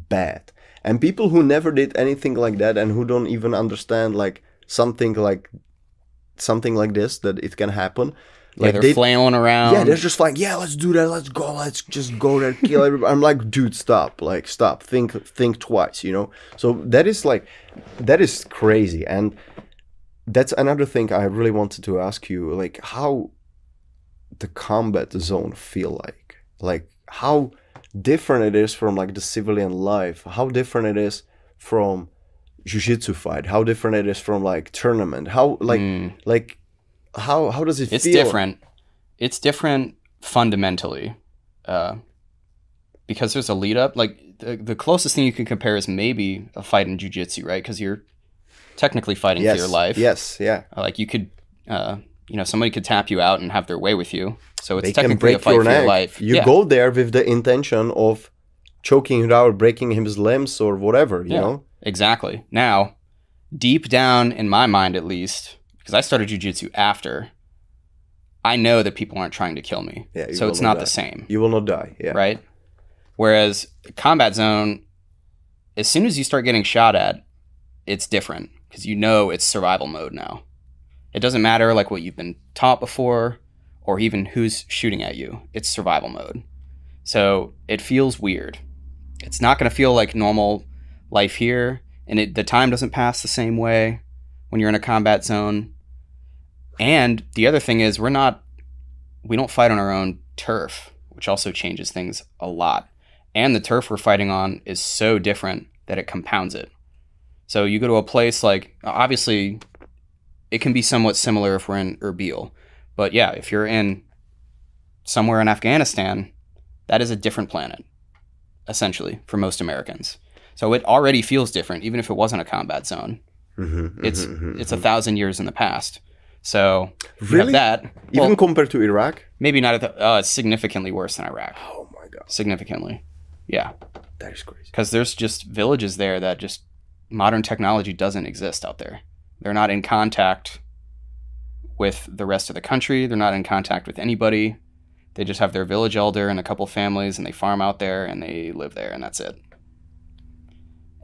bad. And people who never did anything like that and who don't even understand like something like something like this, that it can happen. Like yeah, they're they, flailing around. Yeah, they're just like, yeah, let's do that. Let's go. Let's just go there, kill everybody. I'm like, dude, stop. Like, stop. Think, think twice, you know? So that is like, that is crazy. And that's another thing I really wanted to ask you, like how the combat zone feel like, like how... different it is from like the civilian life, how different it is from jiu-jitsu fight, how different it is from like tournament, how like mm. like how how does it it's feel? different it's different fundamentally uh because there's a lead up. Like the, the closest thing you can compare is maybe a fight in jiu-jitsu, right? Because you're technically fighting yes. for your life. Yes yeah like you could uh you know, somebody could tap you out and have their way with you. So it's they technically a fight your for your life. You yeah. go there with the intention of choking it out, breaking his limbs or whatever, you yeah, know? Exactly. Now, deep down in my mind, at least, because I started jiu-jitsu after, I know that people aren't trying to kill me. Yeah, so it's not, not the same. You will not die. Yeah. Right? Whereas combat zone, as soon as you start getting shot at, it's different because you know it's survival mode now. It doesn't matter like what you've been taught before or even who's shooting at you. It's survival mode. So it feels weird. It's not going to feel like normal life here. And it, the time doesn't pass the same way when you're in a combat zone. And the other thing is we're not, we don't fight on our own turf, which also changes things a lot. And the turf we're fighting on is so different that it compounds it. So you go to a place like, obviously... it can be somewhat similar if we're in Erbil. But yeah, if you're in somewhere in Afghanistan, that is a different planet, essentially, for most Americans. So it already feels different, even if it wasn't a combat zone. Mm-hmm, it's mm-hmm, it's mm-hmm. a thousand years in the past. So really? that. Well, even compared to Iraq? Maybe not. At the, uh, significantly worse than Iraq. Oh, my God. Significantly. Yeah. That is crazy. Because there's just villages there that just modern technology doesn't exist out there. They're not in contact with the rest of the country. They're not in contact with anybody. They just have their village elder and a couple families, and they farm out there, and they live there, and that's it.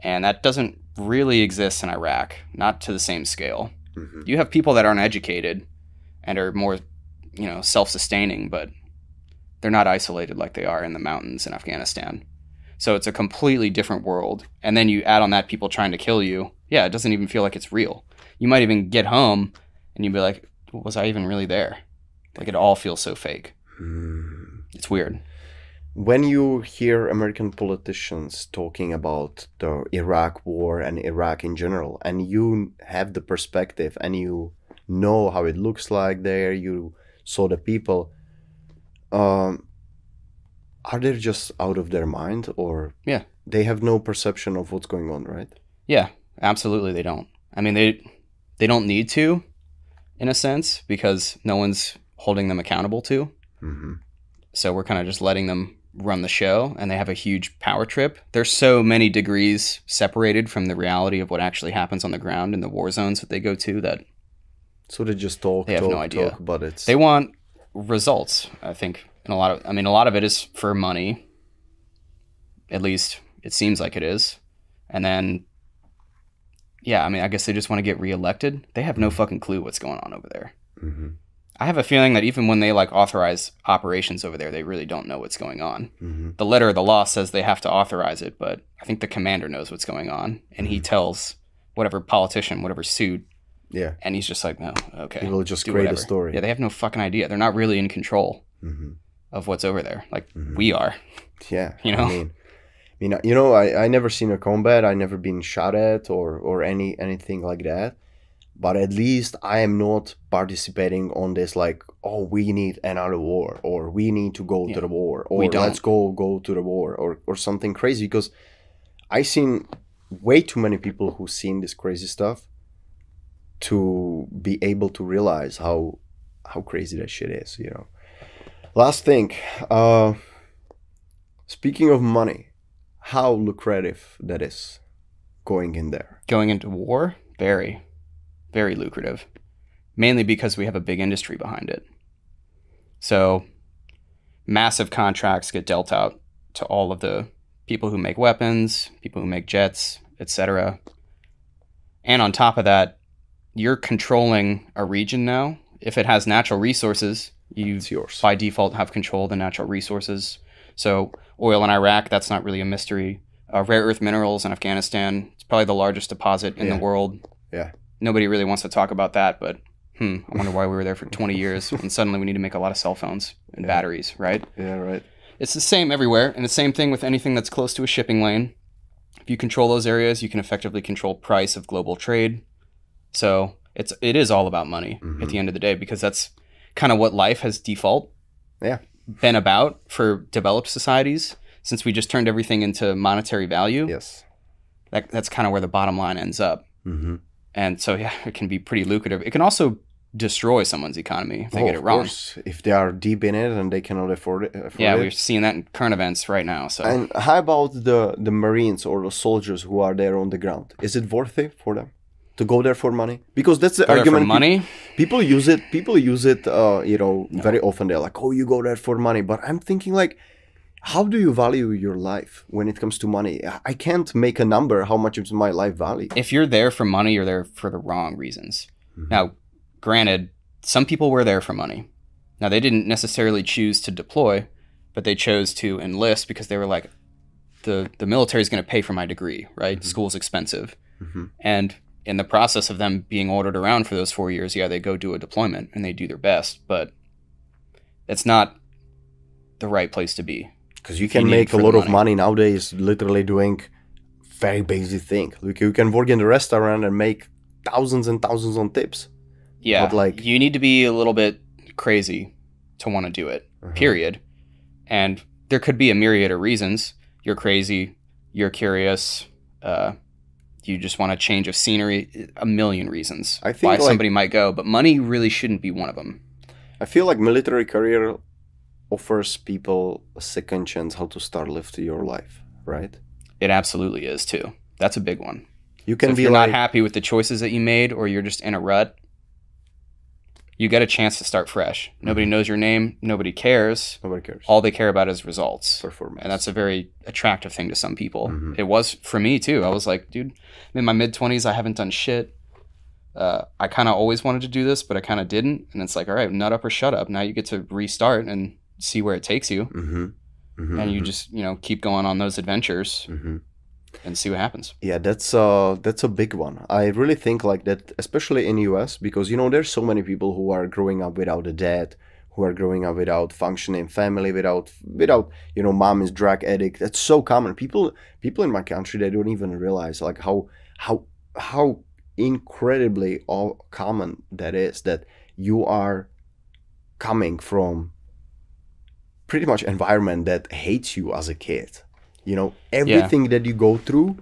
And that doesn't really exist in Iraq, not to the same scale. Mm-hmm. You have people that aren't educated and are more, you know, self-sustaining, but they're not isolated like they are in the mountains in Afghanistan. So it's a completely different world. And then you add on that people trying to kill you. Yeah, it doesn't even feel like it's real. You might even get home and you'd be like, was I even really there? Like it all feels so fake. Mm. It's weird. When you hear American politicians talking about the Iraq war and Iraq in general, and you have the perspective and you know how it looks like there, you saw the people, um, are they just out of their mind or yeah. they have no perception of what's going on, right? Yeah, absolutely they don't. I mean, they... They don't need to, in a sense, because no one's holding them accountable to. Mm-hmm. So we're kind of just letting them run the show, and they have a huge power trip. There's so many degrees separated from the reality of what actually happens on the ground in the war zones that they go to that So they just talk, they have talk, no idea. talk, but it's... They want results, I think. And a lot of, I mean, a lot of it is for money. At least it seems like it is. And then, yeah, I mean, I guess they just want to get reelected. They have no fucking clue what's going on over there. Mm-hmm. I have a feeling that even when they like authorize operations over there, they really don't know what's going on. Mm-hmm. The letter of the law says they have to authorize it, but I think the commander knows what's going on, and mm-hmm. he tells whatever politician, whatever suit. Yeah. And he's just like, no, okay. He will just create whatever. a story. Yeah, they have no fucking idea. They're not really in control mm-hmm. of what's over there. Like mm-hmm. we are. Yeah. You know? I mean, I mean, you know, I, I never seen a combat. I never been shot at or, or any anything like that. But at least I am not participating on this like, oh, we need another war, or we need to go yeah. to the war, or let's go go to the war, or, or something crazy. Because I seen way too many people who seen this crazy stuff to be able to realize how how crazy that shit is, you know. Last thing, uh, speaking of money, how lucrative that is going in there. Going into war? Very. Very lucrative, mainly because we have a big industry behind it. So massive contracts get dealt out to all of the people who make weapons, people who make jets, et cetera. And on top of that, you're controlling a region now. If it has natural resources, you it's yours. By default have control of the natural resources. So oil in Iraq, that's not really a mystery. Uh, rare earth minerals in Afghanistan, it's probably the largest deposit in yeah. the world. Yeah. Nobody really wants to talk about that, but hmm, I wonder why we were there for twenty years and suddenly we need to make a lot of cell phones and yeah. batteries, right? Yeah, right. It's the same everywhere, and the same thing with anything that's close to a shipping lane. If you control those areas, you can effectively control price of global trade. So it's it is all about money mm-hmm. at the end of the day, because that's kind of what life has default yeah. been about for developed societies, since we just turned everything into monetary value. Yes, that, that's kind of where the bottom line ends up. Mm-hmm. And so, yeah, it can be pretty lucrative. It can also destroy someone's economy if they oh, get it wrong. Of course. If they are deep in it and they cannot afford it. Afford yeah, it. We're seeing that in current events right now. So, and how about the, the Marines or the soldiers who are there on the ground? Is it worth it for them to go there for money? Because that's the go argument. There for money? People use it. People use it. Uh, you know, no. very often they're like, "Oh, you go there for money." But I'm thinking like, how do you value your life when it comes to money? I can't make a number how much is my life value. If you're there for money, you're there for the wrong reasons. Mm-hmm. Now, granted, some people were there for money. Now, they didn't necessarily choose to deploy, but they chose to enlist because they were like, the, the military is going to pay for my degree, right? Mm-hmm. School's expensive. Mm-hmm. And in the process of them being ordered around for those four years, yeah, they go do a deployment and they do their best, but it's not the right place to be. Because you can you make a lot money. of money nowadays literally doing very basic thing. Like you can work in the restaurant and make thousands and thousands on tips. Yeah. But like you need to be a little bit crazy to want to do it, uh-huh. period. And there could be a myriad of reasons. You're crazy. You're curious. Uh, you just want a change of scenery. A million reasons I think why like, somebody might go. But money really shouldn't be one of them. I feel like military career offers people a second chance how to start live to your life, right? It absolutely is too. That's a big one. You can so if be you're like, not happy with the choices that you made, or you're just in a rut, you get a chance to start fresh. Nobody mm-hmm. knows your name. Nobody cares. Nobody cares. All they care about is results. Performance. And that's a very attractive thing to some people. Mm-hmm. It was for me too. I was like, dude, I'm in my mid twenties. I haven't done shit. Uh, I kind of always wanted to do this, but I kind of didn't. And it's like, all right, nut up or shut up. Now you get to restart and see where it takes you mm-hmm. Mm-hmm, and you mm-hmm. just, you know, keep going on those adventures mm-hmm. and see what happens. Yeah, that's uh that's a big one. I really think like that, especially in the U S, because, you know, there's so many people who are growing up without a dad, who are growing up without functioning family, without, without, you know, mom is drug addict. That's so common. People, people in my country, they don't even realize like how, how, how incredibly all common that is, that you are coming from pretty much environment that hates you as a kid. You know, everything yeah. that you go through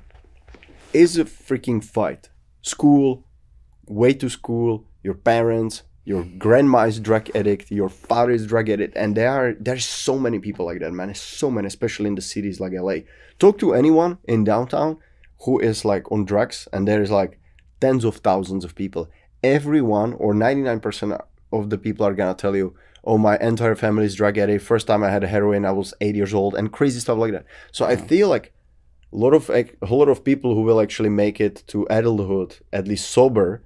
is a freaking fight. School, way to school, your parents, your grandma is drug addict, your father is drug addict, and there are there's so many people like that, man. There's so many, especially in the cities like L A. Talk to anyone in downtown who is like on drugs, and there is like tens of thousands of people. everyone or ninety-nine percent of the people are going to tell you, oh, my entire family is drug addict. First time I had heroin, I was eight years old, and crazy stuff like that. So yeah. I feel like a lot of like, a whole lot of people who will actually make it to adulthood, at least sober,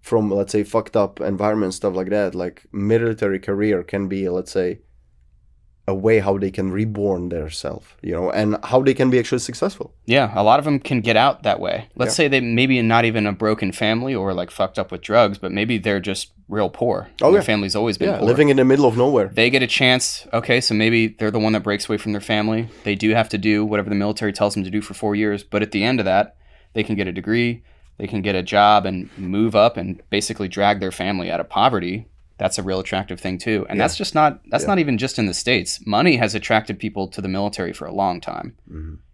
from, let's say, fucked up environment, stuff like that, like military career can be, let's say, a way how they can reborn their self, you know, and how they can be actually successful. Yeah, a lot of them can get out that way. Let's yeah. say they maybe not even a broken family or like fucked up with drugs, but maybe they're just real poor. Oh, their yeah. family's always been yeah, poor. Living in the middle of nowhere. They get a chance. Okay, so maybe they're the one that breaks away from their family. They do have to do whatever the military tells them to do for four years. But at the end of that, they can get a degree. They can get a job and move up and basically drag their family out of poverty. That's a real attractive thing too. And yeah. that's just not, that's yeah. not even just in the States. Money has attracted people to the military for a long time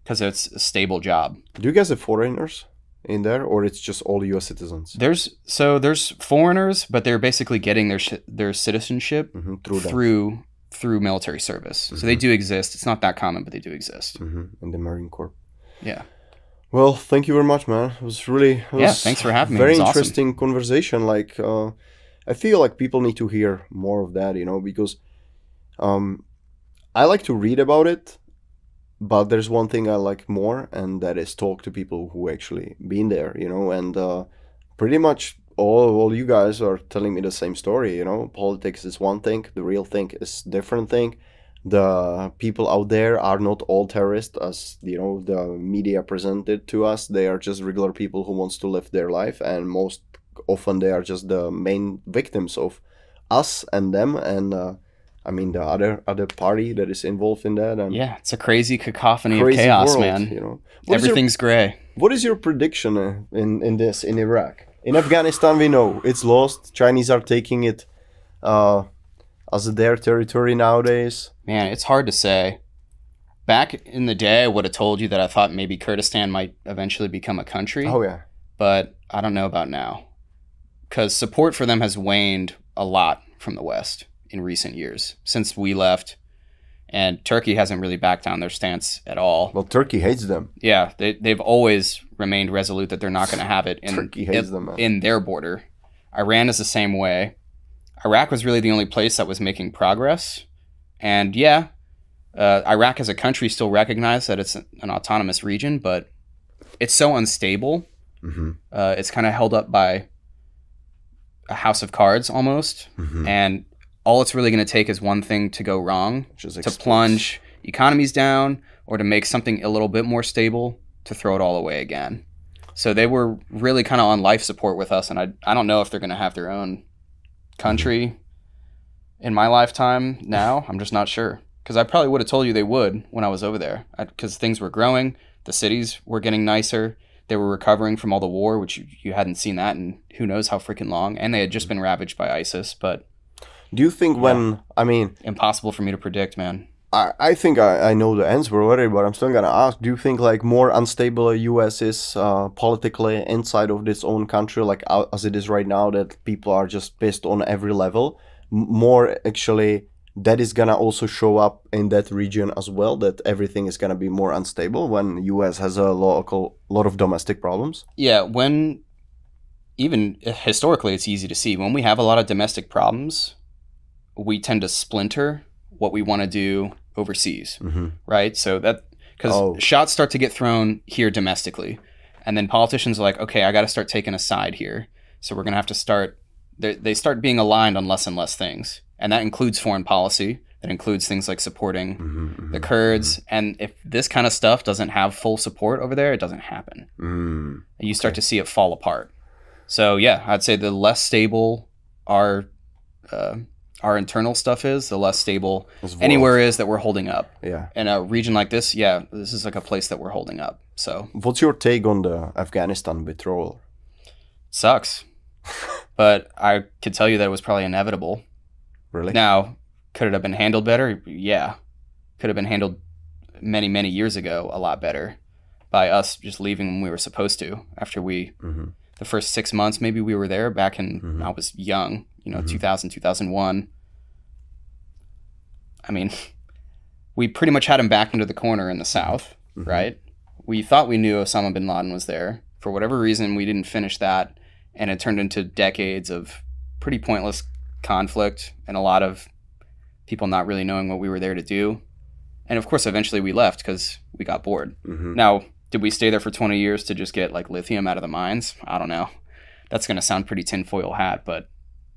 because mm-hmm. it's a stable job. Do you guys have foreigners in there, or it's just all U S citizens? There's, so there's foreigners, but they're basically getting their, their citizenship mm-hmm. through, through, through military service. Mm-hmm. So they do exist. It's not that common, but they do exist. Mm-hmm. In the Marine Corps. Yeah. Well, thank you very much, man. It was really, it was yeah, thanks for having me. Very interesting awesome. conversation. Like, uh, I feel like people need to hear more of that, you know, because um, I like to read about it, but there's one thing I like more, and that is talk to people who actually been there, you know, and uh, pretty much all, all you guys are telling me the same story, you know. Politics is one thing, the real thing is different thing. The people out there are not all terrorists, as, you know, the media presented to us. They are just regular people who wants to live their life, and most often they are just the main victims of us and them, and uh, I mean the other other party that is involved in that. And yeah, it's a crazy cacophony crazy of chaos, world, man. You know, what everything's your, gray. What is your prediction uh, in in this in Iraq? In Afghanistan, we know it's lost. Chinese are taking it uh, as their territory nowadays. Man, it's hard to say. Back in the day, I would have told you that I thought maybe Kurdistan might eventually become a country. Oh yeah, but I don't know about now, because support for them has waned a lot from the West in recent years since we left, and Turkey hasn't really backed down their stance at all. Well, Turkey hates them. Yeah, they, they've always remained resolute that they're not going to have it in, Turkey hates it, them, man. in their border. Iran is the same way. Iraq was really the only place that was making progress. And yeah, uh, Iraq as a country still recognized that it's an autonomous region, but it's so unstable. Mm-hmm. Uh, it's kind of held up by a house of cards almost, mm-hmm. and all it's really going to take is one thing to go wrong, which is to plunge economies down or to make something a little bit more stable to throw it all away again. So they were really kind of on life support with us, and I I don't know if they're going to have their own country mm-hmm. in my lifetime now. I'm just not sure, because I probably would have told you they would when I was over there, because things were growing, the cities were getting nicer. They were recovering from all the war, which you, you hadn't seen that in who knows how freaking long. And they had just been ravaged by ISIS. But do you think, you when, know, I mean... Impossible for me to predict, man. I, I think I, I know the answer already, but I'm still going to ask. Do you think like more unstable U S is uh, politically inside of its own country, like uh, as it is right now, that people are just pissed on every level? M- more actually... that is going to also show up in that region as well, that everything is going to be more unstable when U S has a local, lot of domestic problems. Yeah, when even historically, it's easy to see. When we have a lot of domestic problems, we tend to splinter what we want to do overseas, mm-hmm. right? So that, because oh. shots start to get thrown here domestically. And then politicians are like, okay, I got to start taking a side here. So we're going to have to start, they, they start being aligned on less and less things. And that includes foreign policy. That includes things like supporting mm-hmm, mm-hmm, the Kurds. Mm-hmm. And if this kind of stuff doesn't have full support over there, it doesn't happen. Mm, and you start okay. to see it fall apart. So yeah, I'd say the less stable our uh, our internal stuff is, the less stable anywhere is that we're holding up. Yeah. In a region like this, yeah, this is like a place that we're holding up. So what's your take on the Afghanistan withdrawal? Sucks. But I could tell you that it was probably inevitable. Really? Now, could it have been handled better? Yeah. Could have been handled many, many years ago a lot better by us just leaving when we were supposed to. After we, mm-hmm. the first six months, maybe we were there back in, mm-hmm. I was young, you know, mm-hmm. two thousand, two thousand one. I mean, we pretty much had him back into the corner in the South, mm-hmm. right? We thought we knew Osama bin Laden was there. For whatever reason, we didn't finish that. and it turned into decades of pretty pointless conflict and a lot of people not really knowing what we were there to do. And of course, eventually we left because we got bored. Mm-hmm. Now, did we stay there for twenty years to just get like lithium out of the mines? I don't know. That's going to sound pretty tinfoil hat, but.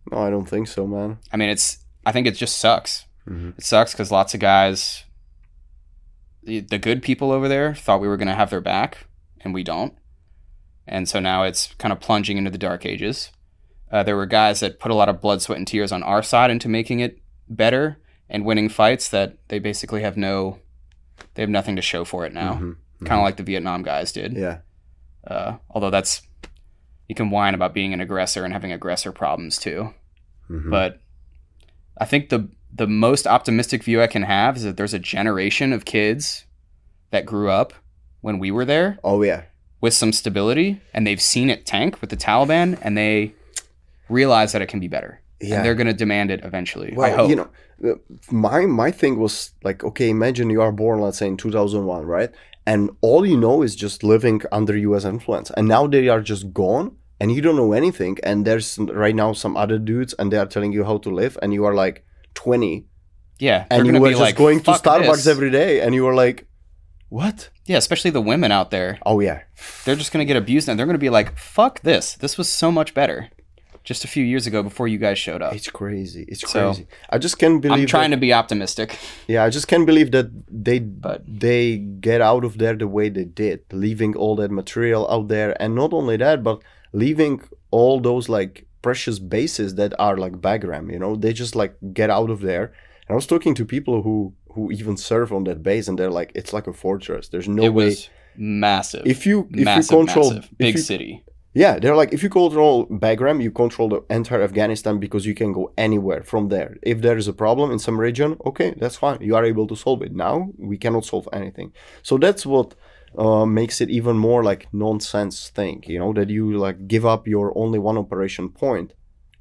No, I don't think so, man. I mean, it's, I think it just sucks. Mm-hmm. It sucks because lots of guys, the, the good people over there thought we were going to have their back and we don't. And so now it's kind of plunging into the dark ages. Uh, there were guys that put a lot of blood, sweat, and tears on our side into making it better and winning fights that they basically have no, they have nothing to show for it now. Mm-hmm. Kind of mm-hmm. like the Vietnam guys did. Yeah. Uh, although that's, you can whine about being an aggressor and having aggressor problems too. Mm-hmm. But I think the the most optimistic view I can have is that there's a generation of kids that grew up when we were there. Oh, yeah. With some stability, and they've seen it tank with the Taliban, and they realize that it can be better. Yeah. And they're going to demand it eventually. Well, I hope. You know, my, my thing was like, okay, imagine you are born, let's say, in two thousand one, right? And all you know is just living under U S influence. And now they are just gone and you don't know anything. And there's right now some other dudes and they are telling you how to live. And you are like twenty. Yeah. And you were just like, going to Starbucks this. every day. And you were like, what? Yeah, especially the women out there. Oh, yeah. They're just going to get abused. And they're going to be like, fuck this. This was so much better just a few years ago before you guys showed up. It's crazy. It's crazy. So, I just can't believe... I'm trying that, to be optimistic. Yeah, I just can't believe that they but. they get out of there the way they did, leaving all that material out there. And not only that, but leaving all those like precious bases that are like Bagram, you know? They just like get out of there. And I was talking to people who, who even serve on that base and they're like, it's like a fortress. There's no it way... It was massive. If you, if massive, you control... Massive. Big if you, city. Yeah, they're like, if you control Bagram, you control the entire Afghanistan because you can go anywhere from there. If there is a problem in some region, okay, that's fine. You are able to solve it. Now, we cannot solve anything. So that's what uh, makes it even more like nonsense thing, you know, that you like give up your only one operation point,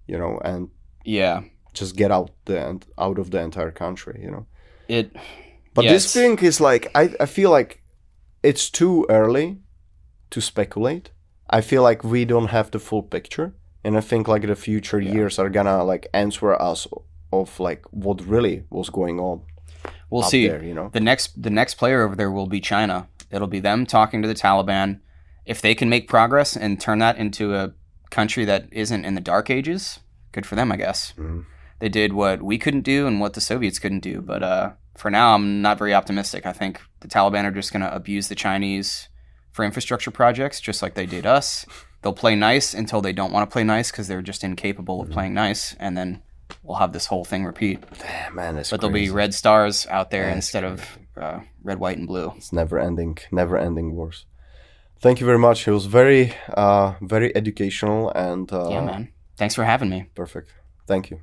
you know, and yeah, just get out the and out of the entire country, you know. It. But yeah, this thing is like, I, I feel like it's too early to speculate. I feel like we don't have the full picture, and I think like the future yeah. years are gonna like answer us of like what really was going on. We'll see. There, you know, the next the next player over there will be China. It'll be them talking to the Taliban. If they can make progress and turn that into a country that isn't in the dark ages, good for them, I guess. Mm-hmm. They did what we couldn't do and what the Soviets couldn't do, but uh, for now, I'm not very optimistic. I think the Taliban are just gonna abuse the Chinese for infrastructure projects, just like they did us. They'll play nice until they don't want to play nice because they're just incapable of playing nice, and then we'll have this whole thing repeat. Damn, man, that's But there'll crazy. be red stars out there that's instead crazy. of uh, red, white, and blue. It's never-ending, never-ending wars. Thank you very much. It was very, uh, very educational. and uh, Yeah, man. Thanks for having me. Perfect. Thank you.